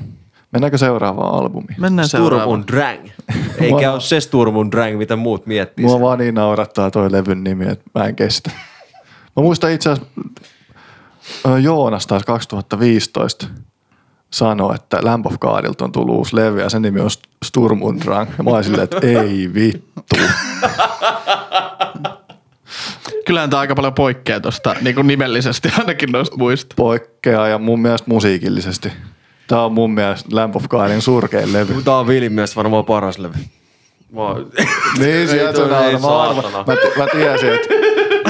Mennäänkö seuraavaan albumiin? Mennään seuraavaan. Sturm und Drang. Eikä ole se Sturm und Drang, mitä muut miettii. Mua vaan niin naurattaa toi levyn nimi, että mä en kestä. Mä muistan itse asiassa Joonas taas kaksituhattaviisitoista sanoi, että Lamb of Godilta on tullut uusi levy ja sen nimi on Sturm und Drang. Ja mä olin silleen, että ei vittu. Kyllähän tämä aika paljon poikkeaa tuosta niin nimellisesti ainakin noista muista. Poikkeaa ja mun mielestä musiikillisesti. Tämä on mun mielestä Lamb of Godin surkein levy. Tämä on Vilin mielestä varmaan paras levy. Mä... niin, sieltä on aina. Mä, mä tiesin, että...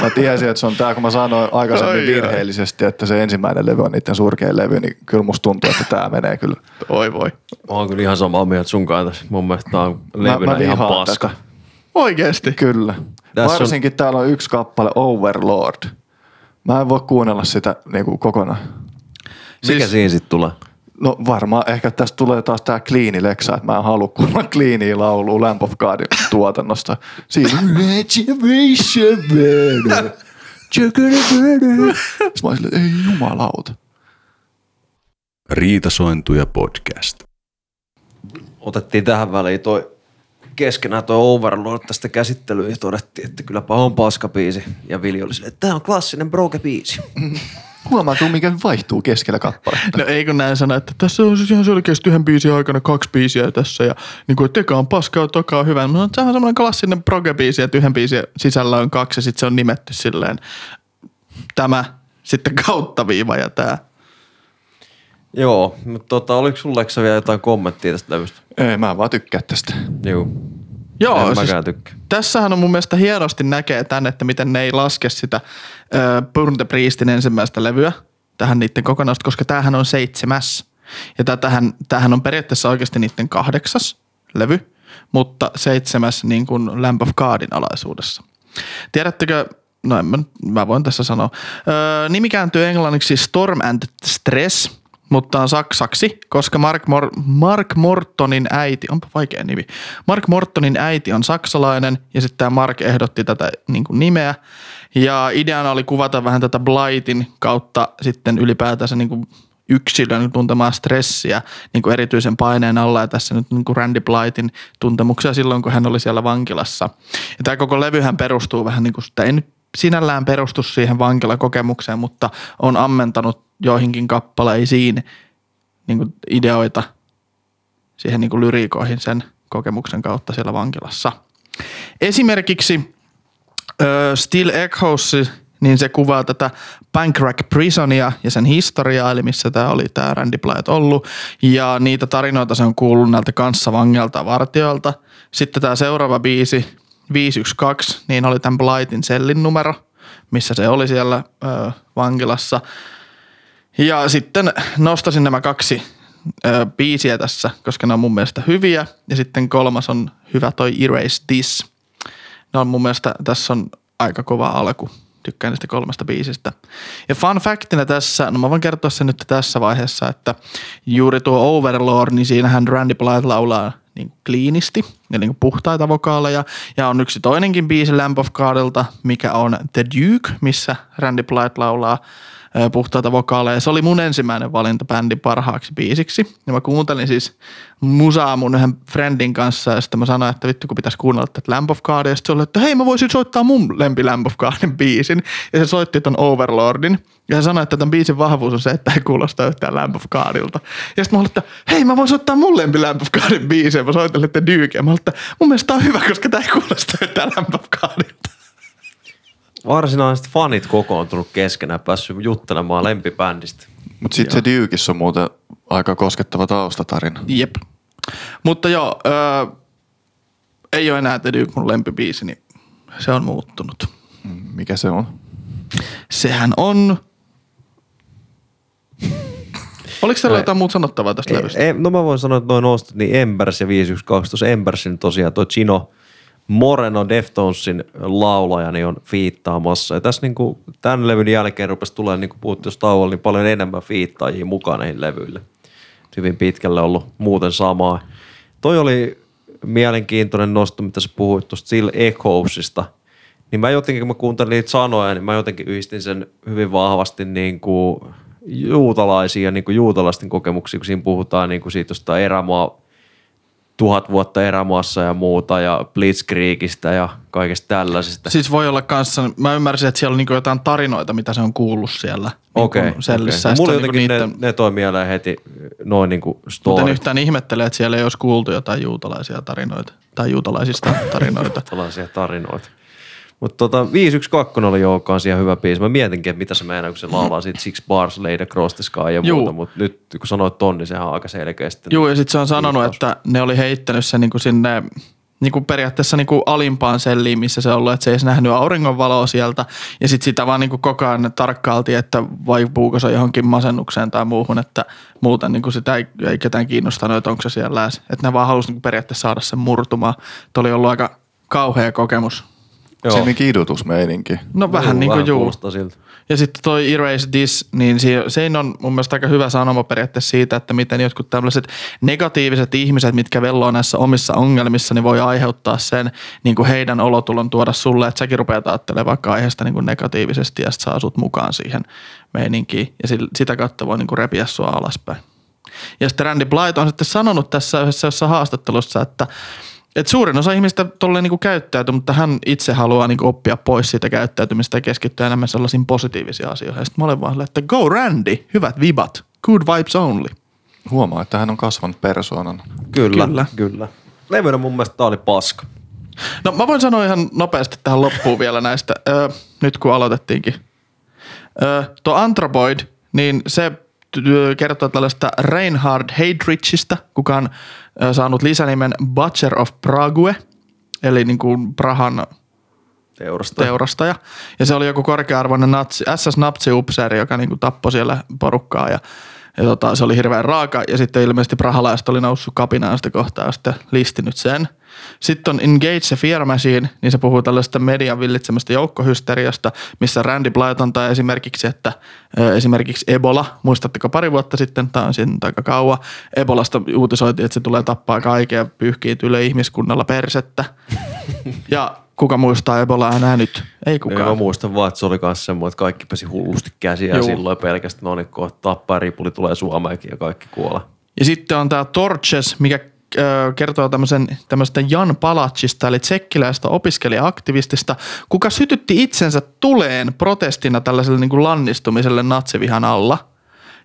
Mä tiesin, että se on tää, kun mä sanoin aikaisemmin virheellisesti, että se ensimmäinen levy on niiden surkein levy, niin kyllä musta tuntuu, että tää menee kyllä. Oi voi. Mä oon kyllä ihan samaa mieltä sun kanssa. Mun mielestä tää on levynä ihan paska. Tätä. Oikeesti? Kyllä. Tässä varsinkin on... täällä on yksi kappale, Overlord. Mä en voi kuunnella sitä niinku kokonaan. Siis... Mikä siinä sit tulee? No varmaan ehkä tästä tulee taas tää cleani leksa, että mä en halua kuulla cleania laulua Lamb of Godin tuotannosta. Siis mä oon silleen, ei jumalauta. Riitasointuja podcast. Otettiin tähän väliin toi keskenään toi Overlord tästä käsittelyyn ja todettiin, että kylläpä on paska biisi. Ja Vili oli silleen, että tää on klassinen broke biisi. Huomaantuu, mikä vaihtuu keskellä kappaletta. No ei kun näin sano, että tässä on siis ihan selkeästi yhden biisin aikana kaksi biisiä tässä ja niin kuin teka on paskaa, toka on hyvä. Mä sanon, että sehän on semmoinen klassinen proge-biisi, että yhden biisin sisällä on kaksi ja sitten se on nimetty silleen tämä sitten kauttaviiva ja tää. Joo, mutta tota, oliko sulle eikö vielä jotain kommenttia tästä levystä? Ei, mä vaan tykkään tästä. Joo. Joo, siis tässähän on mun mielestä hienosti näkee tämän, että miten ne ei laske sitä uh, Burn the Priestin ensimmäistä levyä tähän niiden kokonaista, koska tämähän on seitsemäs. Ja tätähän, tämähän on periaatteessa oikeasti niiden kahdeksas levy, mutta seitsemäs niin kuin Lamb of Godin alaisuudessa. Tiedättekö, no en mä, mä voin tässä sanoa, uh, nimi kääntyy englanniksi Storm and Stress, mutta on saksaksi, koska Mark, Mor- Mark Mortonin äiti, onpa vaikea nimi, Mark Mortonin äiti on saksalainen ja sitten tämä Mark ehdotti tätä niin kuin nimeä ja ideana oli kuvata vähän tätä blightin kautta sitten ylipäätänsä niin kuin yksilön tuntemaa stressiä niin kuin erityisen paineen alla ja tässä nyt niin kuin Randy Blightin tuntemuksia silloin, kun hän oli siellä vankilassa. Ja tämä koko levyhän perustuu vähän niin kuin sitä, ei nyt sinällään perustu siihen vankilakokemukseen, mutta on ammentanut joihinkin kappaleisiin niin kuin ideoita siihen niin kuin lyriikoihin sen kokemuksen kautta siellä vankilassa. Esimerkiksi uh, Still Echoes, niin se kuvaa tätä Bankrack Prisonia ja sen historiaa, eli missä tämä oli tämä Randy Blythe ollut. Ja niitä tarinoita se on kuullut näiltä kanssavangelta vartijoilta. Sitten tämä seuraava biisi, viisi yksitoista, niin oli tämän Blightin sellin numero, missä se oli siellä uh, vankilassa. Ja sitten nostasin nämä kaksi ö, biisiä tässä, koska ne on mun mielestä hyviä. Ja sitten kolmas on hyvä toi Erase This. Ne on mun mielestä, tässä on aika kova alku. Tykkään niistä kolmesta biisistä. Ja fun factina tässä, no mä voin kertoa sen nyt tässä vaiheessa, että juuri tuo Overlord, niin siinähän Randy Blythe laulaa niin kliinisti, eli niin puhtaita vokaaleja. Ja on yksi toinenkin biisi Lamb of Godilta, mikä on The Duke, missä Randy Blythe laulaa puhtaita vokaaleja. Se oli mun ensimmäinen valinta bändin parhaaksi biisiksi. Ja mä kuuntelin siis musaa mun yhden friendin kanssa ja sitten mä sanoin, että vittu kun pitäisi kuunnella tätä Lamb of Godia. Ja sitten se oli, että hei mä voisin soittaa mun lempi Lamb of Godin biisin. Ja se soitti ton Overlordin. Ja se sanoi, että tämän biisin vahvuus on se, että ei kuulosta yhtään Lamb of Godilta. Ja sitten mä olin, että hei mä voin soittaa mun lempi Lamb of Godin biisin. Ja mä soitin, että Duke. Ja mä olin, että mun mielestä tää on hyvä, koska tää ei kuulosta yhtään Lamb of Godilta. Varsinaiset fanit kokoontunut keskenään, päässyt juttelemaan lempibändistä. Mutta sitten se Dukeissa on muuten aika koskettava taustatarina. Jep. Mutta joo, öö, ei ole enää The Duke mun lempibiisi, niin se on muuttunut. Mikä se on? Sehän on... Oliko teillä jotain muuta sanottavaa tästä levystä? No mä voin sanoa, että noin ostot, niin Embers ja viisi yksi kaksi. Tuossa Embersin tosiaan toi Chino Moreno, Deftonesin laulaja, niin on fiittaamassa. Ja tässä niin kuin tämän levyn jälkeen rupesi tulemaan, niin kuin puhuttiin jos tauolla, niin paljon enemmän fiittaajia mukaan näihin levyille. Hyvin pitkälle ollut muuten samaa. Toi oli mielenkiintoinen nosto, mitä sä puhuit tuosta Still Echoesista. Niin mä jotenkin, kun mä kuuntelin niitä sanoja, niin mä jotenkin yhdistin sen hyvin vahvasti niin kuin juutalaisia ja niin kuin juutalaisten kokemuksia, kun siinä puhutaan niin kuin siitä jostain erämaa, tuhat vuotta erämaassa ja muuta ja Blitzkriegistä ja kaikesta tällaisesta. Siis voi olla kanssa, mä ymmärsin, että siellä on niinku jotain tarinoita, mitä se on kuullut siellä. Okei, okay, niin okay. Mulla jotenkin niinku niiden... ne, ne toi mieleen heti noin niinku storit. Muten yhtään ihmettelee, että siellä ei olisi kuultu jotain juutalaisia tarinoita tai juutalaisista tarinoita. Juutalaisia tarinoita. Mutta tota, viisi yksi kaksi oli joukaan siihen hyvä biisi. Mä mietinkin, että mitä se meinaa, kun se laulaa siitä Six Bars Laid Across the Sky ja muuta, mutta nyt kun sanoit ton, niin sehän on aika selkeästi. Joo, ja sit se on sanonut, että ne oli heittänyt se niinku sinne niinku periaatteessa niinku alimpaan selliin, missä se on ollut, että se ei nähnyt auringonvaloa sieltä, ja sit sitä vaan niinku koko ajan tarkkailtiin, että vaipuuko se johonkin masennukseen tai muuhun, että muuten niinku sitä ei, ei ketään kiinnostanut, että onko se siellä lähes. Että ne vaan halusivat niinku periaatteessa saada sen murtumaan. Tuo oli ollut aika kauhea kokemus. Siinä kiidutusmeininki. No vähän juu, niin kuin juu. Ja sitten toi Erase This, niin se on mun mielestä aika hyvä sanoma periaatteessa siitä, että miten jotkut tämmöiset negatiiviset ihmiset, mitkä velloo näissä omissa ongelmissa, niin voi aiheuttaa sen niin kuin heidän olotulon tuoda sulle, että säkin rupeat ajattelemaan vaikka aiheesta niin kuin negatiivisesti ja sit saa sut mukaan siihen meininkiin. Ja sitä kautta voi niin kuin repiä sua alaspäin. Ja sitten Randy Blythe on sitten sanonut tässä yhdessä jossain haastattelussa, että Et suurin osa ihmistä tolleen niinku käyttäytyy, mutta hän itse haluaa niinku oppia pois siitä käyttäytymistä ja keskittyä enemmän sellaisiin positiivisiin asioihin. Sitten mä olen vaan että go Randy, hyvät vibat, good vibes only. Huomaa, että hän on kasvanut persoonan. Kyllä, kyllä. kyllä. Levynä mun mielestä tää oli paska. No mä voin sanoa ihan nopeasti tähän loppuun vielä näistä, öö, nyt kun aloitettiinkin. Öö, tuo Anthropoid, niin se... kertoo tällaista Reinhard Heydrichistä, kuka on saanut lisänimen Butcher of Prague, eli niin kuin Prahan teurastaja. teurastaja. Ja se oli joku korkea-arvoinen äs äs-napsiupseeri, joka niin kuin tappoi siellä porukkaa ja, ja tota, se oli hirveän raaka. Ja sitten ilmeisesti prahalaiset oli noussut kapinaan sitä kohtaa ja sitten listinyt sen. Sitten on Engage the Fear Machine, niin se puhuu tällaista median villitsemästä joukkohysteriasta, missä Randy Blythe antaa esimerkiksi, että esimerkiksi Ebola, muistatteko pari vuotta sitten, tämä on siitä aika kauan, Ebolasta uutisoitiin, että se tulee tappaa kaiken ja pyyhkii yle ihmiskunnalla persettä. Ja kuka muistaa Ebolaa enää nyt? Ei kukaan. Mä muistan vaan, että se oli myös semmoinen, että kaikki pesi hullusti käsiä Juu. silloin pelkästään, no niin kun tappaa ripuli tulee Suomeenkin ja kaikki kuolee. Ja sitten on tämä Torches, mikä kertoo tämmöisestä Jan Palatsista, eli tsekkiläistä opiskelija-aktivistista, kuka sytytti itsensä tuleen protestina tällaiselle niin kuin lannistumiselle natsivihan alla.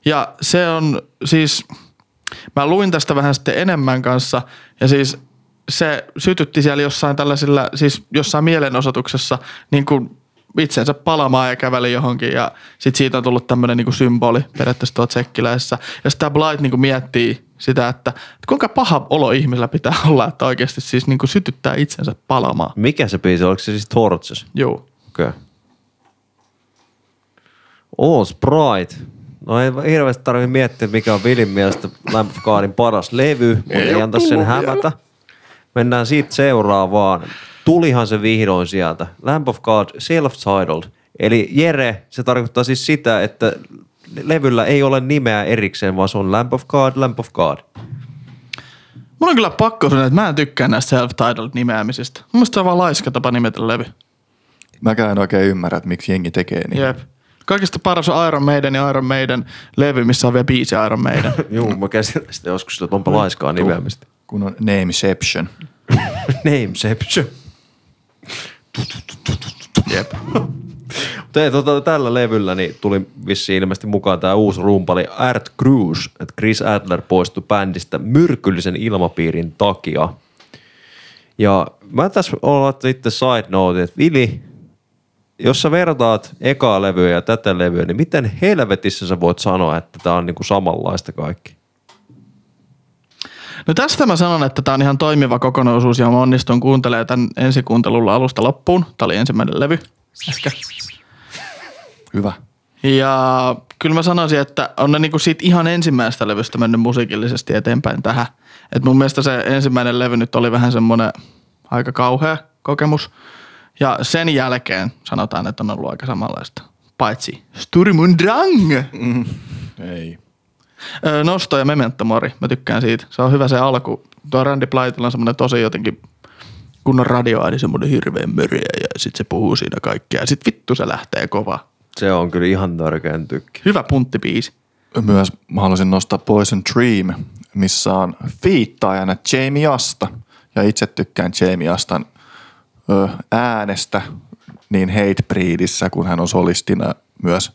Ja se on siis, mä luin tästä vähän sitten enemmän kanssa, ja siis se sytytti siellä jossain tällaisilla, siis jossain mielenosoituksessa niin kuin itsensä palamaan ja käveli johonkin, ja sit siitä on tullut tämmöinen niin kuin symboli periaatteessa tuolla tsekkiläisessä. Ja sitä Blight niin kuin miettii sitä, että, että kuinka paha olo ihmisellä pitää olla, että oikeasti siis niin kuin sytyttää itsensä palamaan. Mikä se biisi? Oliko se siis Torches? Joo. Okei. Okay. Oh, Sprite. No ei hirveästi tarvitse miettiä, mikä on Vilin mielestä Lamb of Godin paras levy, mutta ei anta sen hämätä. Mennään siitä seuraavaan. Tulihan se vihdoin sieltä. Lamb of God self-titled. Eli Jere, se tarkoittaa siis sitä, että levyllä ei ole nimeä erikseen, vaan se on Lamb of God, Lamb of God. Mulla on kyllä pakko sanoa, että mä en tykkää näistä self-titled nimeämisistä. Mun mielestä se on vaan laiska tapa nimetä levy. Mäkään en oikein ymmärrä, että miksi jengi tekee niin. Jep. Kaikista paras on Iron Maiden ja Iron Maiden levy, missä on vielä biisi Iron Maiden. Juu, mä käsitän sitä joskus, että onpa laiskaa nimeämistä. Kun on Nameception. Nameception. Jep. Tuota, tällä levyllä niin tuli vissiin ilmeisesti mukaan tämä uusi rumpali Art Cruz, että Chris Adler poistui bändistä myrkyllisen ilmapiirin takia. Ja mä tässä olen itse side note, että Vili, jos sä vertaat ekaa levyä ja tätä levyä, niin miten helvetissä sä voit sanoa, että tämä on niinku samanlaista kaikki? No tästä mä sanon, että tää on ihan toimiva kokonaisuus ja mä onnistun kuuntelemaan tämän ensikuuntelulla alusta loppuun. Tää oli ensimmäinen levy ehkä. Hyvä. Ja kyllä mä sanoisin, että on ne niinku siitä ihan ensimmäistä levystä mennyt musiikillisesti eteenpäin tähän. Et mun mielestä se ensimmäinen levy nyt oli vähän semmoinen aika kauhea kokemus. Ja sen jälkeen sanotaan, että on ollut aika samanlaista. Paitsi Sturm und Drang. Mm. Ei. Nosto ja Memento Mori. Mä tykkään siitä. Se on hyvä se alku. Tuo Randy Blythella on semmoinen tosi jotenkin kunnon radioääni, semmoinen hirveen möriä ja sit se puhuu siinä kaikkea. Ja sit vittu se lähtee kovaa. Se on kyllä ihan tärkeän tykki. Hyvä punttibiisi. Myös mä haluaisin nostaa Poison Dream, missä on fiittaajana Jamie Asta. Ja itse tykkään Jamie Astan ö, äänestä niin Hatebreedissä, kun hän on solistina myös.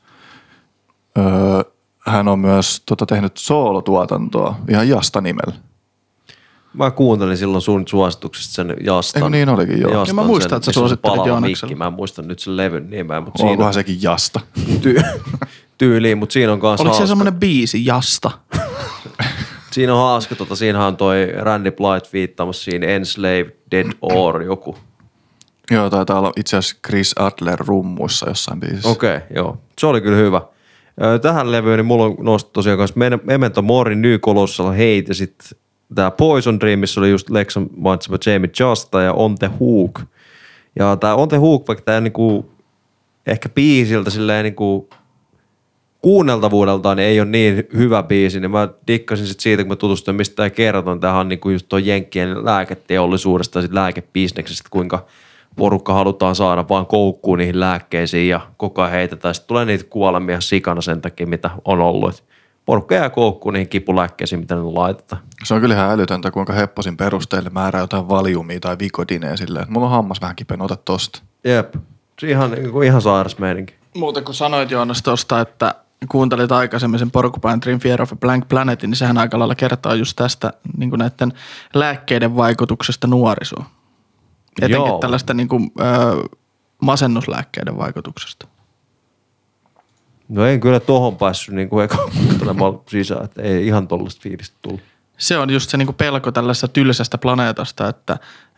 Ö, hän on myös tota, tehnyt soolotuotantoa ihan Jasta-nimellä. Mä kuuntelin silloin sun suosituksesta sen Jastan. Eikö niin olikin, joo. Ja mä muistan, sen, että sä suosittelit Joonaksella. Mä en muistan nyt sen levyn nimeä. Mutta onkohan on sekin Jasta? Ty- tyyliin, mutta siinä on kanssa Oliko haaska. Se semmoinen biisi, Jasta? Siinä on haaska, tota, siinähän on toi Randy Blythe viittaamassa siinä Enslaved, Dead or joku. Joo, taitaa olla itse asiassa Chris Adler rummuissa jossain biisissä. Okei, okay, joo. Se oli kyllä hyvä. Tähän levyyn niin mulla on nostettu tosiaan kanssa Memento Mori, New Colossal, Hate ja sitten tämä Poison Dream, missä oli just Lexan mainitsema Jamie Justa ja On the Hook. Ja tämä On the Hook, vaikka tämä niinku, ehkä biisiltä silleen niinku, kuunneltavuudeltaan niin ei ole niin hyvä biisi, niin mä dikkasin sit siitä, kun mä tutustuin, mistä tämä kerrotaan. Tämähän on niinku just tuo Jenkkien lääketeollisuudesta ja sitten lääkebisneksestä, kuinka porukka halutaan saada vaan koukkuun niihin lääkkeisiin ja koko ajan heitetään. Sitten tulee niitä kuolemia sikana sen takia, mitä on ollut. Porukka jää koukkuun niihin kipulääkkeisiin, mitä ne laitetaan. Se on kyllä ihan älytöntä, kuinka hepposin perusteille määrää jotain valiumia tai vikodineja silleen. Mulla on hammas vähän kipeä, ota tosta. Jep, ihan, ihan sairas meininki. Muuten kun sanoit Joonas tosta, että kuuntelit aikaisemmin sen Porcupine Tree Fear of a Blank Planetin, niin sehän aika lailla kertoo just tästä niin kuin näiden lääkkeiden vaikutuksesta nuorisoon. Etenkin Joo. tällaista niin kuin, öö, masennuslääkkeiden vaikutuksesta. No en kyllä tohon päässyt niin kuin eka kuuntelemalla sisään, että ei ihan tollaista fiilistä tullut. Se on just se niin kuin pelko tällaista tylsästä planeetasta, että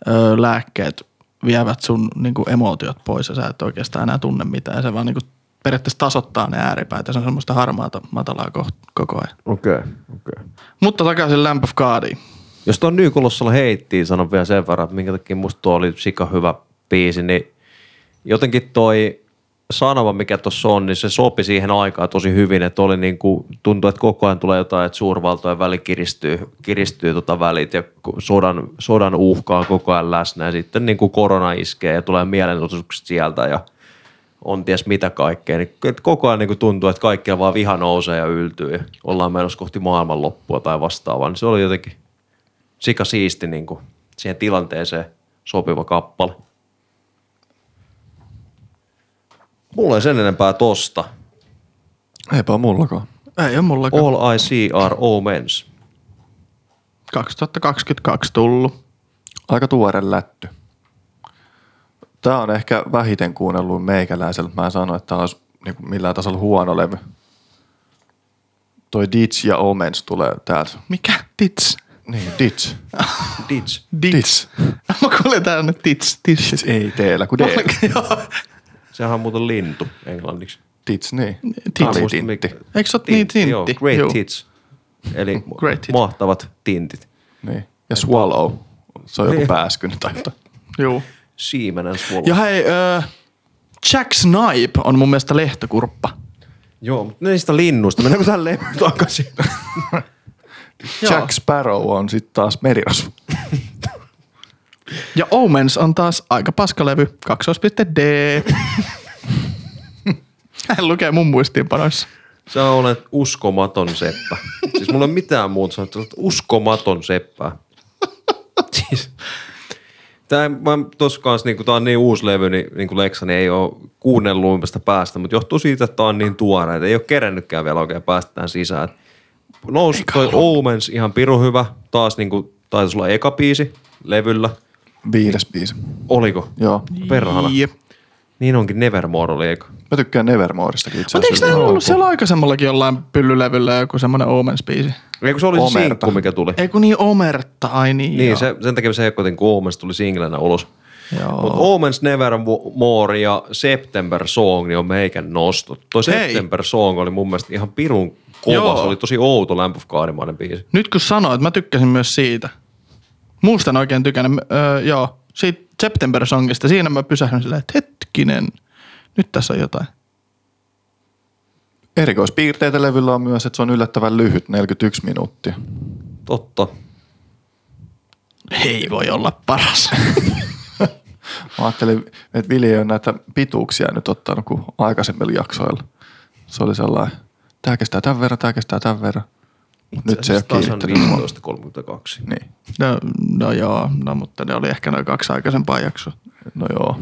öö, lääkkeet vievät sun niin kuin emootiot pois ja sä et oikeastaan enää tunne mitään. Ja se vaan niin kuin periaatteessa tasoittaa ne ääripäitä. Se on semmoista harmaata matalaa koht- koko ajan. Okei, okay, okei. Okay. Mutta takaisin Lamb of Godiin. Jos tuon New Colossal Hateen, sanon vielä sen verran, että minkä takia musta tuo oli sika hyvä biisi, niin jotenkin toi sanoma, mikä tuossa on, niin se sopi siihen aikaan tosi hyvin, että oli niin kuin, tuntui, että koko ajan tulee jotain, että suurvaltojen väli kiristyy, kiristyy tota välit ja sodan, sodan uhkaa koko ajan läsnä ja sitten niin kuin korona iskee ja tulee mielenosoitukset sieltä ja on ties mitä kaikkea, niin koko ajan niin tuntuu, että kaikkea vaan viha nousee ja yltyy ja ollaan menossa kohti maailmanloppua tai vastaavaa, niin se oli jotenkin sika siisti niin kuin, siihen tilanteeseen sopiva kappale. Mulla ei sen enempää tosta. Eipä mullakaan. Ei ole mullakaan. All I See Are Omens. kaksituhattakaksikymmentäkaksi tullut. Aika tuore lätty. Tää on ehkä vähiten kuunnellut meikäläisellä. Mä en sano, että tää olisi millään tasolla huono levy. Toi Ditch ja Omens tulee täältä. Mikä? Ditch? Niin, ditch. Ditch. Ditch. Mä kuulen täällä nyt ditch. Ditch ei teellä, kun teellä. Sehän on muuten lintu englanniksi. Tits, niin. Talitintti. Eikö sä oot niin tintti? Joo, great Joo. tits. Eli great mahtavat tintit. Niin. Ja swallow. Se on joku pääskynyt tai jotain. Joo. Siimenen swallow. Ja hei, äh, Jack Snipe on mun mielestä lehtokurppa. Joo, mutta niistä linnuista. Mennäänkö tähän lehtoon takaisin? Jack Sparrow on sitten taas merirosvo. Ja Omens on taas aika paskalevy, kaksospiste D. Hän lukee mun muistiinpanoissa. Sä olet uskomaton seppä. Siis mulla ei ole mitään muuta sanoa, että olet uskomaton seppää. Siis. Tää, mä tossa kanssa, niin kun tää on niin uusi levy, niin, niin kuin Leksa, niin ei oo kuunnellut ympästä päästä, mutta johtuu siitä, että tää on niin tuore, että ei oo kerännytkään vielä oikein päästä tämän sisään. Nousi toi Omens ihan pirun hyvä, taas niinku taisi olla eka biisi levyllä. Viides biisi. Oliko? Joo. Perhana. Jep. Niin onkin, Nevermore oli, eikö? Mä tykkään Nevermorestakin itse asiassa. Mutta eikö näin ollut siellä aikaisemmallakin jollain pyllylevyllä joku semmoinen Omens-biisi? Eikö se oli Omerta. Se sinkku, mikä tuli? Eikö niin, Omerta, ai niin. Niin, se, sen takia se ei ole kuitenkin, kun Omens tuli singlenä ulos. Mutta Omens, Nevermore ja September Song niin on meikän nostot. Toi Hei. September Song oli mun mielestä ihan pirun kova. Joo. Se oli tosi outo Lamb of God-mainen biisi. Nyt kun sanoit, mä tykkäsin myös siitä. Muusta en oikein tykännyt, öö, joo. Siitä September Songista, siinä mä pysähdyn silleen, että hetkinen, nyt tässä on jotain. Erikoispiirteitä levyllä on myös, että se on yllättävän lyhyt, neljäkymmentäyksi minuuttia. Totta. Ei voi olla paras. Mä ajattelin, että Vili ei ole näitä pituuksia nyt ottanut kuin aikaisemmilla jaksoilla. Se oli sellainen, tää kestää tämän verran, tää kestää tämän verran. Nyt se ei ole kiinnittänyt. viisitoista kolmekymmentäkaksi. Niin. No, no joo, no, mutta ne oli ehkä noin kaksi aikaisempaa jaksoa. No joo.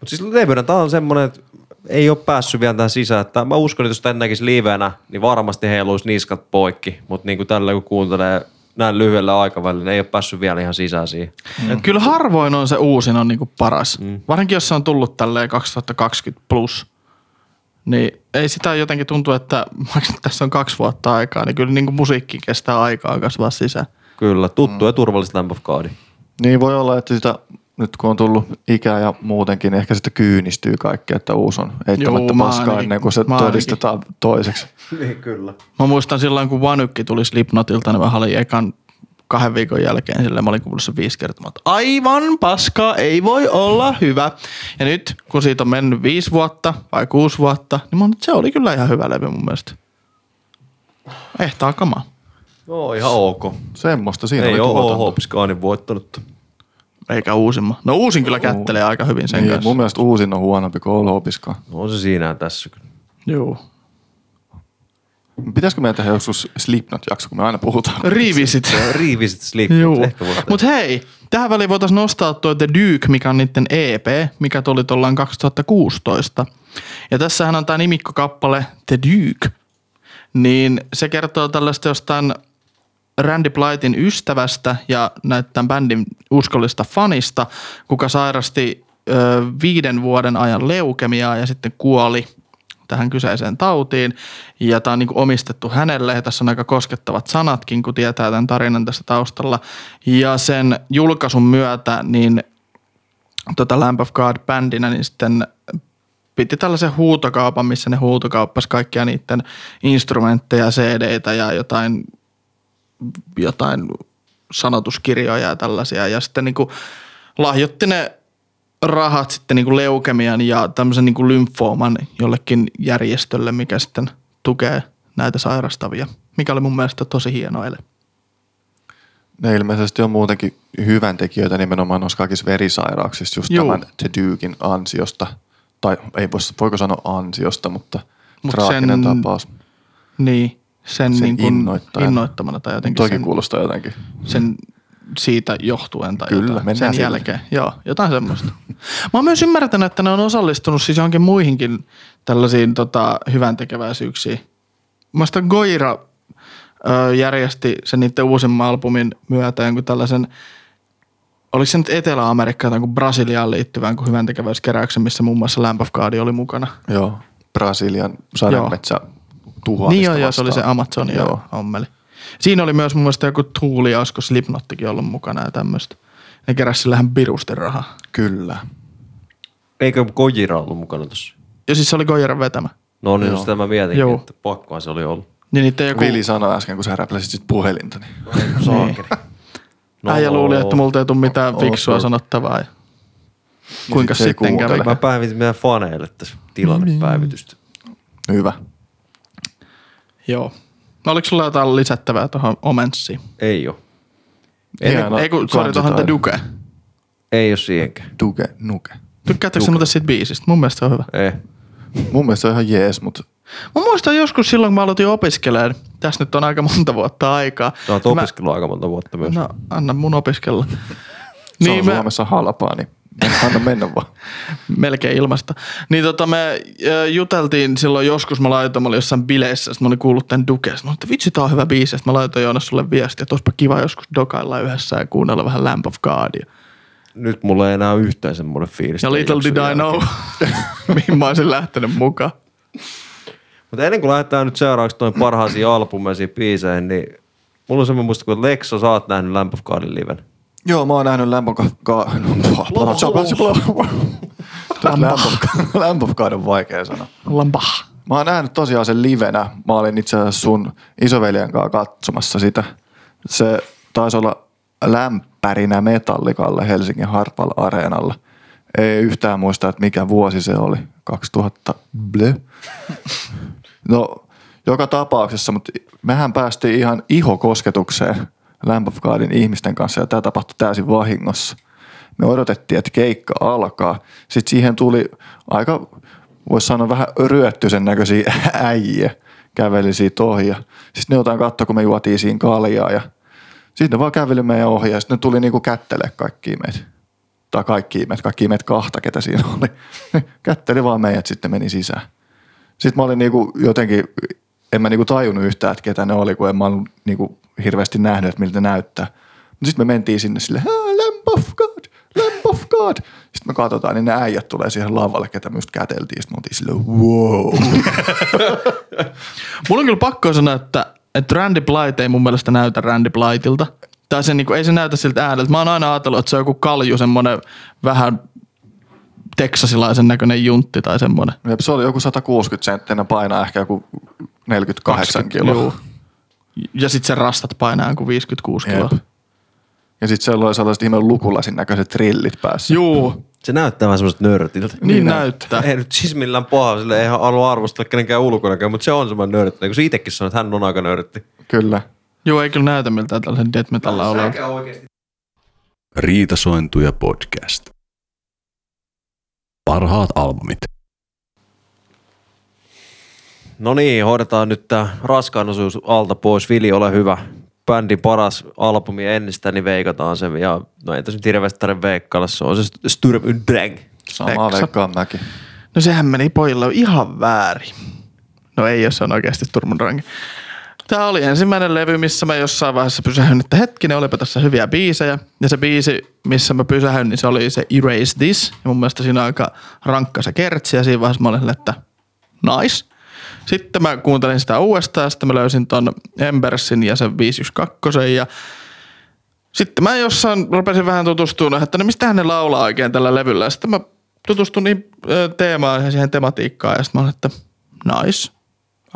Mutta siis levyynä tämä on semmoinen, että ei ole päässyt vielä tähän sisään. Että mä uskon, että jos tämän näkisi livenä, niin varmasti heiluisi niskat poikki. Mutta niin kuin tällä kun kuuntelee näin lyhyellä aikavälillä, niin ei ole päässyt vielä ihan sisään siihen. Mm. Kyllä harvoin on se uusin on niin kuin paras. Mm. Varsinkin jos se on tullut tälleen kaksituhattakaksikymmentä plus. Niin ei sitä jotenkin tuntu, että tässä on kaksi vuotta aikaa, niin kyllä niin kuin musiikki kestää aikaa kasvaa sisään. Kyllä, tuttu mm. ja turvallista Lamb of God. Niin voi olla, että sitä, nyt kun on tullut ikää ja muutenkin, niin ehkä sitä kyynistyy kaikki, että uusi on eittämättä paskaa ennen kuin se todistetaan ainakin toiseksi. Niin kyllä. Mä muistan silloin, kun Vanykki tuli Slipknotilta, niin mä olin ekan kahden viikon jälkeen, silleen mä olin kuullut sen viisi kertaa, että aivan paskaa, ei voi olla hyvä. Ja nyt, kun siitä on mennyt viisi vuotta vai kuusi vuotta, niin mä oon, se oli kyllä ihan hyvä levy mun mielestä. Ehtaa kamaa. Joo, ihan ok. Semmosta siinä ei oli tuotanto. Ei oo Hopskaanin voittanut. Eikä uusimma. No uusin kyllä kättelee aika hyvin sen niin, kanssa. Mun mielestä uusin on huonompi kuin Hopskaan. No on se siinä tässä kyllä. Joo. Pitäisikö meidän tehdä joskus Slipknot-jakso, kun me aina puhutaan? Riivisit. Riivisit Slipknot. Mutta hei, tähän väliin voitaisiin nostaa tuo The Duke, mikä on niiden E P, mikä tuli tuollaan kaksituhattakuusitoista. Ja tässähän on tämä nimikkokappale The Duke. Niin se kertoo tällaista jostain Randy Blythin ystävästä ja näiden bändin uskollista fanista, kuka sairasti ö, viiden vuoden ajan leukemiaa ja sitten kuoli tähän kyseiseen tautiin, ja tämä on niin kuin omistettu hänelle, ja tässä on aika koskettavat sanatkin, kun tietää tämän tarinan tässä taustalla, ja sen julkaisun myötä, niin tota Lamb of God-bändinä, niin sitten piti tällaisen huutokaupan, missä ne huutokauppasi kaikkia niiden instrumentteja, C D:tä ja jotain, jotain sanotuskirjoja ja tällaisia, ja sitten niin kuin lahjoitti ne rahat sitten niin kuin leukemian ja tämmöisen niin kuin lymfooman jollekin järjestölle, mikä sitten tukee näitä sairastavia, mikä oli mun mielestä tosi hieno ele. Ne ilmeisesti on muutenkin hyvän tekijöitä nimenomaan noissa kaikissa verisairauksissa just Juu. tämän The Duken ansiosta, tai ei voiko sanoa ansiosta, mutta Mut traaginen sen, tapaus. Niin, sen, sen niin kuin innoittamana tai jotenkin. Toki sen, kuulostaa jotenkin. Sen siitä johtuen tai Kyllä, jotain sen sille. jälkeen. Joo, jotain semmoista. Mä oon myös ymmärtänyt, että ne on osallistunut siis johonkin muihinkin tällaisiin tota, hyväntekeväisyyksiin. Mä sitä Goira ö, järjesti sen niiden uusimman albumin myötä jonkun tällaisen, oliko se nyt Etelä-Amerikkaan tai Brasiliaan liittyvän kuin hyväntekeväiskeräyksen, missä muun muassa Lamb of God oli mukana. Joo, Brasilian sademetsä tuhoamista Niin joo, joo, se oli se Amazonia joo. ommeli. Siinä oli myös mun mielestä joku Tuuli ja olisiko Slipknottikin ollut mukana ja tämmöistä. Ne keräsi sillähän pirusten rahaa. Kyllä. Eikö Gojira ollut mukana tossa? Joo, siis se oli Gojiran vetämä. No niin, sitä mä mietinkin, Joo. että pakkohan se oli ollut. Niin, joku Vili sanoi äsken, kun sä räpläsit sit puhelinta. Niin. Saakeri. No, Äijä luuli, että multa ei tule mitään fiksua no, sanottavaa. Ja kuinka sit sitten kävi? Mä päivitin meidän faneille tässä tilannepäivitystä. Hyvä. Joo. No oliko sulla jotain lisättävää tuohon Omenssiin? Ei oo. Ei kun, sori, tuohon The Duke. Ei oo siihenkään. Duke, nuke. Tykkäättekö sä muuten siitä biisistä? Mun mielestä se on hyvä. Ei. Mun mielestä se on ihan jees, mutta mä muistan joskus silloin, kun mä aloitin opiskelemaan. Tässä nyt on aika monta vuotta aikaa. Sä oot opiskellut mä... aika monta vuotta myös. No, anna mun opiskella. Se niin on mä... Suomessa halpaa, niin anna mennä vaan. Melkein ilmasta. Niin tota me juteltiin silloin joskus, mä laitoin, mä olin jossain bileissä, sitten mä olin kuullut tämän Duken. Mä olin, että vitsi, tää on hyvä biisi. Sitten mä laitoin Joonas sulle viestiä, että olisipa kiva joskus dokailla yhdessä ja kuunnella vähän Lamb of Godia. nyt mulla ei enää yhtään semmoinen fiilis. Ja little did I know, mihin mä olisin lähtenyt mukaan. Mutta ennen kuin lähdetään nyt seuraavaksi noin parhaisiin albumeisiin biiseihin, niin mulla on semmoinen muista, kun Leksa, sä oot nähnyt Lamb of Godin liven. Joo, mä oon nähnyt Lamb of Godin. Lamb of God on vaikea sana. Lampah. Mä oon nähnyt tosiaan sen livenä. Mä olin itse asiassa sun isoveljen kanssa katsomassa sitä. Se taisi olla lämpärinä Metallikalle Helsingin Hartwall Areenalla. Ei yhtään muista, että mikä vuosi se oli. kaksituhatta Blö. No, joka tapauksessa, mutta mehän päästiin ihan ihokosketukseen Lamb of Godin ihmisten kanssa, ja tämä tapahtui täysin vahingossa. Me odotettiin, että keikka alkaa. Sitten siihen tuli aika, voisi sanoa, vähän ryöttyisen näköisiä äijiä käveli siitä ohi. Sitten ne jotain katsoi, kun me juotiin siinä kaljaa, ja sitten ne vaan käveli meidän ohi, ja sitten ne tuli niinku kättelee kaikkia meitä. Tai kaikki meitä, kaikki meitä kahta, ketä siinä oli. Kätteli vaan meidät, sitten meni sisään. Sitten mä olin niinku jotenkin, en mä niinku tajunnut yhtään, että ketä ne oli, kun en mä ollut niinku hirveästi nähnyt, että miltä näyttää. Mutta sitten me mentiin sinne silleen, Lamb of God, Lamb of God. Sitten me katsotaan, niin ne äijät tulee siihen lavalle, ketä myös käteltiin. Sitten me oltiin silleen, wow. Mulla on kyllä pakko sanoa, että, että Randy Blythe ei mun mielestä näytä Randy Blytheltä. Tai se, niinku, ei se näytä siltä ääneltä. Mä oon aina ajatellut, että se on joku kalju, semmoinen vähän teksasilaisen näköinen juntti tai semmoinen. Jep, se oli joku sata kuusikymmentä senttiä, painaa ehkä joku neljäkymmentäkahdeksan kiloa. Juu. Ja sit sen rastat painaa joku viisikymmentäkuusi kiloa. Ja sit se on sellaiset ihmeen lukulasin näköiset rillit päässä. Juu. Se näyttää vähän semmoiset nörtiltä. Niin, niin näyttää. Ei nyt siis millään pahaa, sille ei halua arvostella kenenkään ulkonäköön, mutta se on semmoinen nörtti. Kun se itsekin sanoo, että hän on aika nörtti. Kyllä. Joo, ei kyllä näytä miltään tällaisen death metalla ollaan. Riitasointuja podcast. Parhaat albumit. No niin, hoidetaan nyt tää raskaan osuus alta pois. Vili, ole hyvä. Bändin paras albumi ennestäni, niin veikataan se. Ja, no ei tässä nyt hirveästi tarvitse veikkailla, se on se Sturm und Drang. Samaa veikkaan mäkin. No sehän meni pojille ihan väärin. No ei, jos se on oikeasti Sturm und Drang. Tämä oli ensimmäinen levy, missä mä jossain vaiheessa pysähdyin, että hetkinen, olipa tässä hyviä biisejä. Ja se biisi, missä mä pysähdyin, niin se oli se Erase This. Ja mun mielestä siinä on aika rankka se kertsi, ja siinä vaiheessa mä olin, että nice. Sitten mä kuuntelin sitä uudestaan, ja sitten mä löysin ton Embersin ja sen viisi yksi kaksi. Ja sitten mä jossain rupesin vähän tutustumaan, että no mistähän ne laulaa oikein tällä levyllä. Ja sitten mä tutustun niin teemaan ja siihen tematiikkaan, ja sitten mä olin, että nice.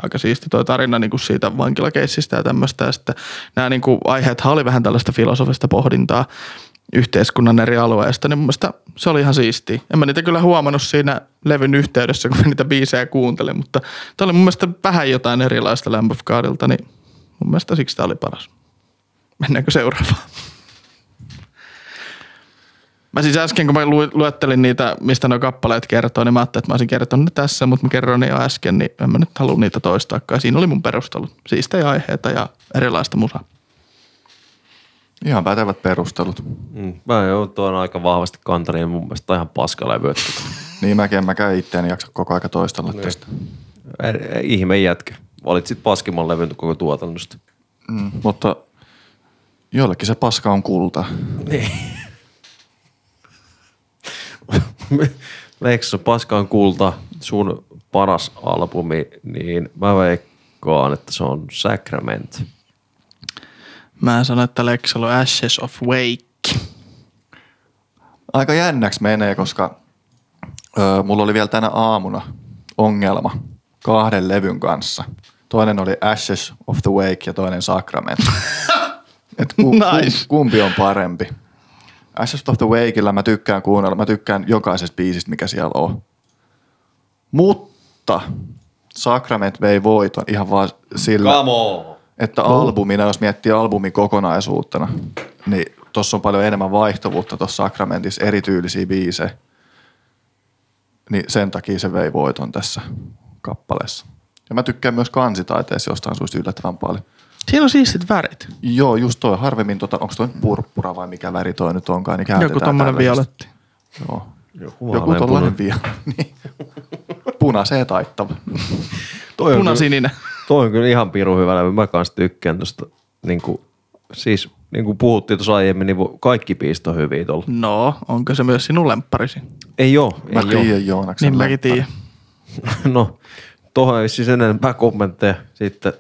Aika siisti toi tarina niin kuin siitä vankilakeissistä ja tämmöistä. Ja sitten nämä niin kuin aiheethan oli vähän tällaista filosofista pohdintaa yhteiskunnan eri alueista. Niin mun mielestä se oli ihan siistiä. En mä niitä kyllä huomannut siinä levyn yhteydessä, kun mä niitä biisejä kuuntelin. Mutta tämä oli mun mielestä vähän jotain erilaista Lamb of Godilta, niin mun mielestä siksi tämä oli paras. Mennäänkö seuraavaan? Mä siis äsken, kun mä luettelin niitä, mistä nuo kappaleet kertoo, niin mä ajattelin, että mä olisin kertonut ne tässä, mutta mä kerron ne jo äsken, niin en mä nyt halua niitä toistaakaan. Siinä oli mun perustelut. Siistejä aiheita ja erilaista musaa. Ihan pätevät perustelut. Mm. Mä joo, tuo on aika vahvasti kantani ja mun mielestä ihan paskalevy. Niin mäkin, en mäkään itteeni jaksa koko aika toistella niin tästä. Ihme jätkä. Valitsit paskimman levyn koko tuotannosta. Mm, mutta jollekin se paska on kulta. Niin. Leikassa paskaan kulta, sun paras albumi, niin mä veikkaan, että se on Sacrament. Mä sanon, että Leikassa on Ashes of Wake. Aika jännäksi menee, koska ö, mulla oli vielä tänä aamuna ongelma kahden levyn kanssa. Toinen oli Ashes of the Wake ja toinen Sacrament. Et ku, nice. Kumpi on parempi? Ashes of the Wakeilla mä tykkään kuunnella, mä tykkään jokaisesta biisistä, mikä siellä on. Mutta Sacrament vei voiton ihan vaan sillä, että albumina, jos miettii albumin kokonaisuutena, niin tossa on paljon enemmän vaihtuvuutta tossa Sacramentissa, erityylisiä biisejä. Niin sen takia se vei voiton tässä kappaleessa. Ja mä tykkään myös kansitaiteessa jostain suista yllättävän paljon. Siellä on siistit värit. Joo, just toi. Harvemmin, tota, onko toi purppura vai mikä väri toi nyt onkaan, niin käytetään. Joku tommonen violetti. Joo. Joku, Joku tollainen violetti. Niin. Punaseen taittava. Punasininen. Toi on kyllä ihan pirun hyvä levy. Mä kans tykkään tosta, niinku, siis niin kuin puhuttiin tuossa aiemmin, niin kaikki biisit on hyviä tuolla. No, onko se myös sinun lempparisi? Ei oo. Mä tiiän Joonaksen niin lämppari. Mäkin tiiän. No, tuohon ei siis enempää kommentteja sitten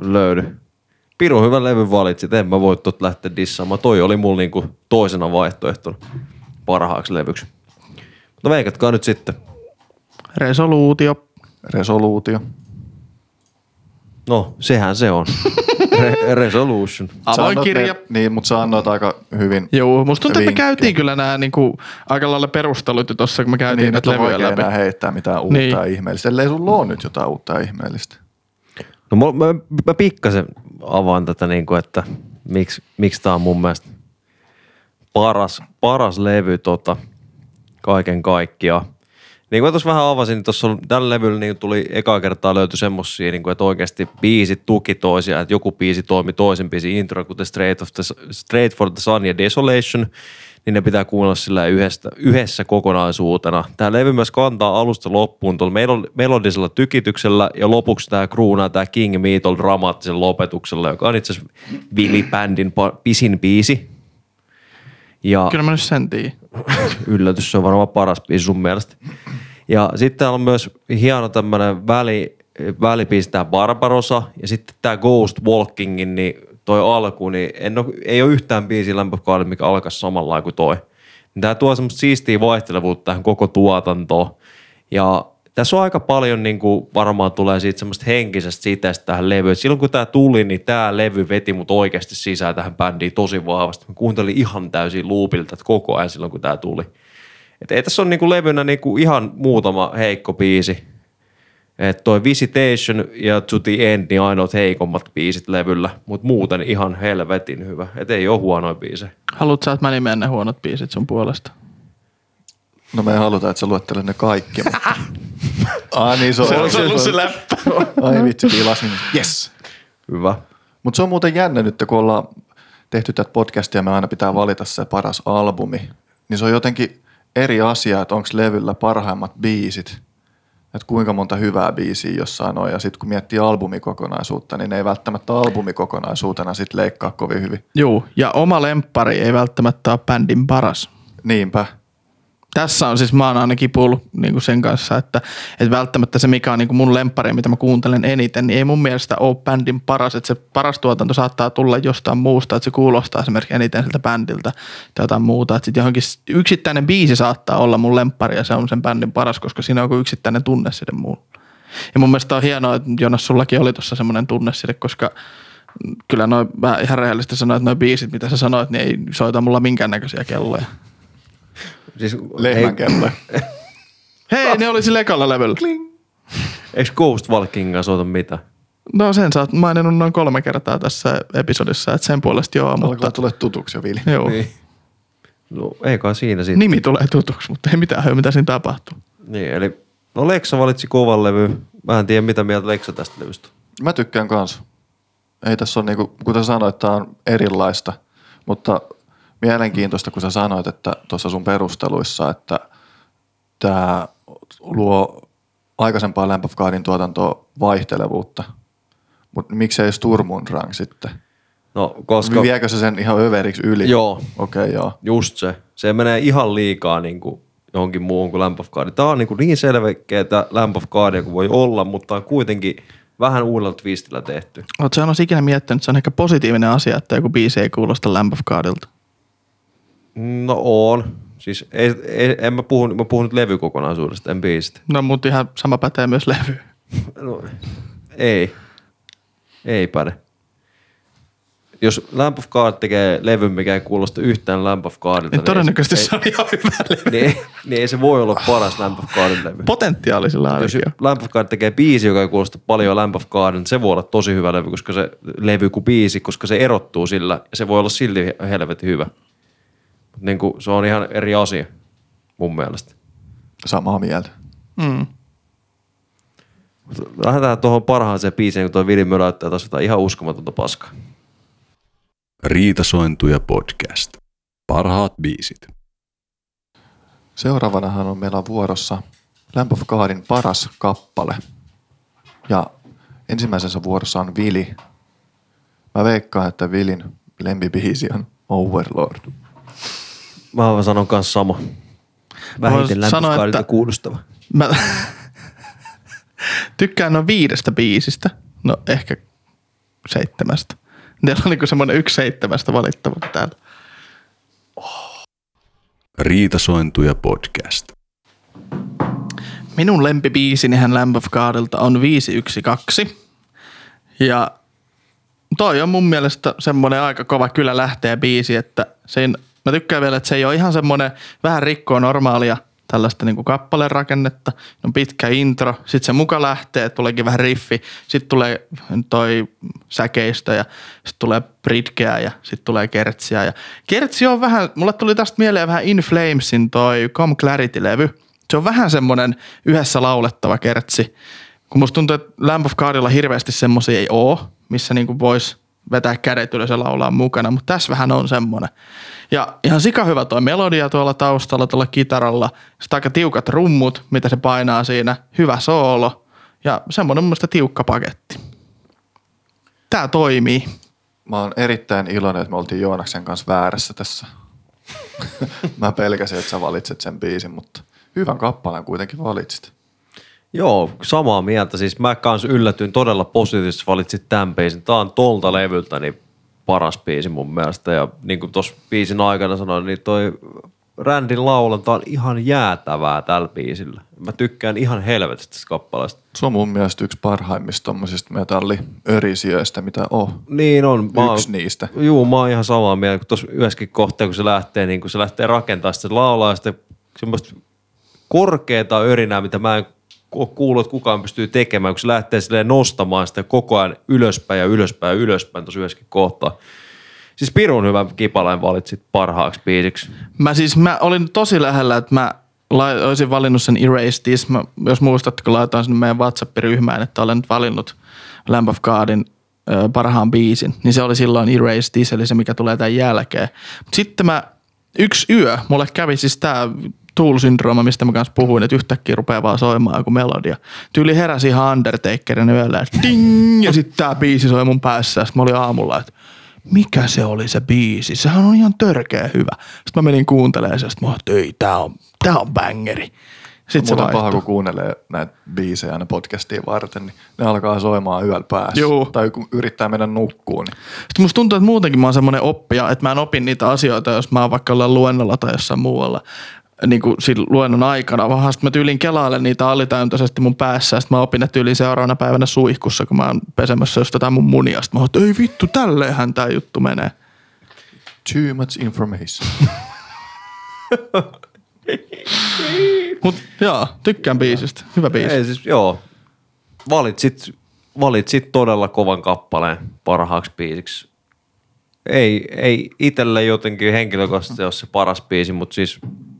löydy. Piru hyvän levyn valitsit, en mä voi tuot lähteä dissaamaan. Toi oli mulla niinku toisena vaihtoehtona parhaaksi levyksi. Mutta veikatkaa nyt sitten. Resoluutio. Resoluutio. No, sehän se on. Re- resolution. Avoin kirja. Ne, niin, mutta sä annoit aika hyvin. Joo, musta tuntuu, että me käytiin kyllä nämä niinku, aika lailla perustelut jo tossa, kun me käytiin niin, näitä levyjä läpi. Niin, että vaikea enää heittää mitään uutta niin. ihmeellistä. Ellei sulla ole nyt jotain uutta ihmeellistä. No mä, mä, mä pikkasen avaan tätä, niin kuin, että miksi, miksi tää on mun mielestä paras, paras levy tota, kaiken kaikkiaan. Niin kuin mä tuossa vähän avasin, niin tuossa tällä levyllä niin tuli ekaa kertaa löytyi semmosia, niin kuin, että oikeasti biisit tuki toisiaan, että joku biisi toimi toisen biisin intro, kuten Straight, of the, Straight for the Sun ja Desolation, niin ne pitää kuunnella sillä yhdessä, yhdessä kokonaisuutena. Tämä levy myös kantaa alusta loppuun tuolla mel- melodisella tykityksellä ja lopuksi tämä kruunaa tämä King Me tuolla dramaattisella lopetuksella, joka on itse asiassa Willy Bandin pa- pisin biisi. Ja kyllä mä nyt sen tiiin. Yllätys, se on varmaan paras biisi sun mielestä. Ja sitten täällä on myös hieno tämmönen väli, välibiisi, tää Barbarossa, ja sitten tää Ghost Walkingin, niin toi alku, niin en oo, ei oo yhtään biisiä Lamb of God, mikä alkaisi samalla kuin toi. Tää tuo semmoista siistiä vaihtelevuutta tähän koko tuotantoon. Ja tässä on aika paljon niinku varmaan tulee siitä semmoista henkisestä sitestä tähän levyyn. Silloin kun tää tuli, niin tää levy veti mut oikeasti sisään tähän bändiin tosi vahvasti. Mä kuuntelin ihan täysin loopilta koko ajan silloin kun tää tuli. Et ei tässä ole niinku levynä niinku ihan muutama heikko biisi. Et toi Visitation ja To the End, niin ainoat heikommat biisit levyllä, mutta muuten ihan helvetin hyvä. Et ei oo huonoja biisejä. Haluut sä, että mä nimeän ne huonot biisit sun puolesta? No me ei haluta, että sä luettelet ne kaikki. Mutta... ah, niin, se on ollut se, se, se läppä. Ai vitsi, pilasin. Yes. Hyvä. Mutta se on muuten jännä nyt, kun ollaan tehty tätä podcastia, me aina pitää valita se paras albumi. Niin se on jotenkin eri asia, että onko levyllä parhaimmat biisit, että kuinka monta hyvää biisiä jossain on. Ja sitten kun miettii albumikokonaisuutta, niin ne ei välttämättä albumikokonaisuutena sit leikkaa kovin hyvin. Joo, ja oma lemppari ei välttämättä ole bändin paras. Niinpä. Tässä on siis, mä oon ainakin puhullut niin sen kanssa, että, että välttämättä se mikä on niin mun lemppari, mitä mä kuuntelen eniten, niin ei mun mielestä ole bändin paras. Että se paras tuotanto saattaa tulla jostain muusta, että se kuulostaa esimerkiksi eniten siltä bändiltä tai jotain muuta. Että sit johonkin yksittäinen biisi saattaa olla mun lemppari ja se on sen bändin paras, koska siinä on joku yksittäinen tunne sille muulle. Ja mun mielestä on hienoa, että Jonas, sullakin oli tuossa semmoinen tunne sille, koska... Kyllä noi, mä ihan rehellisesti sanoin, että noi biisit, mitä sä sanoit, niin ei soita mulla minkäännäköisiä kelloja. Siis, Lehmän kello. Hei, ne oli sillä ekalla levyllä. Eikö Ghost Walkinga soita mitä? No sen sä oot maininnut noin kolme kertaa tässä episodissa, että sen puolesta joo. Alkaa mutta... tulla tutuksi jo, Vili. Joo. Niin. No eikä siinä sitten. Nimi tulee tutuksi, mutta ei mitään höy, mitä siinä tapahtuu. Niin, eli no Leksa valitsi kovan levy. Mä en tiedä, mitä mieltä Leksa tästä levystä. Mä tykkään kanssa. Ei tässä ole niinku, kuten sanoit, tää on erilaista, mutta... Mielenkiintoista, kun sä sanoit, että tuossa sun perusteluissa, että tämä luo aikaisempaa Lamb of Godin tuotantoa vaihtelevuutta, mutta miksei Sturm und Drang sitten? No, koska... Viekö se sen ihan överiksi yli? Joo. Okei, okay, joo. Just se. Se menee ihan liikaa niin kuin johonkin muuhun kuin Lamb of God. Tämä on niin, niin selkeä tämä Lamb of Godia kuin voi olla, mutta on kuitenkin... Vähän uudella twistillä tehty. Oletko sä olisi ikinä miettinyt, että se on ehkä positiivinen asia, että joku biisi ei kuulosta Lamb of Godilta? No on. Siis ei, ei, en mä puhu, mä puhun nyt levykokonaisuudesta, en biisistä. No mut ihan sama pätee myös levyyn. No, ei. Ei päde. Jos Lamb of God tekee levyn, mikä ei kuulosta yhtään Lamb of Godilta. Niin todennäköisesti ei, se on ihan hyvä levy. Niin, niin ei se voi olla paras Lamb of Godin levy. Potentiaalisella ainakin. Jos Lamb of God tekee biisi, joka ei kuulosta paljon Lamb of Godin, se voi olla tosi hyvä levy, koska se levy kuin biisi, koska se erottuu sillä. Ja se voi olla silti helvetin hyvä. Mutta niin se on ihan eri asia mun mielestä. Samaa mieltä. Mm. Lähdetään tuohon parhaaseen biisiin, kun tuo Vili möläyttää taas jotain ihan uskomatonta paskaa. Riitasointuja podcast. Parhaat biisit. Seuraavanahan on meillä vuorossa Lamb of Godin paras kappale. Ja ensimmäisensä vuorossa on Vili. Mä veikkaan, että Vilin lempibiisi on Overlord. Mä sanon kanssa sama. Vähiten lämpöskaalilta kuulostava. Mä tykkään no viidestä biisistä. No ehkä seitsemästä. Teillä on niinku semmoinen yksi seitsemästä valittava täällä. Oh. Riitasointuja podcast. Minun lempibiisinihän Lamb of Godilta on viisi yksitoista. Ja toi on mun mielestä semmoinen aika kova kyllä lähtee biisi, että sen mä tykkään vielä, että se ei ole ihan semmoinen, vähän rikkoa normaalia tällaista niinku kappaleen rakennetta. On pitkä intro, sit se muka lähtee, tuleekin vähän riffi, sit tulee toi säkeistö ja sit tulee bridgeä ja sit tulee kertsiä. Ja kertsi on vähän, mulle tuli tästä mieleen vähän In Flamesin toi Come Clarity-levy. Se on vähän semmoinen yhdessä laulettava kertsi, kun musta tuntuu, että Lamb of Godilla hirveästi semmosia ei oo, missä niinku voisi vetää kädet ylös ja laulaa mukana, mutta tässä vähän on semmoinen. Ja ihan sikahyvä toi melodia tuolla taustalla, tuolla kitaralla, sitten aika tiukat rummut, mitä se painaa siinä, hyvä soolo ja semmoinen mun mielestä tiukka paketti. Tää toimii. Mä oon erittäin iloinen, että me oltiin Joonaksen kanssa väärässä tässä. Mä pelkäsin, että sä valitset sen biisin, mutta hyvän kappaleen kuitenkin valitsit. Joo, samaa mieltä. Siis mä kans yllätyin todella positiivisesti, valitsit tämän biisin. Tää on tolta levyltä niin paras biisi mun mielestä. Ja niin kuin tossa biisin aikana sanoin, niin toi Randin laulanta on ihan jäätävää tällä biisillä. Mä tykkään ihan helvetistä tästä kappaleesta. Se on mun mielestä yksi parhaimmista tommosista metalliörisijöistä, mitä on. Niin on. Mä yksi oon, niistä. Juu, mä oon ihan samaa mieltä. Tuossa yhdessäkin kohtaa, kun se lähtee, niin kun se lähtee rakentamaan, sitten se laulaa ja sitten semmoista korkeata örinää, mitä mä en kuullut, että kukaan pystyy tekemään, kun se lähtee silleen nostamaan sitä koko ajan ylöspäin ja ylöspäin ja ylöspäin tuossa yhdessäkin kohtaa. Siis pirun hyvä kipalain valitsit parhaaksi biisiksi. Mä siis, mä olin tosi lähellä, että mä la- olisin valinnut sen Erase This. Mä, jos muistatte, kun laitoin sinne meidän WhatsApp-ryhmään, että olen nyt valinnut Lamb of Godin ö, parhaan biisin, niin se oli silloin Erase This, eli se mikä tulee tämän jälkeen. Sitten mä, yksi yö, mulle kävi siis tää Tool-syndrooma, mistä mä kanssa puhuin, että yhtäkkiä rupeaa vaan soimaan joku melodia. Tyyli heräsi ihan Undertakerin yöllä, että ding, ja sitten tää biisi soi mun päässä. Sitten mä olin aamulla, että mikä se oli se biisi? Sehän on ihan törkeä hyvä. Sitten mä menin kuuntelemaan ja sitten mä olin, ei, tää on, tää on bängeri. Sitten mulla on paha, kun kuunnelee näitä biisejä aina podcastiin varten, niin ne alkaa soimaan yöllä päässä. Juu. Tai kun yrittää mennä nukkuun. Niin. Sitten musta tuntuu, että muutenkin mä oon semmoinen oppija, että mä en opin niitä asioita, jos mä oon vaikka ollaan luennolla tai jossain muualla. Niin kuin luennon aikana, vaan sitten mä tyylin kelailen niitä alitajuntaisesti mun päässä, ja sitten mä opin ne tyyliin seuraavana päivänä suihkussa, kun mä oon pesemässä just jotain mun munia. Sitten mä oon, ei vittu, tälleenhän tää juttu menee. Too much information. Mut joo, tykkään biisistä. Hyvä biisi. Ei siis, joo. Valitsit, valitsit todella kovan kappaleen parhaaksi biisiksi. Ei, ei itselle jotenkin henkilökohtaisesti ole se paras biisi, mutta siis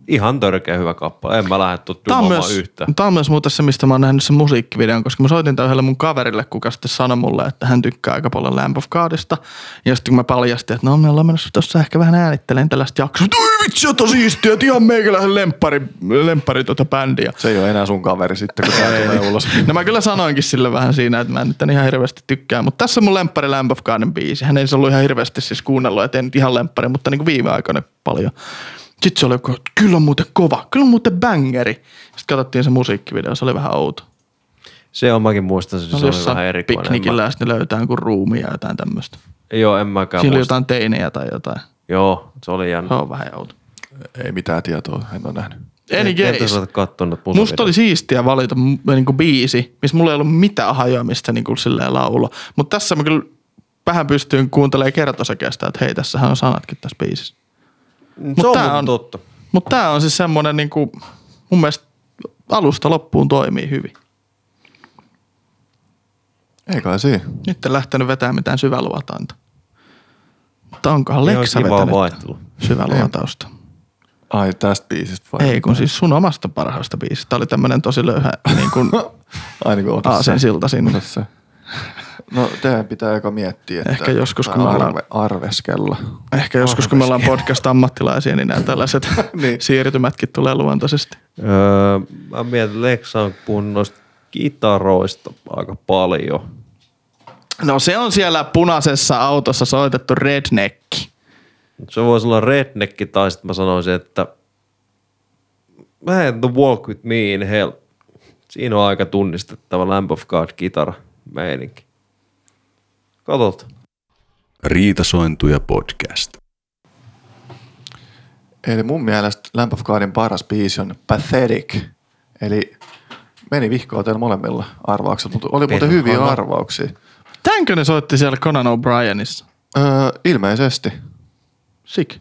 ihan törkeä hyvä kappale. En mä lähde tuttumaan yhtään. Tämä on myös muuten se, mistä mä oon nähnyt sen musiikkivideon, koska mä soitin tämän yhdelle mun kaverille, kuka sitten sanoi mulle, että hän tykkää aika paljon Lamb of Godista. Ja sitten kun mä paljastin, että no me ollaan menossa tuossa ehkä vähän äänittelemään tällaista jaksoa. Oi vitsi, jota siistiä, että ihan meikäläisen lemppari, lemppari tuota bändiä. Se ei ole enää sun kaveri sitten, kun tää tulee ulos. No mä kyllä sanoinkin sille vähän siinä, että mä en nyt ihan hirveästi tykkää. Mutta tässä on mun lemppari Lamb of Godin biisi. Hän ei se ollut ihan hirveästi siis kuunnellut, että ei nyt ihan lemppari, mutta niin kuin viime aikoina paljon. Sitten se oli, että kyllä on muuten kova, kyllä on muuten bängeri. Sitten katsottiin se musiikkivideo, se oli vähän outo. Se on, mäkin muistan, se, se oli vähän erikoinen. Piknikillä ja sitten löytää joku ruumia ja jotain tämmöistä. Joo, en mäkään siinä muista. Siinä oli jotain teinejä tai jotain. Joo, se oli jännä. Se on vähän outo. Ei mitään tietoa, en ole nähnyt. Any case. Musta oli siistiä valita niinku biisi, missä mulla ei ollut mitään hajoamista niinku silleen laulo. Mutta tässä mä kyllä vähän pystyin kuuntelemaan kertosäkeestä, että hei, tässähän on sanatkin tässä biisissä. Mut se on tää on totta. Mutta tämä on siis semmoinen, niinku, mun mielestä alusta loppuun toimii hyvin. Eikä siinä. Nyt en lähtenyt vetämään mitään syväluotainta. Mutta onkohan Leksa vetänyt syväluotausta? Ai tästä biisistä vai? Ei kun siis sun omasta parhaasta biisistä. Tämä oli tämmöinen tosi löyhä niin kuin aasensilta sinne. No teidän pitää aika miettiä, että ehkä joskus, kun arve, ollaan, arveskella. Ehkä joskus, arveskella. Kun me ollaan podcast-ammattilaisia, niin nämä tällaiset niin. Siirtymätkin tulee luontoisesti. Öö, mä mietin, Leksa on puhunut noista kitaroista aika paljon. No se on siellä punaisessa autossa soitettu Redneck. Se voisi olla Redneck, tai sitten mä sanoisin, että vähän The Walk with Me in Hell. Siinä on aika tunnistettava Lamb of God -kitara meininki. Katolta. Riitasointuja podcast. Eli mun mielestä Lamb of Godin paras biisi on Pathetic. Eli meni vihkoa teillä molemmilla arvaukset, mutta oli muuten hyviä arvauksia. Tänkö ne soitti siellä Conan O'Brienissa? Öö, ilmeisesti. Sik.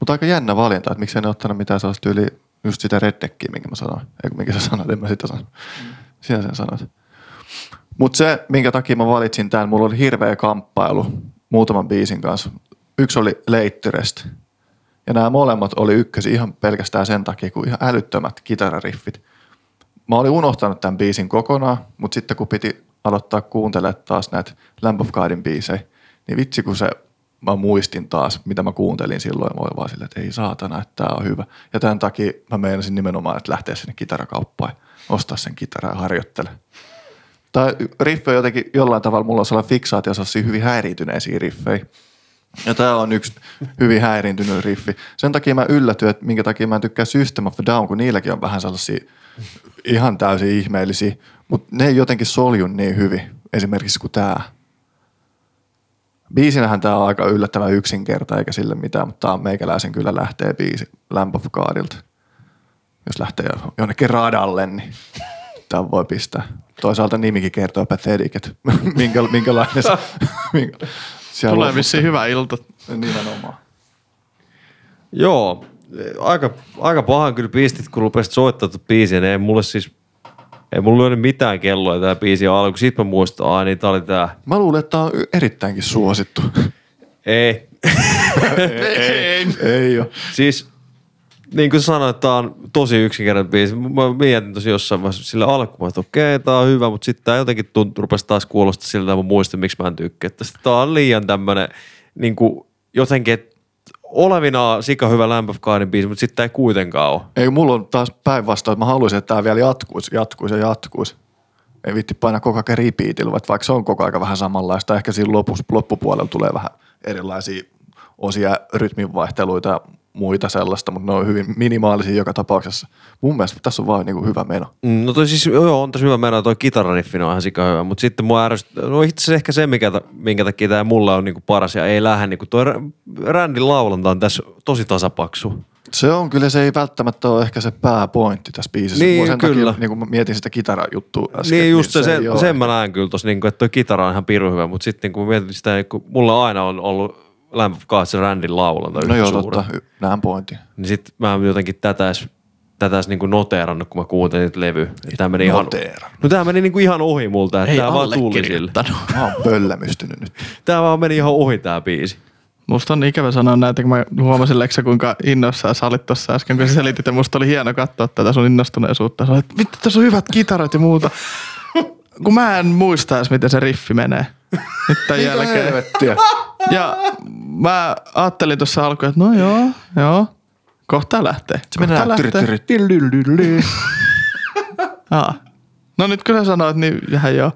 Mutta aika jännä valinta, että miksei ne ottanut mitään sellaista yli just sitä Redneckia, minkä mä sanoin. Eikö minkä sä sanoit, en mä sitä sanoin. Sinä sen sanoit. Mutta se, minkä takia mä valitsin tämän, mulla oli hirveä kamppailu muutaman biisin kanssa. Yksi oli Late to Rest. Ja nämä molemmat oli ykkösi ihan pelkästään sen takia, kun ihan älyttömät kitarariffit. Mä olin unohtanut tämän biisin kokonaan, mutta sitten kun piti aloittaa kuuntelemaan taas näitä Lamb of Godin biisejä, niin vitsi kun se, mä muistin taas, mitä mä kuuntelin silloin, ja mä olin vaan silleen, että ei saatana, että tää on hyvä. Ja tämän takia mä meinasin nimenomaan, että lähteä sinne kitarakauppaan, ostaa sen kitaraa ja harjoittele. Tämä riffi on jotenkin jollain tavalla, mulla on sellainen fiksaatio, sellaisia hyvin häiriintyneisiä riffejä. Ja tämä on yksi hyvin häiriintynyt riffi. Sen takia mä yllätyin, että minkä takia mä en tykkää System of a Down, kun niilläkin on vähän sellaisia ihan täysin ihmeellisiä, mutta ne ei jotenkin solju niin hyvin, esimerkiksi kuin tämä. Biisinähän tämä on aika yllättävän yksinkerta, eikä sille mitään, mutta tämä on meikäläisen kyllä lähtee biisi Lamb of Godilta. Jos lähtee jonnekin radalle, niin tämä voi pistää. Toisaalta nimikin kertoo Pathetic, että minkä, minkälainen se... Minkä, tulee vissiin hyvä ilta. Nimenomaan. Joo, aika, aika pahan kyllä biistit, kun lupesit soittaa tuota biisiä, niin ei mulle siis... Ei mulla lyönyt mitään kelloa tää biisi alku. Sit mä muistan, aah niin tää oli tää. Mä luulen, että tää on erittäinkin suosittu. Ei. ei, ei. Ei oo. Siis, niin kuin sanoin, että tää on tosi yksinkertainen biisi. Mä mietin tosi jossain vaiheessa sille alkuun, että okei, tää on hyvä, mutta sit tää jotenkin tunt, rupes taas kuulostaa siltä, että mä muistan, miksi mä en tykkää. Tää on liian tämmönen, niin kuin jotenkin, että olevinaan sika hyvä Lamb of Godin biisi, mutta sitten ei kuitenkaan ole. Ei, mulla on taas päinvastoin, että mä haluaisin, että tämä vielä jatkuisi, jatkuisi ja jatkuisi. Ei viitti painaa koko ajan repeatillä, vaikka se on koko ajan vähän samanlaista. Ehkä siinä lopu, loppupuolella tulee vähän erilaisia osia, rytminvaihteluita ja muita sellaista, mutta ne on hyvin minimaalisia joka tapauksessa. Mun mielestä tässä on vaan niinku hyvä meno. No toi siis, joo, on tässä hyvä meno, toi kitarariffi on ihan sika hyvä, mutta sitten mua ärsyttää, no itse ehkä se, mikä, minkä takia tää mulle on niinku paras ja ei lähde, niinku toi Rändin laulanta on tässä tosi tasapaksu. Se on kyllä, se ei välttämättä ole ehkä se pääpointti tässä biisissä. Niin, sen kyllä. Takia, niin kun mietin sitä kitarajuttua äsken. Niin just niin se, se sen mä näen kyllä tossa, niin että toi kitara on ihan pirun hyvä, mutta sitten kun mietin sitä, niin mulla aina on ollut Lamb of God, se Rändin laulanta. No joo, totta. Näen pointin. Niin sit mä oon jotenkin tätä edes, tätä edes niinku noteerannut, kun mä kuuntelin nyt levyä. Tää meni ihan, no tää meni niinku ihan ohi multa. Ei tää vaan tuli sille. Mä oon pöllämystynyt nyt. Tää vaan meni ihan ohi tää biisi. Musta on ikävä sanoa näitä, kun mä huomasin Leksa, kuinka innoissaan sä olit tossa äsken, kun sä selitit, ja musta oli hieno katsoa tätä sun innostuneisuutta. Sä olet, vittu, tässä on hyvät kitarat ja muuta. Kun mä en muista edes, miten se riffi menee. Nyt tämän jälkeen. Ja mä ajattelin tuossa alkuun, että no joo, joo, kohta lähtee. Se menee lähtee. No nyt kun sä sanoit, niin vähän joo.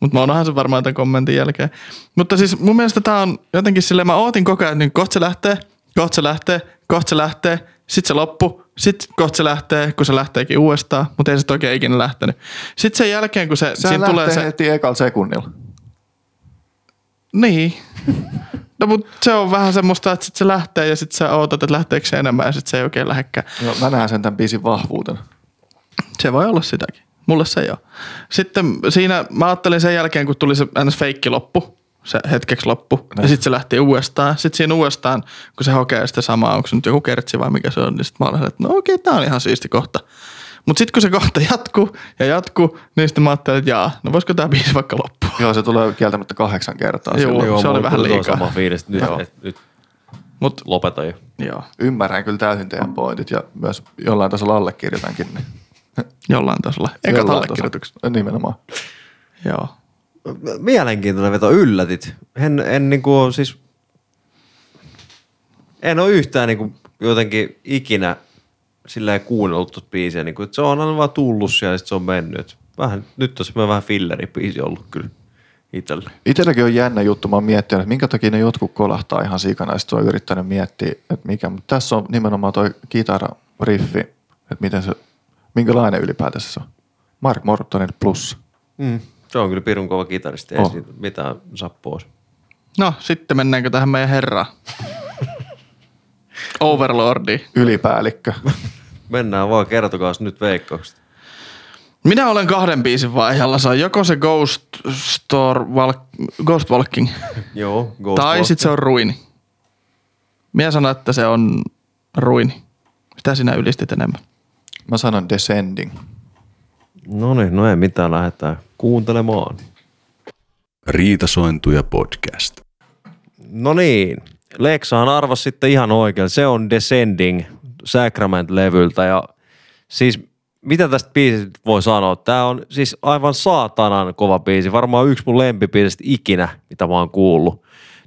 Mutta mä oonhan sen varmaan tämän kommentin jälkeen. Mutta siis mun mielestä tää on jotenkin silleen, mä ootin koko ajan, niin kohta se lähtee, kohta se lähtee, kohta se lähtee, sit se loppu, sit kohta se lähtee, kun se lähteekin uudestaan, mutta ei se oikein ikinä lähtenyt. Sit sen jälkeen, kun se... Sehän lähtee se... heti ekalla sekunnilla. Niin. No mut se on vähän semmoista, että sit se lähtee ja sit sä ootat, että lähteekö se enemmän ja sit se ei oikein lähdekään. No, mä näen sen tämän biisin vahvuutena. Se voi olla sitäkin. Mulle se ei ole. Sitten siinä mä ajattelin sen jälkeen, kun tuli se ns. Feikki loppu, se hetkeksi loppu, ja sitten se lähti uudestaan. Sitten siinä uudestaan, kun se hokee sitä samaa, onko se nyt joku kertsi vai mikä se on, niin sitten mä olen, että no okei, okay, tää on ihan siisti kohta. Mutta sitten kun se kohta jatkuu ja jatkuu, niin sitten mä ajattelin, että jaa, no voisiko tää biisi vaikka loppua? Joo, se tulee kieltämättä kahdeksan kertaa. Joo, joo, se oli vähän liikaa. Sama fiilis, nyt, et, nyt Mut, lopeta jo. Joo. Ymmärrän kyllä täysin teidän pointit ja myös jollain tasolla allekirjoitankin niin. Jollain tasolla. Eka allekirjoituksena. Nimenomaan. Joo. Mielenkiintoinen veto, yllätit. En, en niinku siis, en oo yhtään niinku jotenkin ikinä silleen kuunnellut tuota biisiä. Niinku, se on aina vaan tullut ja sit se on mennyt. Vähän, nyt on semmoinen vähän filleribiisi ollut kyllä. itselle. Itselläkin on jännä juttu. Mä oon miettinyt, että minkä takia ne jotkut kolahtaa ihan sikana, ja sitten on yrittänyt miettiä, että mikä. Mutta tässä on nimenomaan toi kitarariffi, että miten se, minkälainen ylipäätänsä se on. Mark Mortonin plus. Mm. Se on kyllä pirun kova kitaristi, ei oh. siitä mitään sappoa. No, sitten mennäänkö tähän meidän herraan? Overlordi. Ylipäällikkö. Mennään vaan, kertokaas nyt veikkaukset. Minä olen kahden biisin vaiheella. Se on joko se Ghost, Store, Walk, Ghost Walking, Joo, Ghost tai Walking. Sit se on Ruini. Minä sanon, että se on Ruini. Mitä sinä ylistit enemmän? Mä sanon Descending. No niin, no ei mitään, lähdetään kuuntelemaan. Riitasointuja podcast. No niin, Leksahan arvasi sitten ihan oikein. Se on Descending Sacrament-levyltä ja siis mitä tästä biisistä voi sanoa? Tää on siis aivan saatanan kova biisi. Varmaan yksi mun lempibiisistä ikinä, mitä mä oon kuullut.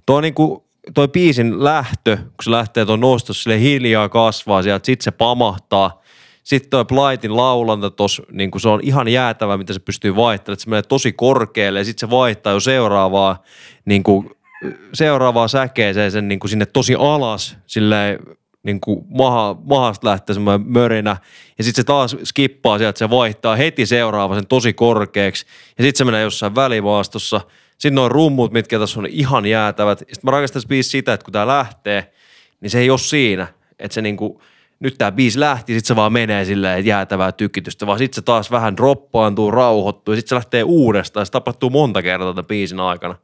Toi, niinku, toi biisin lähtö, kun se lähtee tuon nostos, sille hiljaa kasvaa sieltä, sit se pamahtaa. Sitten toi Blightin laulanta tossa, niin kun se on ihan jäätävä, mitä se pystyy vaihtelemaan. Se menee tosi korkealle ja sit se vaihtaa jo seuraavaa, niin kun, seuraavaa säkeeseen sen niin kun sinne tosi alas, silleen niin kuin maha, mahasta lähtee semmoinen mörinä, ja sitten se taas skippaa sieltä, se vaihtaa heti seuraava sen tosi korkeaksi, ja sitten se menee jossain välimaastossa. Sitten nuo rummut, mitkä tässä on ihan jäätävät. Sitten mä rakastan tässä biisi sitä, että kun tää lähtee, niin se ei ole siinä, että se niin kuin, nyt tää biisi lähti, sitten se vaan menee silleen jäätävää tykitystä, vaan sitten se taas vähän droppaantuu, rauhoittuu, ja sitten se lähtee uudestaan, se tapahtuu monta kertaa tämän biisin aikana.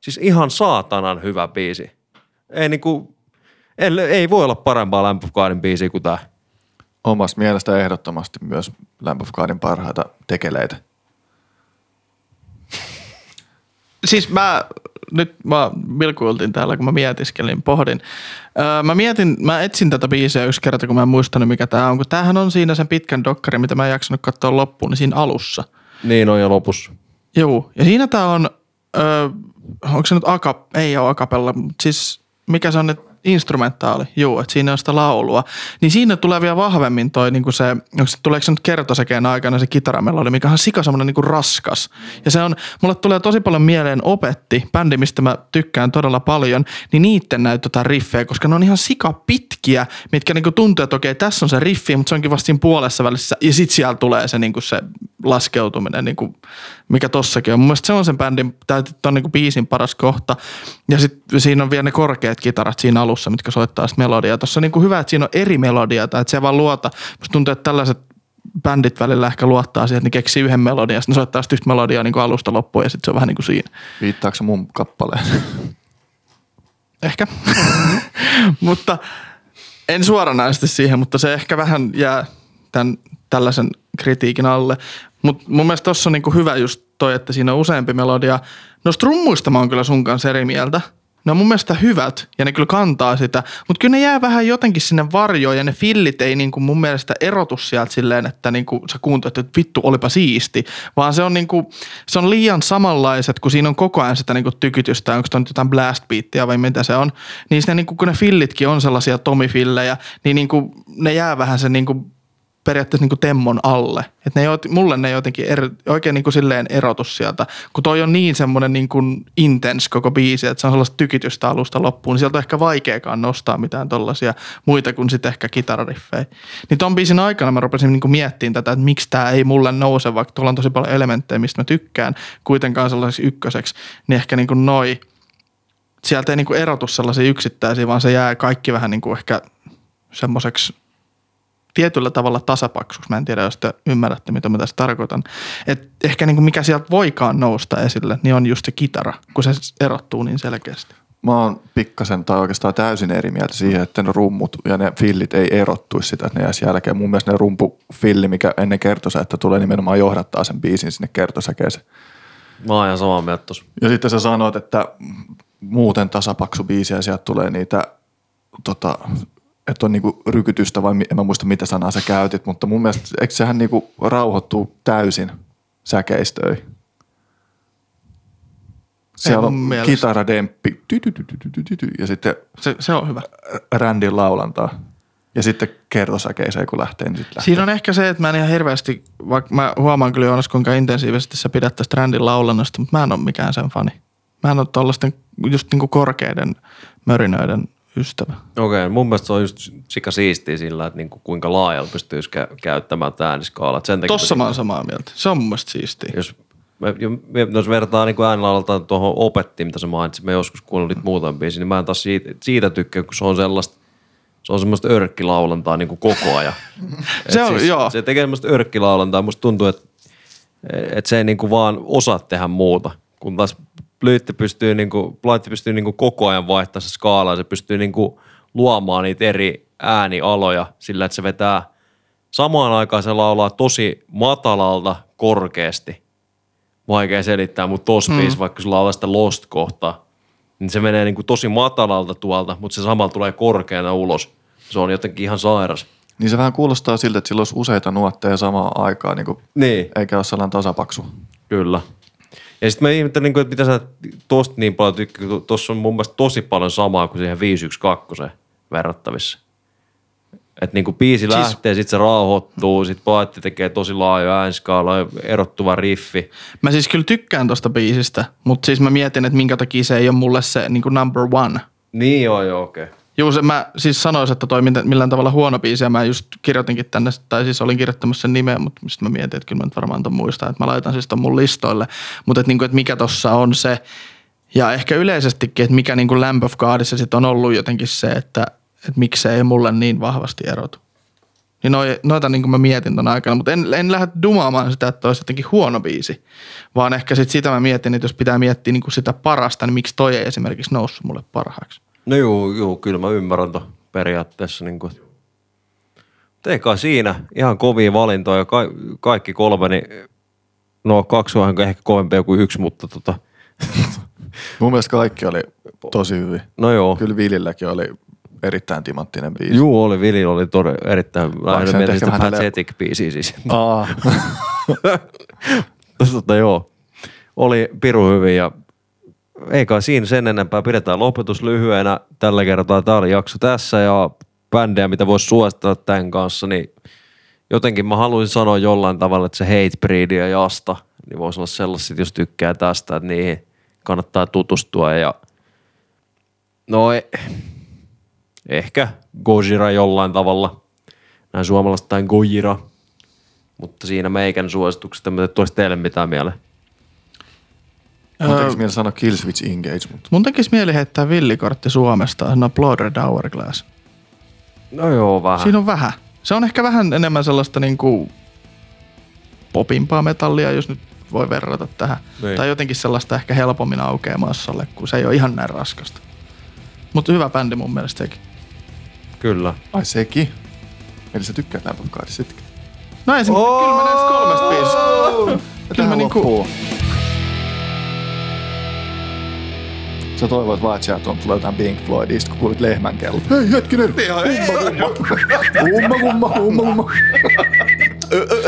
Siis ihan saatanan hyvä biisi. Ei niinku... Ei, ei voi olla parempaa Lamb of Godin biisiä kuin tämä. Omasta mielestä ehdottomasti myös Lamb of Godin parhaita tekeleitä. Siis mä, nyt mä vilkuiltin täällä, kun mä mietiskelin, pohdin. Öö, mä mietin, mä etsin tätä biisiä yksi kerta, kun mä en muistanut mikä tää on, kun tämähän on siinä sen pitkän dokkarin, mitä mä en jaksanut katsoa loppuun, niin siinä alussa. Niin on ja lopussa. Joo, ja siinä tää on, öö, onko se nyt aka, ei ole akapella, mutta siis mikä se on nyt? Instrumentaali, juu, että siinä on sitä laulua. Niin siinä tulee vielä vahvemmin toi niinku se, tuleeko se nyt kertosäkeen aikana se kitaramelodi, mikä on sika semmoinen niinku raskas. Ja se on, mulle tulee tosi paljon mieleen Opetti, bändi, mistä mä tykkään todella paljon, niin niitten näytetään riffejä, koska ne on ihan sika pitkiä, mitkä niinku tuntuu, että okei, tässä on se riffi, mutta se onkin vasta siinä puolessa välissä, ja sit siellä tulee se niinku se laskeutuminen, niinku, mikä tossakin on. Mun mielestä se on sen bändin, tää on niinku biisin paras kohta, ja sit siinä on vielä ne korkeat kitarat siinä alussa, mitkä soittaa sitä melodiaa. Tuossa on niin kuin hyvä, että siinä on eri melodiaa, tai että se vaan luota. Musta tuntuu, että tällaiset bändit välillä ehkä luottaa siihen, että ne keksii yhden melodian, ja sitten ne soittaa sitä yhtä melodiaa niin kuin alusta loppuun, ja sitten se on vähän niin kuin siinä. Viittaako se mun kappaleen? Ehkä. Mutta en suoranaisesti siihen, mutta se ehkä vähän jää tämän, tällaisen kritiikin alle. Mutta mun mielestä tuossa on niin kuin hyvä just toi, että siinä on useampi melodia. No strummuista mä oon kyllä sun kanssa eri mieltä. Ne on mun mielestä hyvät, ja ne kyllä kantaa sitä, mutta kyllä ne jää vähän jotenkin sinne varjoon, ja ne fillit ei niin kuin mun mielestä erotu sieltä silleen, että niin kuin sä kuuntelet, että vittu, olipa siisti, vaan se on, niin kuin, se on liian samanlaiset, kun siinä on koko ajan sitä niin kuin tykitystä, onko se nyt jotain blast beattia vai mitä se on, niin ne, niin kuin, kun ne fillitkin on sellaisia tomifillejä, niin, niin kuin, ne jää vähän sen niin kuin, periaatteessa niin kuin temmon alle. Et ne ei, mulle ne ei jotenkin er, oikein niin kuin silleen erotu sieltä, kun toi on niin semmoinen niin kuin intense koko biisi, että se on sellaista tykitystä alusta loppuun, niin sieltä on ehkä vaikeakaan nostaa mitään tollaisia muita kuin sitten ehkä kitarariffejä. Niin ton biisin aikana mä rupesin niin kuin miettimään tätä, että miksi tää ei mulle nouse, vaikka tuolla on tosi paljon elementtejä, mistä mä tykkään, kuitenkaan sellaiseksi ykköseksi, niin ehkä niin kuin noi, sieltä ei niin kuin erotu sellaisia yksittäisiä, vaan se jää kaikki vähän niin kuin ehkä semmoiseksi tietyllä tavalla tasapaksuksi. Mä en tiedä, jos te ymmärrätte, mitä mä tässä tarkoitan. Et ehkä niin kuin mikä sieltä voikaan nousta esille, niin on just se kitara, kun se erottuu niin selkeästi. Mä oon pikkasen tai oikeastaan täysin eri mieltä siihen, että ne rummut ja ne fillit ei erottuisi sitä, että ne jäisi jälkeen. Mun mielestä ne rumpufilli, mikä ennen kertosä, että tulee nimenomaan johdattaa sen biisin sinne kertosäkeeseen. Mä oon ihan samaa mieltä tossa. Ja sitten sä sanoit, että muuten tasapaksu biisi ja sieltä tulee niitä... Tota, että on niinku rykytystä vai en mä muista mitä sanaa sä käytit, mutta mun mielestä eikö sehän niinku rauhoittuu täysin säkeistöihin. Siellä on kitarademppi ja sitten se, se on hyvä. Rändin laulantaa. Ja sitten kertosäkeeseen, kun lähtee, niin sitten lähtee. Siinä on ehkä se, että mä en ihan hirveästi, vaikka mä huomaan kyllä Joonas, kuinka intensiivisesti sä pidät tästä rändin laulannasta, mutta mä en ole mikään sen fani. Mä en ole tollaisten just niinku korkeiden mörinöiden ystävä. Okei, okay, mun mielestä se on just sika siistiä sillä, että niinku kuinka laajalla pystyisi kä- käyttämään tämä ääniskaala. Tossa mä oon samaa mieltä. Se on mun mielestä siistiä. Jos, jos vertaa niin äänilaulaltaan tuohon opettiin, mitä sä mainitsit, mä joskus kuunnellut mm. muutamia biisiä, niin mä en taas siitä, siitä tykkää, kun se on sellaista, se on semmoista örkkilaulantaa niin kuin koko ajan. se, on, siis, joo. se tekee semmoista örkkilaulantaa. Musta tuntuu, että et se ei niin kuin vaan osaa tehdä muuta. Kun taas plyytti pystyy, niin kuin, plyytti pystyy niin kuin koko ajan vaihtamaan se skaalaa. Se pystyy niin kuin luomaan niitä eri äänialoja sillä, että se vetää samaan aikaan se laulaa tosi matalalta korkeasti. Vaikea selittää, mutta tossa biis, mm. vaikka se laulaa sitä Lost-kohtaa. Niin se menee niin kuin tosi matalalta tuolta, mutta se samalla tulee korkeana ulos. Se on jotenkin ihan sairas. Niin se vähän kuulostaa siltä, että sillä olisi useita nuotteja samaan aikaan, niin kuin, niin. eikä ole sellainen tasapaksu. Kyllä. Ja sitten mä ihmettelin, niin kuin, että mitä sä tosta niin paljon tykkää, kun tossa on mun mielestä tosi paljon samaa kuin siihen viisi yksi kaksi verrattavissa. Että niin kuin biisi siis... lähtee, sitten se rauhoittuu, sitten paatti tekee tosi laaja äänskaala, erottuva riffi. Mä siis kyllä tykkään tosta biisistä, mutta siis mä mietin, että minkä takia se ei ole mulle se niin kuin number one. Niin joo, joo, okei. Okay. Juu, se mä siis sanoisin, että toi millään tavalla huono biisi, ja mä just kirjoitinkin tänne, tai siis olin kirjoittamassa sen nimeä, mutta sitten mä mietin, että kyllä mä nyt varmaan ton muistan, että mä laitan siis ton mun listoille. Mutta että, niin kuin, että mikä tossa on se, ja ehkä yleisestikin, että mikä niin kuin Lamb of Godissa sitten on ollut jotenkin se, että että miksei mulle niin vahvasti erotu. Niin noita niin kuin mä mietin ton aikana, mutta en, en lähde dumaamaan sitä, että olisi jotenkin huono biisi, vaan ehkä sit sitä mä mietin, että jos pitää miettiä niin kuin sitä parasta, niin miksi toi ei esimerkiksi noussut mulle parhaaksi. No juu, juu kyllä mä ymmärrän ton periaatteessa. Niin kuin. Teikä siinä ihan kovia valintoja, Ka- kaikki kolme, niin no kaksi on ehkä kovempia kuin yksi, mutta tota. Mun mielestä kaikki oli tosi hyvin. No joo. Kyllä Vililläkin oli. Erittäin timanttinen biisi. Juu, oli. Vili oli todella erittäin... Lähdin mietin sitä Pathetic-biisiä siis. Aa. Totta joo. Oli piru hyvin ja eikä siinä sen enempää. Pidetään lopetus lyhyenä. Tällä kertaa tää oli jakso tässä ja bändejä, mitä voisi suosittaa tämän kanssa, niin jotenkin mä haluaisin sanoa jollain tavalla, että se Hatebreed ja Jasta, niin voisi olla sellaiset, jos tykkää tästä, että niihin kannattaa tutustua ja... No ei... Ehkä Gojira jollain tavalla, näin suomalaistain Gojira, mutta siinä meikän suosituksesta, mutta et olisi teille mitään mieleen. Öö, mun tekisi mieli sanoa Killswitch Engage. Mutta... Mun tekisi mieli heittää villikortti Suomesta, sanoa Blood Red Hourglass. No joo, vähän. Siinä on vähän. Se on ehkä vähän enemmän sellaista niinku popimpaa metallia, jos nyt voi verrata tähän. Niin. Tai jotenkin sellaista ehkä helpommin aukeaa massalle, kun se ei ole ihan näin raskasta. Mutta hyvä bändi mun mielestä sekin. Kyllä. Ai sekin? Eli sä tykkäät Lamb of Godista sitkin? No ei se, oh! Kyllä mä näistä kolmesta biisistä. Kyllä mä niinku... Sä toivoit vaan, että sieltä on tullut jotain Pink Floydista, kun kuulit lehmän kello. Hei hetkinen! Umma kumma! Umma kumma! Umma kumma!